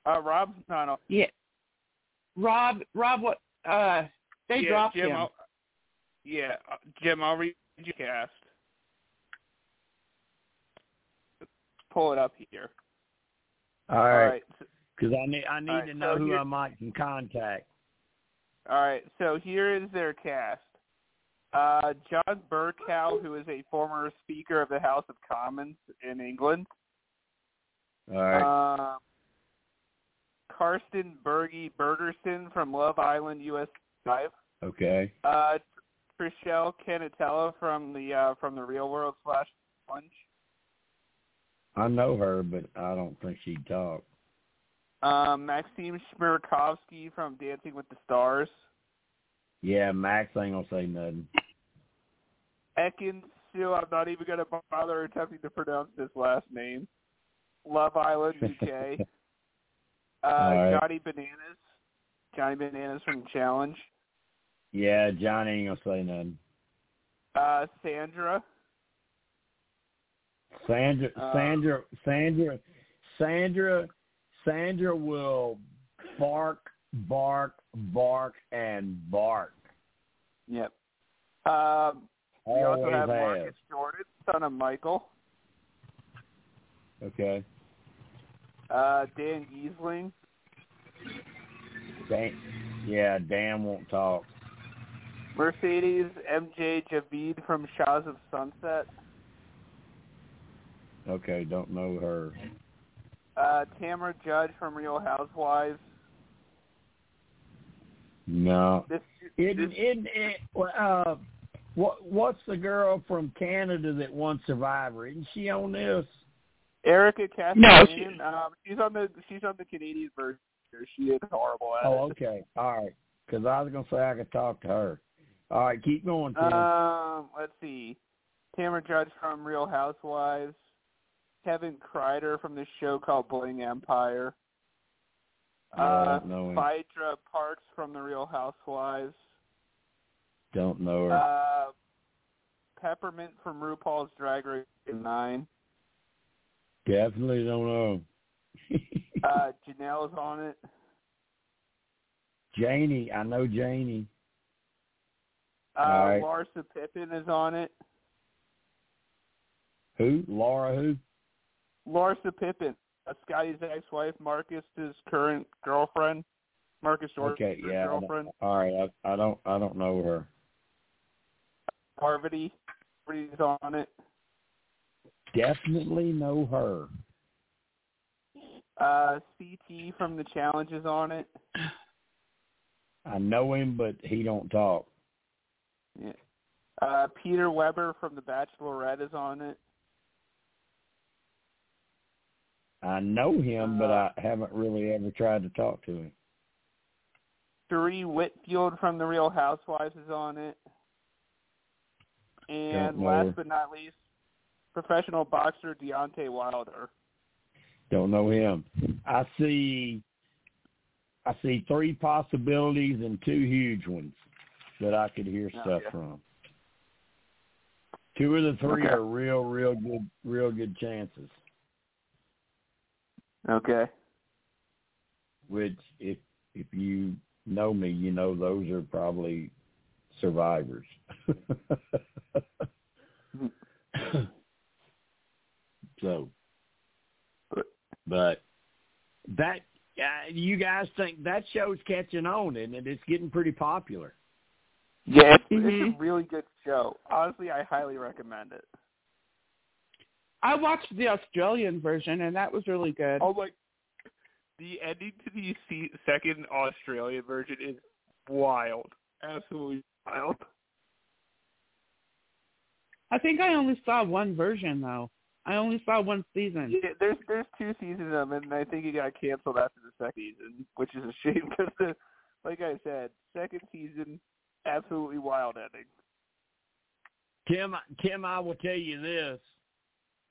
Rob's not on. Yeah. Rob, what? They dropped him. Jim, I'll read you cast. Pull it up here. All right, because I need to know who I might can contact. All right, so here is their cast. John Burkow, who is a former Speaker of the House of Commons in England. All right. Karsten Berge Bergerson from Love Island, US5. Okay. Trishelle Canatello from the Real World /Punch. I know her, but I don't think she talked. Maxim Shmirakovsky from Dancing with the Stars. Yeah, Max ain't going to say nothing. Ekin Sue, I'm not even going to bother attempting to pronounce this last name. Love Island, UK. Right. Johnny Bananas from Challenge. Yeah, Johnny ain't going to say nothing. Sandra will bark. Yep. We also have Marcus Jordan, son of Michael. Okay. Dan Easling. Dan won't talk. Mercedes MJ Javid from Shaw's of Sunset. Okay, don't know her. Tamara Judge from Real Housewives. No. What's the girl from Canada that won Survivor? Isn't she on this? Erica Cassidy. No, she's on the Canadian version. She is horrible at it. Oh, okay. All right. Because I was going to say I could talk to her. All right, keep going, Tim. Let's see. Tamara Judge from Real Housewives. Kevin Crider from the show called Bling Empire. Phaedra Parks from The Real Housewives. Don't know her. Peppermint from RuPaul's Drag Race 9. Definitely don't know. Janelle's on it. Janie. I know Janie. Right. Larsa Pippen is on it. Who? Laura who? Larsa Pippen, Scotty's ex-wife, Marcus's current girlfriend, Marcus Jordan's girlfriend. All right, I don't know her. Harvey's on it. Definitely know her. CT from the Challenge is on it. I know him, but he don't talk. Yeah. Peter Weber from The Bachelorette is on it. I know him, but I haven't really ever tried to talk to him. Sheree Whitfield from The Real Housewives is on it. And last but not least, professional boxer Deontay Wilder. Don't know him. I see three possibilities and two huge ones that I could hear stuff from. Two of the three are real good chances. Okay. Which, if you know me, you know those are probably survivors. So, but that you guys think that show's catching on, isn't it? It's getting pretty popular. Yeah, it's a really good show. Honestly, I highly recommend it. I watched the Australian version, and that was really good. Oh, my. The ending to the second Australian version is wild. Absolutely wild. I think I only saw one version, though. I only saw one season. Yeah, there's two seasons of it, and I think it got canceled after the second season, which is a shame because, like I said, second season, absolutely wild ending. Tim, I will tell you this.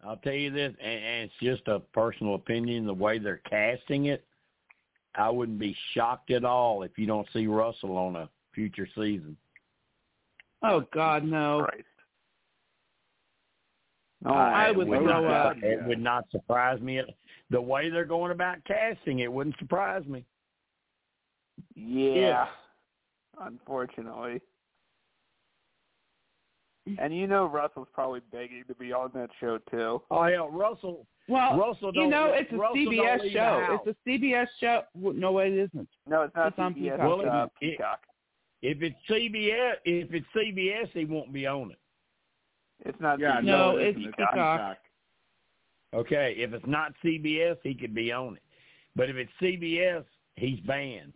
I'll tell you this, and it's just a personal opinion, the way they're casting it, I wouldn't be shocked at all if you don't see Russell on a future season. Oh, God, no. I would throw up. It would not surprise me. The way they're going about casting, it wouldn't surprise me. Yeah. Unfortunately. And you know Russell's probably begging to be on that show, too. Oh, yeah, Russell. Well, it's a CBS show. It's a CBS show. No, it isn't. No, it's not CBS. Well, Peacock. If it's CBS, he won't be on it. It's not CBS. No, it's Peacock. Okay, if it's not CBS, he could be on it. But if it's CBS, he's banned.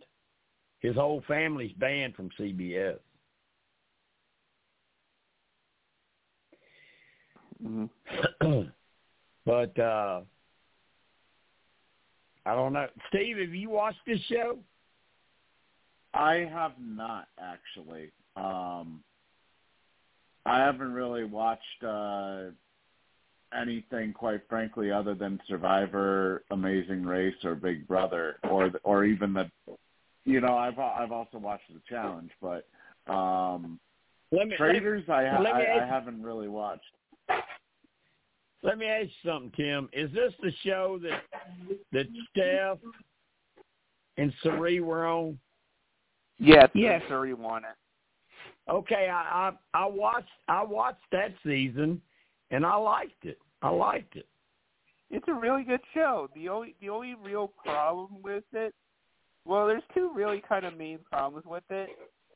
His whole family's banned from CBS. Mm-hmm. But I don't know. Steve, have you watched this show? I have not, actually. I haven't really watched anything, quite frankly, other than Survivor, Amazing Race, or Big Brother, or even the, you know, I've also watched The Challenge, but Traders I haven't really watched. Let me ask you something, Tim. Is this the show that Steph and Suri were on? Yes, Suri won it. Okay, I watched that season, and I liked it. It's a really good show. The only real problem with it, well, there's two really kind of main problems with it.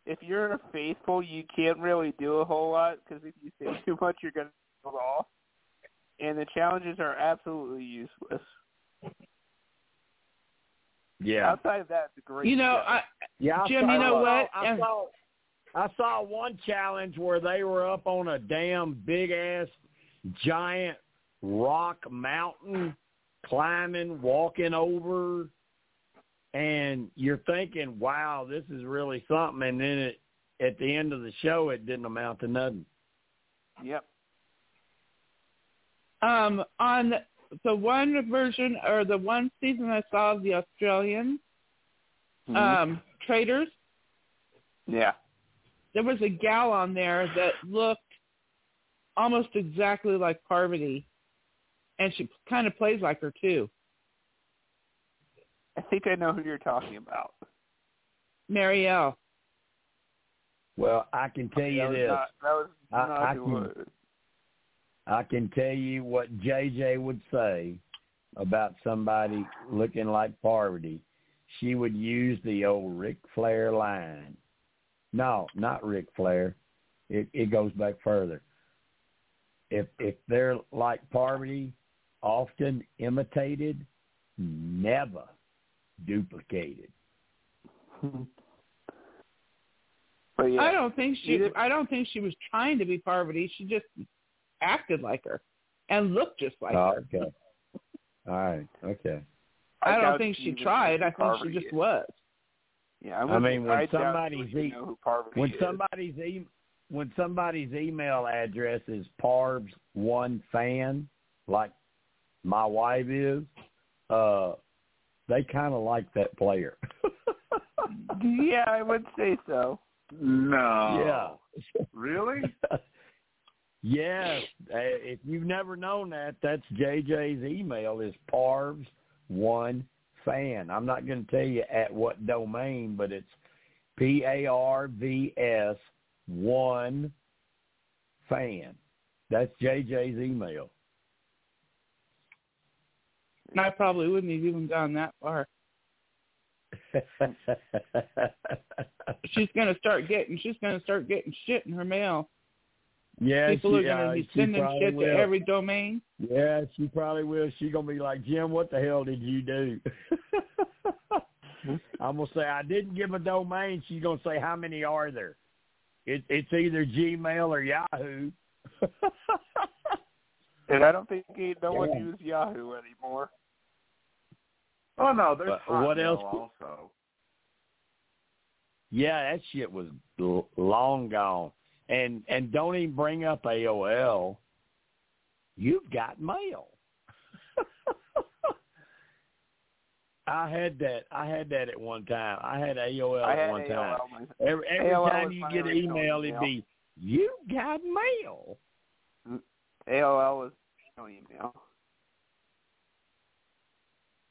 If you're faithful, you can't really do a whole lot, because if you say too much, you're going to do it all. And the challenges are absolutely useless. Yeah. Outside of that, it's a great. You know, Jim, you know what? I saw one challenge where they were up on a damn big-ass, giant rock mountain, climbing, walking over, and you're thinking, wow, this is really something, and then at the end of the show, it didn't amount to nothing. Yep. On the one version, or the one season I saw of the Australian Traders. Yeah. There was a gal on there that looked almost exactly like Parvati, and she kind of plays like her too. I think I know who you're talking about. Marielle. Well, I can tell you this. I can tell you what JJ would say about somebody looking like Parvati. She would use the old Ric Flair line. No, not Ric Flair. It goes back further. If they're like Parvati, often imitated, never duplicated. But yeah, I don't think she was trying to be Parvati. She just acted like her and looked just like her. Okay. All right. Okay. I don't think she tried. I think she just was. Yeah. When somebody's email address is Parv's one fan, like my wife is, they kind of like that player. Yeah, I would say so. No. Yeah. Really? Yes. If you've never known that, that's JJ's email is Parv's one fan. I'm not going to tell you at what domain, but it's PARVS one fan. That's JJ's email. I probably wouldn't have even gone that far. She's gonna start getting shit in her mail. Yeah, people are gonna be sending shit to every domain. Yeah, she probably will. She's gonna be like, Jim, what the hell did you do? I'm gonna say I didn't give a domain. She's gonna say, how many are there? It's either Gmail or Yahoo. And I don't think no one uses Yahoo anymore. Oh, no, there's Hotmail also. Yeah, that shit was long gone. And don't even bring up AOL. You've got mail. I had that at one time. I had AOL at one time. Every time you get an email, it'd be, you got mail. AOL was email.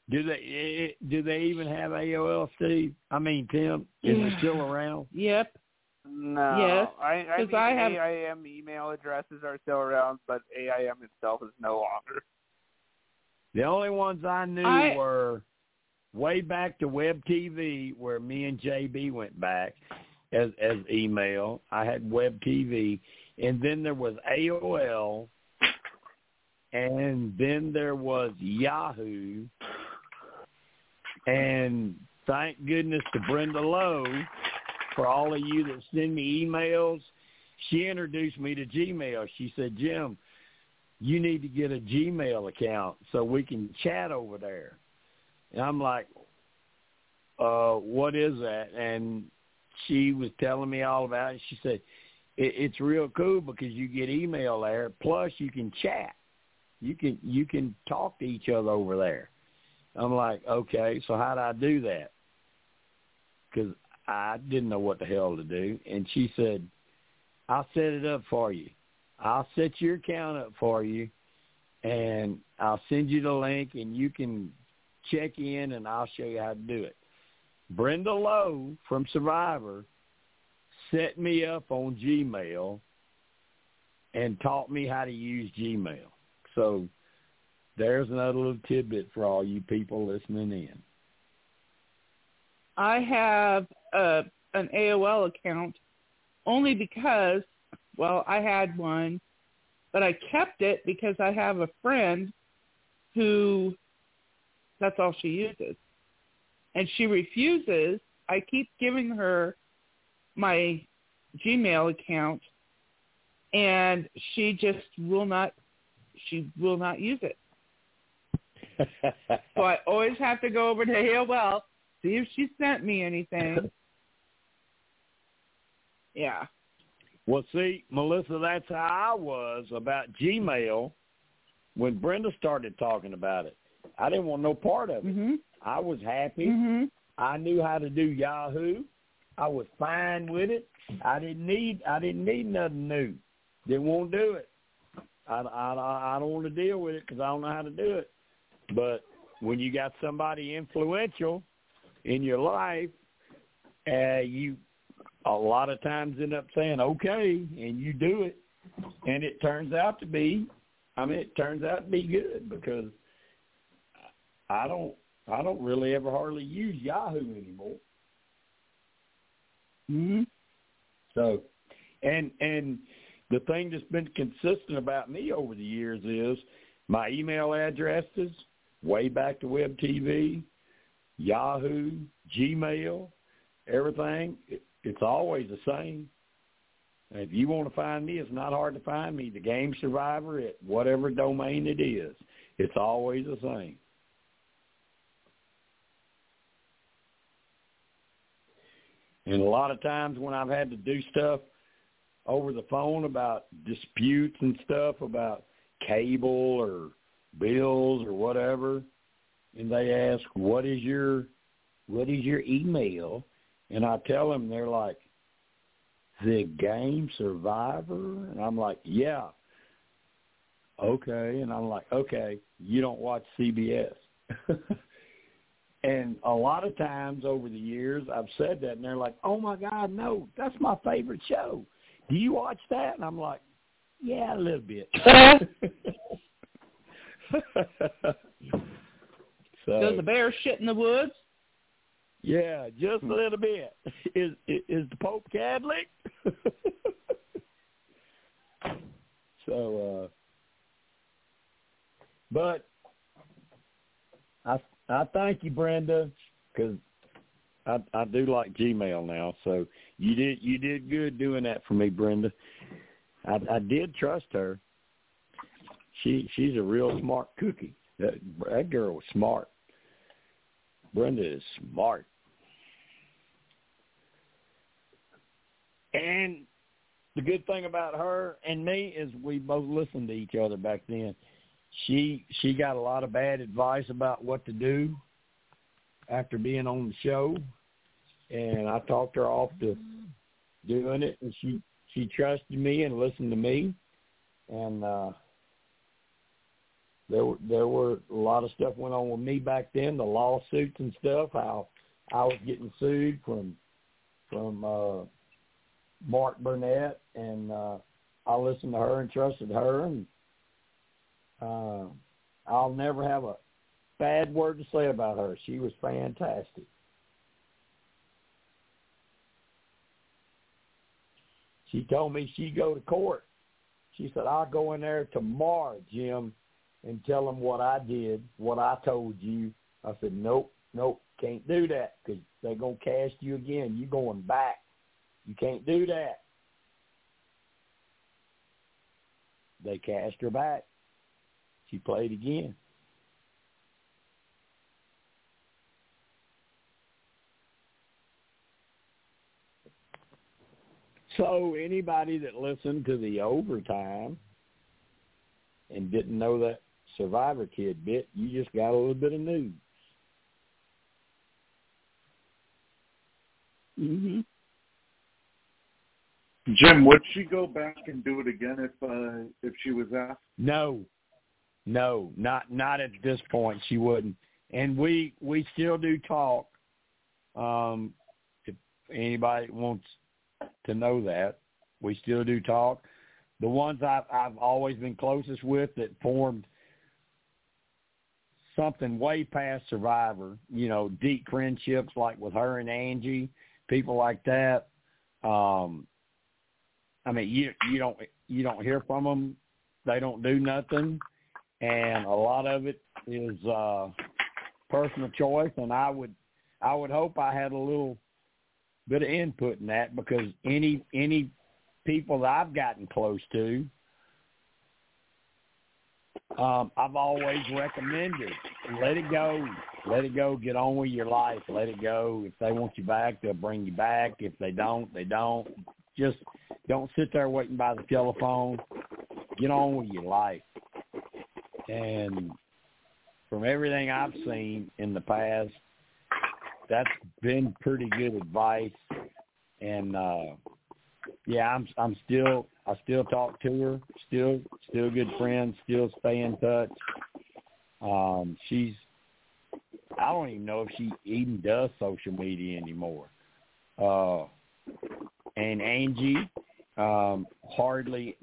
Do they even have AOL, Steve? I mean, Tim, is it still around? Yep. No. Yes. I mean, AIM email addresses are still around, but AIM itself is no longer. The only ones I knew were way back to Web TV, where me and JB went back as email. I had Web TV, and then there was AOL, and then there was Yahoo. And thank goodness to Brenda Lowe, for all of you that send me emails, she introduced me to Gmail. She said, Jim, you need to get a Gmail account so we can chat over there. And I'm like, what is that? And she was telling me all about it. She said, it's real cool because you get email there. Plus you can chat. You can talk to each other over there. I'm like, okay, so how do I do that? Because I didn't know what the hell to do. And she said, I'll set it up for you. I'll set your account up for you, and I'll send you the link, and you can check in, and I'll show you how to do it. Brenda Lowe from Survivor set me up on Gmail and taught me how to use Gmail. So there's another little tidbit for all you people listening in. I have an AOL account only because, well, I had one, but I kept it because I have a friend who that's all she uses. And she refuses. I keep giving her my Gmail account, and she just will not. She will not use it. So I always have to go over to AOL, see if she sent me anything. Yeah. Well, see, Melissa, that's how I was about Gmail when Brenda started talking about it. I didn't want no part of it. Mm-hmm. I was happy. Mm-hmm. I knew how to do Yahoo. I was fine with it. I didn't need nothing new. Didn't want to do it. I don't want to deal with it because I don't know how to do it. But when you got somebody influential in your life, you a lot of times end up saying, okay, and you do it. And it turns out to be, good because I don't really ever hardly use Yahoo anymore. Mm-hmm. So, and the thing that's been consistent about me over the years is my email addresses, way back to Web TV, Yahoo, Gmail, everything. It's always the same. And if you want to find me, it's not hard to find me. The Game Survivor at whatever domain it is. It's always the same. And a lot of times when I've had to do stuff over the phone about disputes and stuff about cable or bills or whatever, and they ask, what is your email? And I tell them, they're like, the Game Survivor? And I'm like, yeah. Okay. And I'm like, okay, you don't watch CBS. And a lot of times over the years, I've said that, and they're like, oh, my God, no, that's my favorite show. Do you watch that? And I'm like, yeah, a little bit. So, does the bear shit in the woods? Yeah, just a little bit. Is the Pope Catholic? So, but I thank you, Brenda, because I do like Gmail now. So you did good doing that for me, Brenda. I did trust her. She's a real smart cookie. That girl was smart. Brenda is smart. And the good thing about her and me is we both listened to each other back then. She got a lot of bad advice about what to do after being on the show, and I talked her off to doing it, and she trusted me and listened to me, and there were a lot of stuff went on with me back then, the lawsuits and stuff, how I was getting sued from Mark Burnett, and I listened to her and trusted her, and I'll never have a bad word to say about her. She was fantastic. She told me she'd go to court. She said, I'll go in there tomorrow, Jim, and tell them what I did, what I told you. I said, nope, can't do that because they're going to cast you again. You're going back. You can't do that. They cast her back. She played again. So anybody that listened to the overtime and didn't know that Survivor Kid bit, you just got a little bit of news. Mm-hmm. Jim, would she go back and do it again if she was asked? No, not at this point. She wouldn't. And we still do talk. If anybody wants to know that, we still do talk. The ones I've always been closest with that formed something way past Survivor, you know, deep friendships like with her and Angie, people like that. I mean, you don't hear from them. They don't do nothing, and a lot of it is personal choice. And I would hope I had a little bit of input in that, because any people that I've gotten close to, I've always recommended, let it go, get on with your life, let it go. If they want you back, they'll bring you back. If they don't, they don't. Just don't sit there waiting by the telephone. Get on with your life. And from everything I've seen in the past, that's been pretty good advice. And I still talk to her. Still good friends. Still stay in touch. I don't even know if she even does social media anymore. And Angie hardly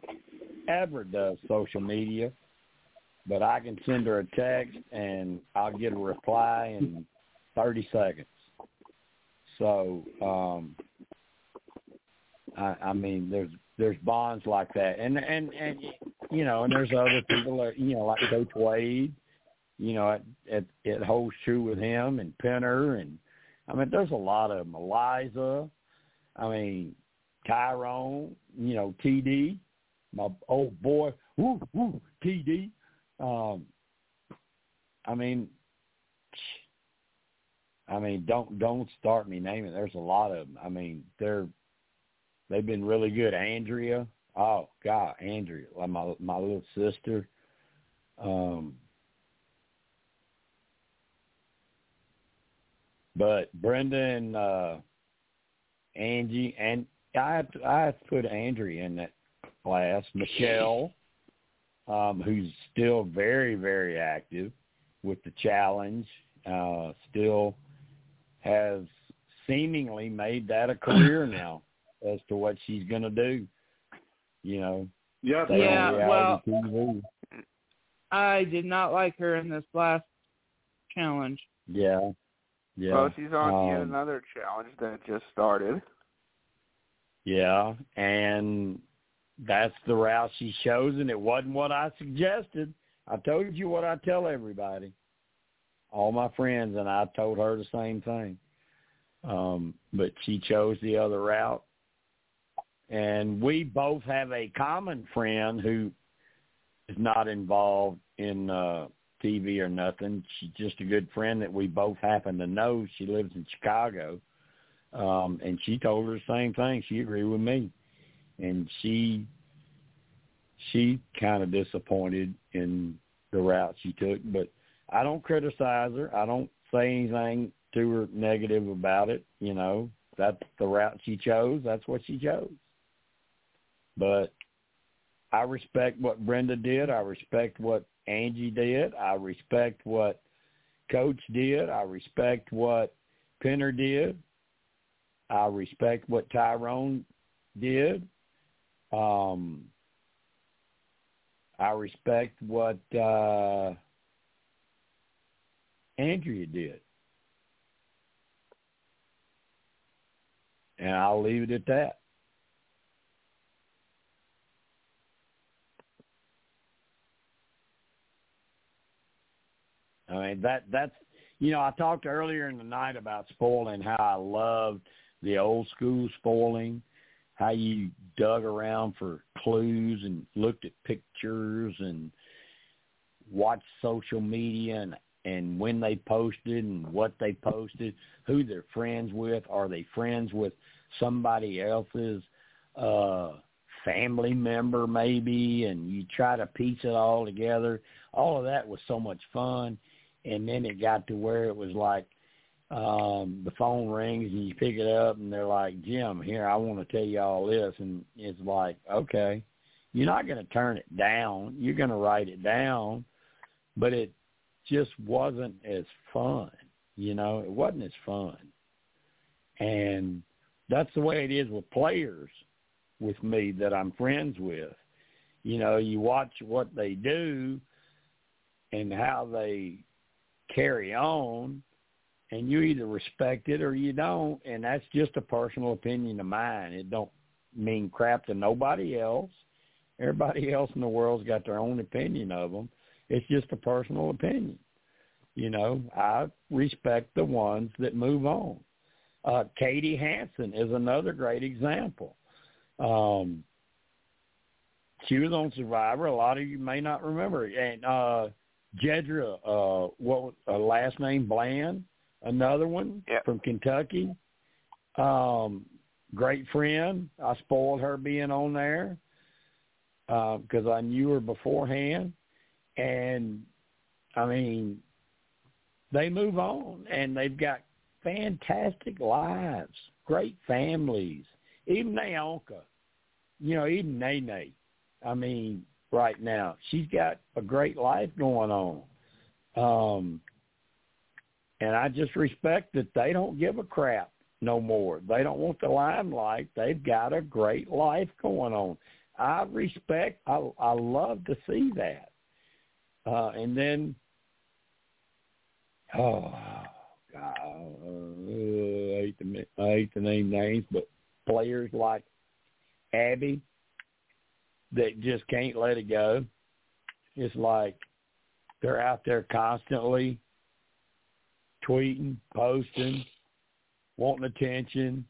ever does social media, but I can send her a text and I'll get a reply in 30 seconds. So, I mean, there's bonds like that, and you know, and there's other people that, you know, like Coach Wade, you know, it holds true with him, and Penner, and I mean, there's a lot of them. Eliza. I mean, Tyrone, you know, TD, my old boy, TD. I mean, don't start me naming. There's a lot of them. I mean, they've been really good. Andrea, oh God, Andrea, my little sister. But Brenda and Angie, and I have to put Andrea in that class. Michelle, who's still very, very active with the challenge, still has seemingly made that a career now as to what she's going to do, you know. Yep. Yeah, well, TV. I did not like her in this last challenge. Yeah. Yeah. Well, she's on yet another challenge that just started. Yeah, and that's the route she chose, and it wasn't what I suggested. I told you what I tell everybody, all my friends, and I told her the same thing. But she chose the other route. And we both have a common friend who is not involved in TV or nothing. She's just a good friend that we both happen to know. She lives in Chicago, and she told her the same thing. She agreed with me, and she kind of disappointed in the route she took. But I don't criticize her. I don't say anything to her negative about it. You know, that's the route she chose. That's what she chose. But I respect what Brenda did. I respect what Angie did. I respect what Coach did. I respect what Penner did. I respect what Tyrone did. I respect what Andrea did. And I'll leave it at that. I mean, that's, you know, I talked earlier in the night about spoiling, how I loved the old school spoiling, how you dug around for clues and looked at pictures and watched social media and when they posted and what they posted, who they're friends with. Are they friends with somebody else's family member maybe? And you try to piece it all together. All of that was so much fun. And then it got to where it was like the phone rings and you pick it up and they're like, Jim, here, I want to tell you all this. And it's like, okay, you're not going to turn it down. You're going to write it down. But it just wasn't as fun, you know. It wasn't as fun. And that's the way it is with players with me that I'm friends with. You know, you watch what they do and how they carry on, and you either respect it or you don't, and that's just a personal opinion of mine. It don't mean crap to nobody else. Everybody else in the world's got their own opinion of them. It's just a personal opinion. You know, I respect the ones that move on. Katie Hansen is another great example. She was on Survivor. A lot of you may not remember. And Jedra, what was her last name? Bland, another one from Kentucky. Great friend. I spoiled her being on there because I knew her beforehand. And, I mean, they move on, and they've got fantastic lives, great families. Even Naonka, you know, even Nene, I mean, right now, she's got a great life going on. And I just respect that they don't give a crap no more. They don't want the limelight. They've got a great life going on. I respect, I love to see that. And then, oh, God, I hate to name names, but players like Abby that just can't let it go. It's like they're out there constantly tweeting, posting, wanting attention,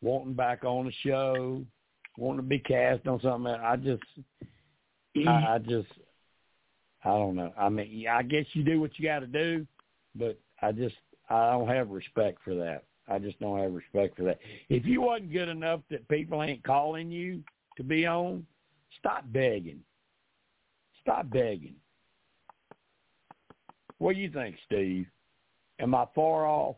wanting back on the show, wanting to be cast on something. I don't know. I mean, I guess you do what you got to do, but I don't have respect for that. I just don't have respect for that. If you wasn't good enough that people ain't calling you to be on, stop begging. Stop begging. What do you think, Steve? Am I far off?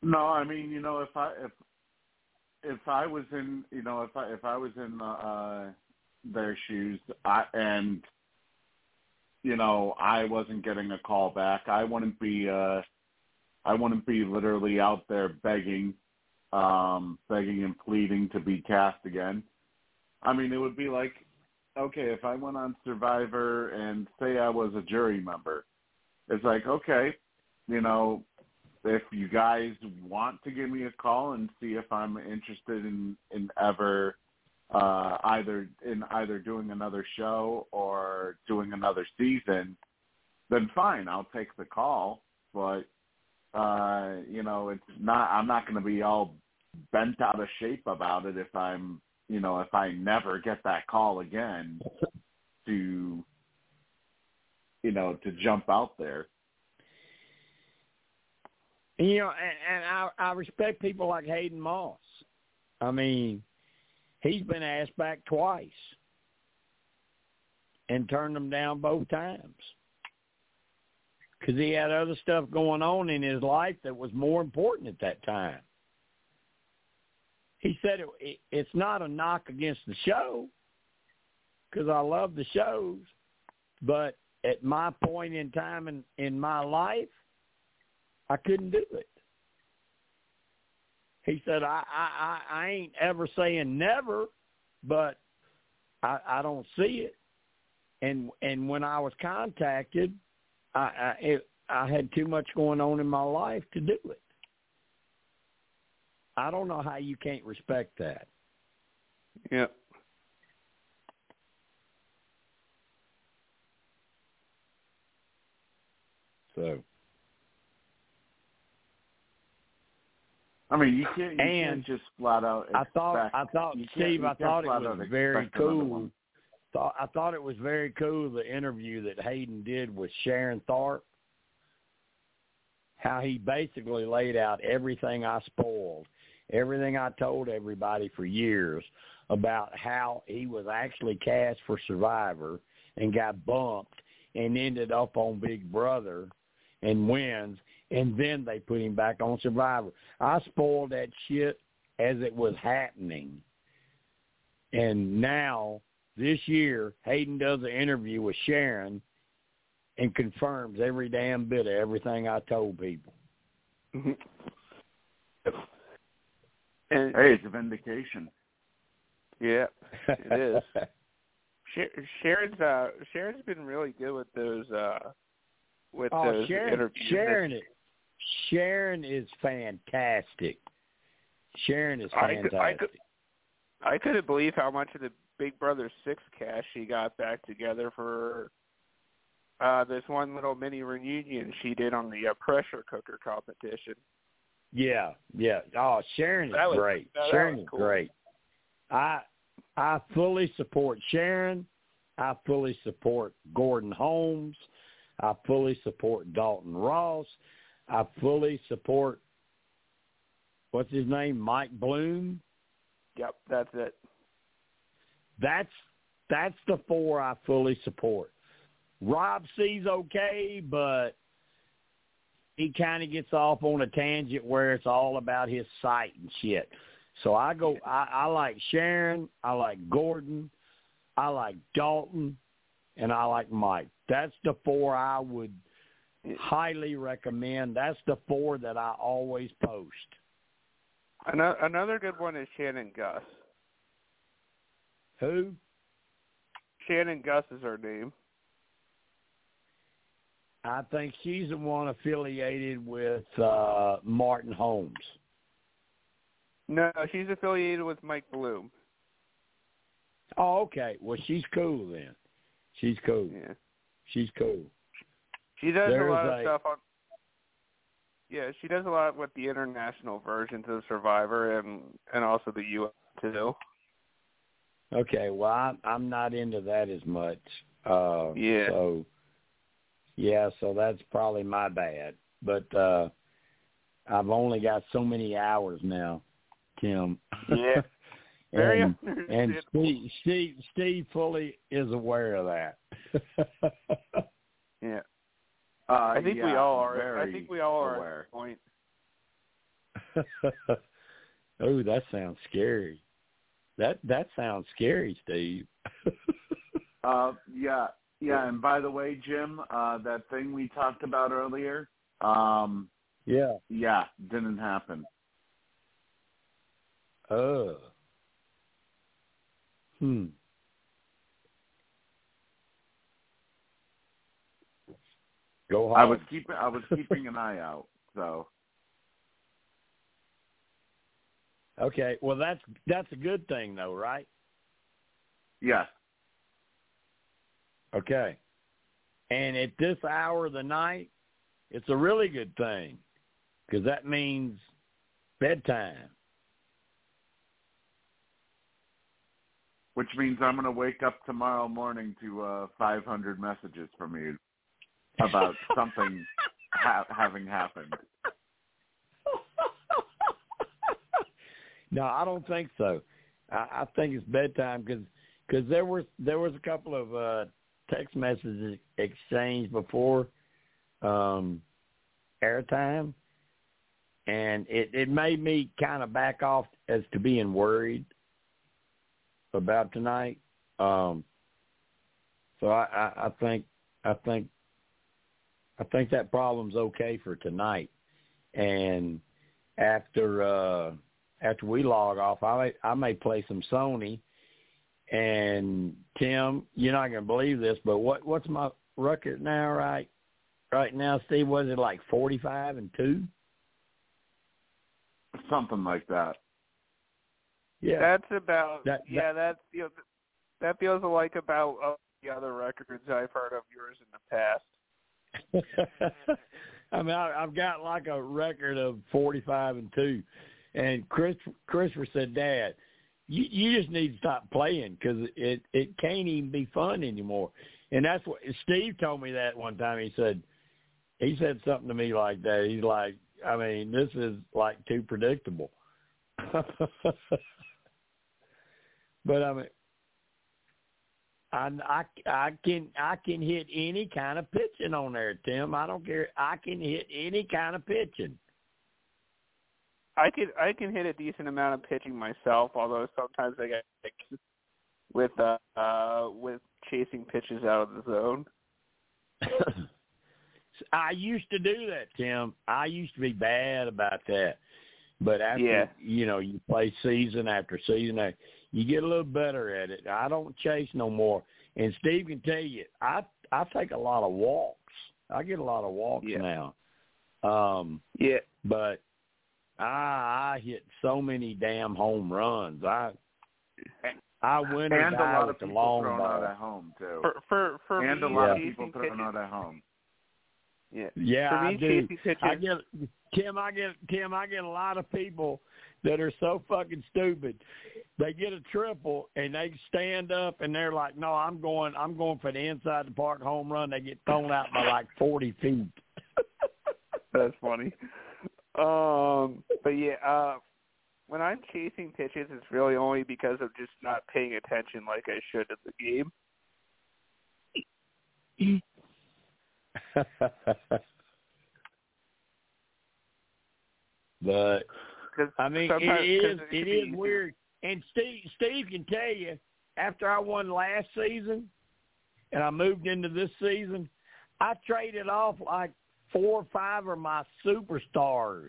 No, I mean, you know, if I was in, you know, if I was in their shoes, and you know, I wasn't getting a call back, I wouldn't be literally out there begging and pleading to be cast again. I mean, it would be like, okay, if I went on Survivor and say I was a jury member, it's like, okay, you know, if you guys want to give me a call and see if I'm interested in ever either doing another show or doing another season, then fine, I'll take the call. But you know, I'm not going to be all bent out of shape about it if I'm, you know, if I never get that call again to, you know, to jump out there. You know, and I respect people like Hayden Moss. I mean, he's been asked back twice and turned them down both times because he had other stuff going on in his life that was more important at that time. He said it's not a knock against the show because I love the shows, but at my point in time in my life, I couldn't do it. He said, I ain't ever saying never, but I don't see it. And when I was contacted, I had too much going on in my life to do it. I don't know how you can't respect that. Yeah. So. I mean, you can't just flat out expect. I thought, Steve, it was very cool I thought it was very cool, the interview that Hayden did with Sharon Tharp, how he basically laid out everything I spoiled, everything I told everybody for years about how he was actually cast for Survivor and got bumped and ended up on Big Brother and wins, and then they put him back on Survivor. I spoiled that shit as it was happening. And now, this year, Hayden does an interview with Sharon and confirms every damn bit of everything I told people. Mm-hmm. And, hey, it's a vindication. Yeah, it is. Sharon's been really good with those interviews. Sharon is fantastic. Sharon is fantastic. I couldn't believe how much of the Big Brother 6 cast she got back together for this one little mini reunion she did on the pressure cooker competition. Yeah. Oh, Sharon is great. Sharon is great. I fully support Sharon. I fully support Gordon Holmes. I fully support Dalton Ross. I fully support, what's his name, Mike Bloom? Yep, that's it. That's the four I fully support. Rob C's okay, but he kind of gets off on a tangent where it's all about his sight and shit. So I like Sharon, I like Gordon, I like Dalton, and I like Mike. That's the four I would highly recommend. That's the four that I always post. Another good one is Shannon Gus. Who? Shannon Gus is her name. I think she's the one affiliated with Martin Holmes. No, she's affiliated with Mike Bloom. Oh, okay. Well, she's cool then. She's cool. Yeah. She's cool. She does a lot with the international versions of Survivor and also the U.S. too. Okay, well, I'm not into that as much. So that's probably my bad. But I've only got so many hours now, Tim. Yeah. and Steve fully is aware of that. Yeah. I think we all are. I think we all are. Point. Oh, that sounds scary. That sounds scary, Steve. Yeah. And by the way, Jim, that thing we talked about earlier, didn't happen. Oh. Go home. I was keeping an eye out. So. Okay, well that's a good thing though, right? Yes. Okay. And at this hour of the night, it's a really good thing because that means bedtime. Which means I'm going to wake up tomorrow morning to 500 messages from you about something having happened. No, I don't think so. I think it's bedtime because there was a couple of text messages exchanged before airtime, and it made me kind of back off as to being worried about tonight. So I think that problem's okay for tonight, and after. After we log off, I may play some Sony. And Tim, you're not gonna believe this, but what's my record now? Right now, Steve, was it like 45-2? Something like that. Yeah, that feels like about the other records I've heard of yours in the past. I mean, I've got like a record of 45-2. And Christopher said, "Dad, you just need to stop playing because it can't even be fun anymore. And that's what Steve told me that one time. He said something to me like that. He's like, I mean, this is like too predictable. But I mean, I can hit any kind of pitching on there, Tim. I don't care. I can hit any kind of pitching. I can hit a decent amount of pitching myself, although sometimes I get with chasing pitches out of the zone. I used to do that, Tim. I used to be bad about that, but after you know, you play season after season, you get a little better at it. I don't chase no more. And Steve can tell you, I take a lot of walks. I get a lot of walks now. But I hit so many damn home runs. I went and a lot of people throwing out at home too. For and me, a lot of people throwing out at home. Yeah, me, I do. I get a lot of people that are so fucking stupid. They get a triple and they stand up and they're like, "No, I'm going for the inside the park home run." They get thrown out by like 40 feet. That's funny. When I'm chasing pitches, it's really only because of just not paying attention like I should at the game. But I mean, it is weird. And Steve can tell you, after I won last season and I moved into this season, I traded off like 4 or 5 of my superstars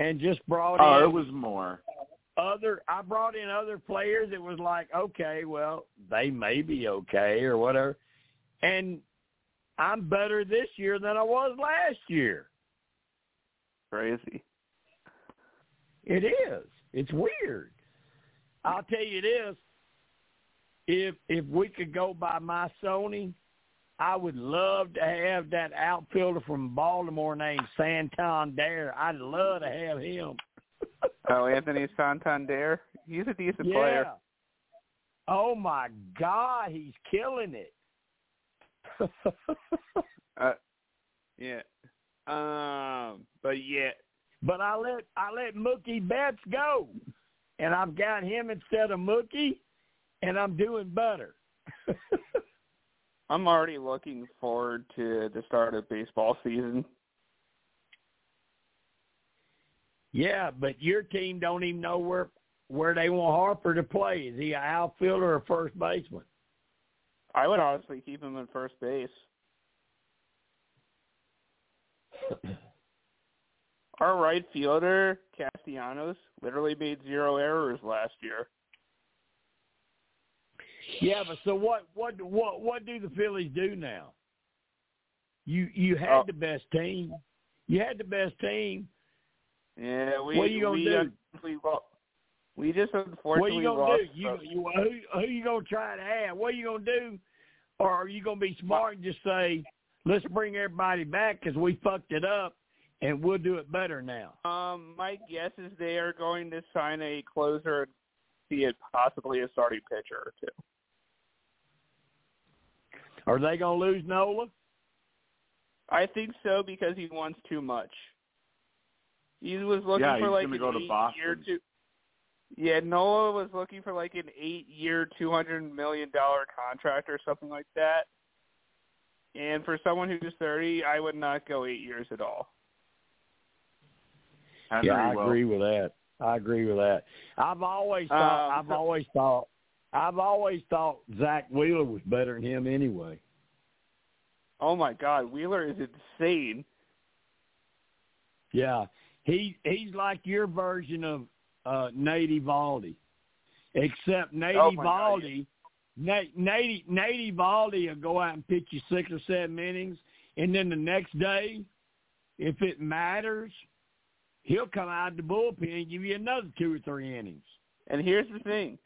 and just brought in. Oh, it was more. I brought in other players. It was like, okay, well, they may be okay or whatever. And I'm better this year than I was last year. Crazy. It is. It's weird. I'll tell you this. If we could go by my Sony, I would love to have that outfielder from Baltimore named Santander. I'd love to have him. Oh, Anthony Santander? He's a decent player. Oh, my God. He's killing it. But I let Mookie Betts go, and I've got him instead of Mookie, and I'm doing better. I'm already looking forward to the start of baseball season. Yeah, but your team don't even know where they want Harper to play. Is he an outfielder or a first baseman? I would honestly keep him in first base. Our right fielder, Castellanos, literally made 0 errors last year. Yeah, but so what do the Phillies do now? You had the best team. You had the best team. Yeah, what are you going to do? We just unfortunately lost. What are you going to do? Who you going to try to add? What are you going to do? Or are you going to be smart and just say, let's bring everybody back because we fucked it up and we'll do it better now? My guess is they are going to sign a closer and see it possibly a starting pitcher or two. Are they going to lose Nola? I think so because he wants too much. He was looking for like an 8 year or two. Yeah, Nola was looking for like an 8-year, $200 million contract or something like that. And for someone who's 30, I would not go 8 years at all. I agree with that. I've always thought Zach Wheeler was better than him anyway. Oh my God, Wheeler is insane. Yeah, he's like your version of Nate Eovaldi, except Nate Eovaldi, Nate Eovaldi will go out and pitch you 6 or 7 innings, and then the next day, if it matters, he'll come out of the bullpen and give you another 2 or 3 innings. And here's the thing: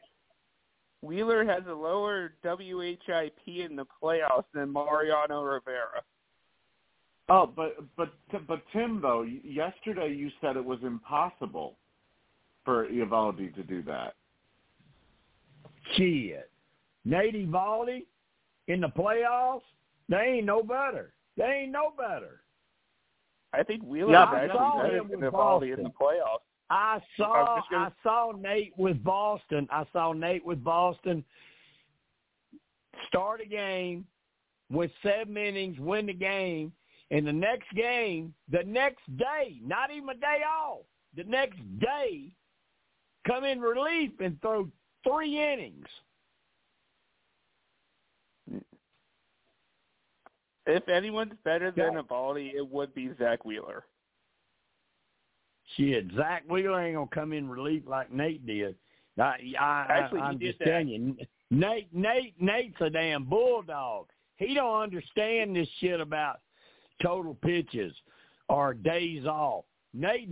Wheeler has a lower WHIP in the playoffs than Mariano Rivera. Oh, but Tim, though, yesterday you said it was impossible for Eovaldi to do that. Shit. Nate Eovaldi in the playoffs? They ain't no better. I think Wheeler was Eovaldi in the playoffs. I saw Nate with Boston. Start a game, with 7 innings, win the game, and the next game, the next day, not even a day off, the next day, come in relief and throw 3 innings. If anyone's better than Eovaldi, it would be Zach Wheeler. Shit, Zach Wheeler ain't going to come in relief like Nate did. I'm just telling you, Nate's a damn bulldog. He don't understand this shit about total pitches or days off. Nate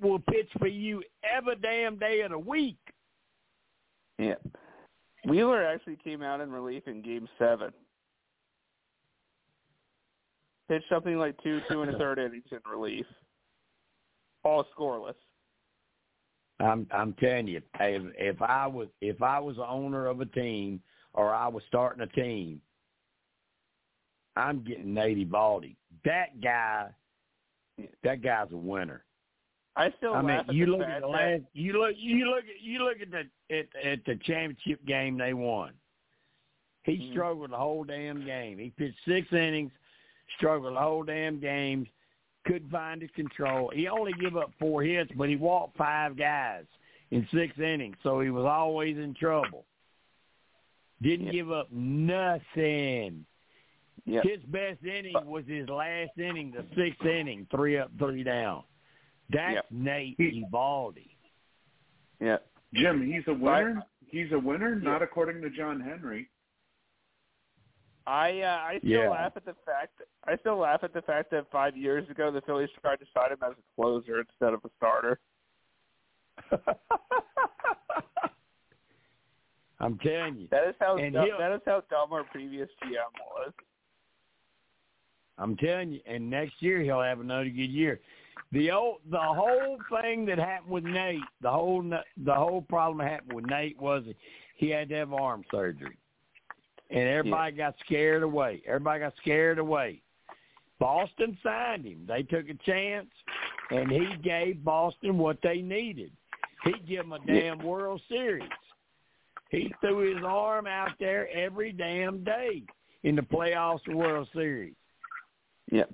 will pitch for you every damn day of the week. Yeah. Wheeler actually came out in relief in Game 7. Pitched something like two and a third innings in relief. All scoreless. I'm telling you, if I was the owner of a team or I was starting a team, I'm getting Nate Eovaldi. That guy's a winner. You look at the championship game they won. He struggled the whole damn game. He pitched 6 innings, struggled the whole damn game. Couldn't find his control. He only gave up 4 hits, but he walked 5 guys in 6 innings, so he was always in trouble. Didn't give up nothing. Yep. His best inning was his last inning, the 6th inning, 3 up, 3 down. That's Nate Eovaldi. Yeah. Jim, he's a winner. Not according to John Henry. I still laugh at the fact that 5 years ago the Phillies tried to sign him as a closer instead of a starter. I'm telling you. That is how dumb our previous GM was. I'm telling you, and next year he'll have another good year. The whole thing that happened with Nate, the whole problem that happened with Nate was he had to have arm surgery. And everybody got scared away. Boston signed him. They took a chance, and he gave Boston what they needed. He gave them a damn World Series. He threw his arm out there every damn day in the playoffs, the World Series. Yeah.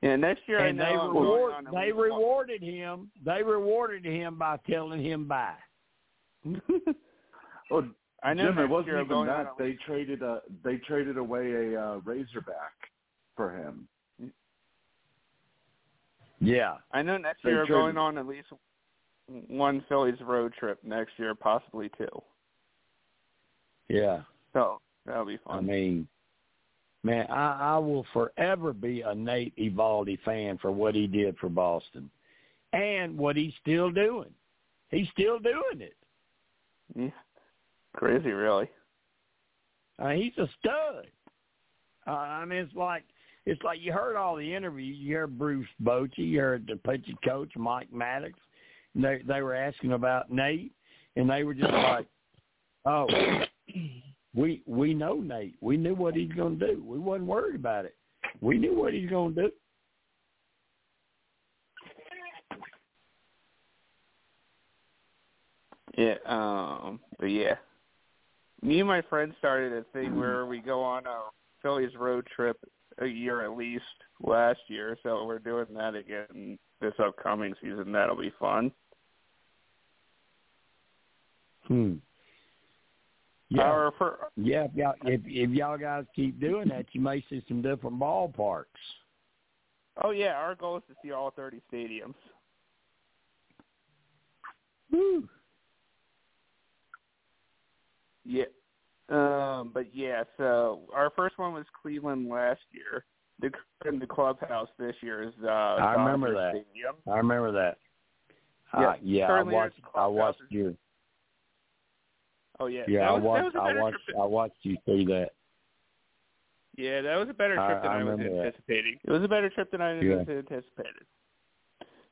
Yeah, next year and they rewarded him. They rewarded him by telling him bye. Well, I know Jim, it wasn't even that. They traded away a Razorback for him. Yeah. I know next year we're going on at least one Phillies road trip next year, possibly 2. Yeah. So that'll be fun. I mean, man, I will forever be a Nate Eovaldi fan for what he did for Boston and what he's still doing. He's still doing it. Yeah. Crazy, really. He's a stud. I mean, it's like you heard all the interviews. You heard Bruce Bochy, you heard the pitching coach Mike Maddox. They were asking about Nate, and they were just like, "Oh, we know Nate. We knew what he's going to do. We wasn't worried about it. We knew what he's going to do." Yeah. But yeah. Me and my friend started a thing where we go on a Phillies road trip a year at least last year, so we're doing that again this upcoming season. That'll be fun. Yeah. If y'all guys keep doing that, you may see some different ballparks. Oh yeah, our goal is to see all 30 stadiums. Woo. Yeah, but yeah. So our first one was Cleveland last year. The clubhouse this year is. I remember that. Stadium. I remember that. Yeah, I watched you. Oh yeah. Yeah, I watched you see that. Yeah, that was a better trip than I was anticipating. That. It was a better trip than I anticipated.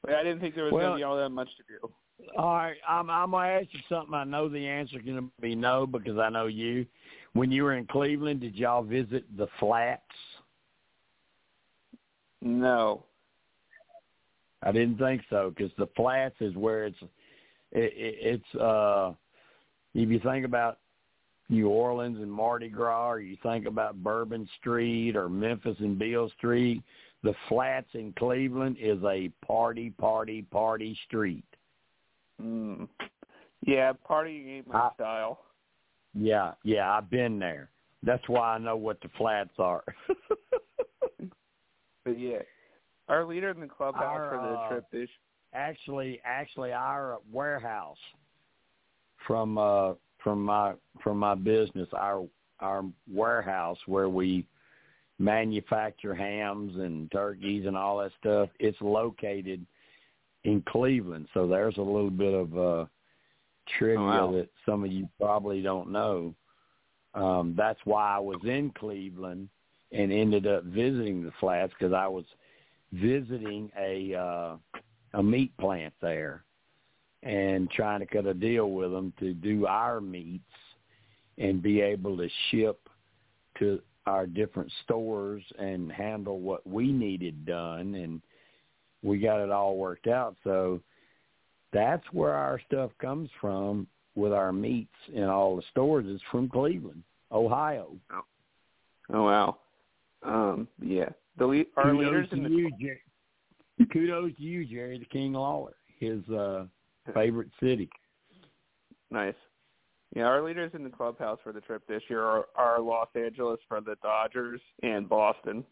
But I didn't think there was going to be all that much to do. All right, I'm going to ask you something. I know the answer is going to be no because I know you. When you were in Cleveland, did y'all visit the flats? No. I didn't think so because the flats is where it's if you think about New Orleans and Mardi Gras, or you think about Bourbon Street or Memphis and Beale Street, the flats in Cleveland is a party street. Mm. Yeah, party style. Yeah, I've been there. That's why I know what the flats are. But yeah, our leader in the clubhouse for the trip is actually our warehouse from my business, our warehouse where we manufacture hams and turkeys and all that stuff. It's located in Cleveland, so there's a little bit of trivia that some of you probably don't know. That's why I was in Cleveland and ended up visiting the flats because I was visiting a meat plant there and trying to cut a deal with them to do our meats and be able to ship to our different stores and handle what we needed done, and we got it all worked out. So that's where our stuff comes from with our meats in all the stores. It's from Cleveland, Ohio. Oh, wow. Yeah. Our leaders in the... Kudos to you, Jerry, the King Lawler, his favorite city. Nice. Yeah, our leaders in the clubhouse for the trip this year are Los Angeles for the Dodgers and Boston.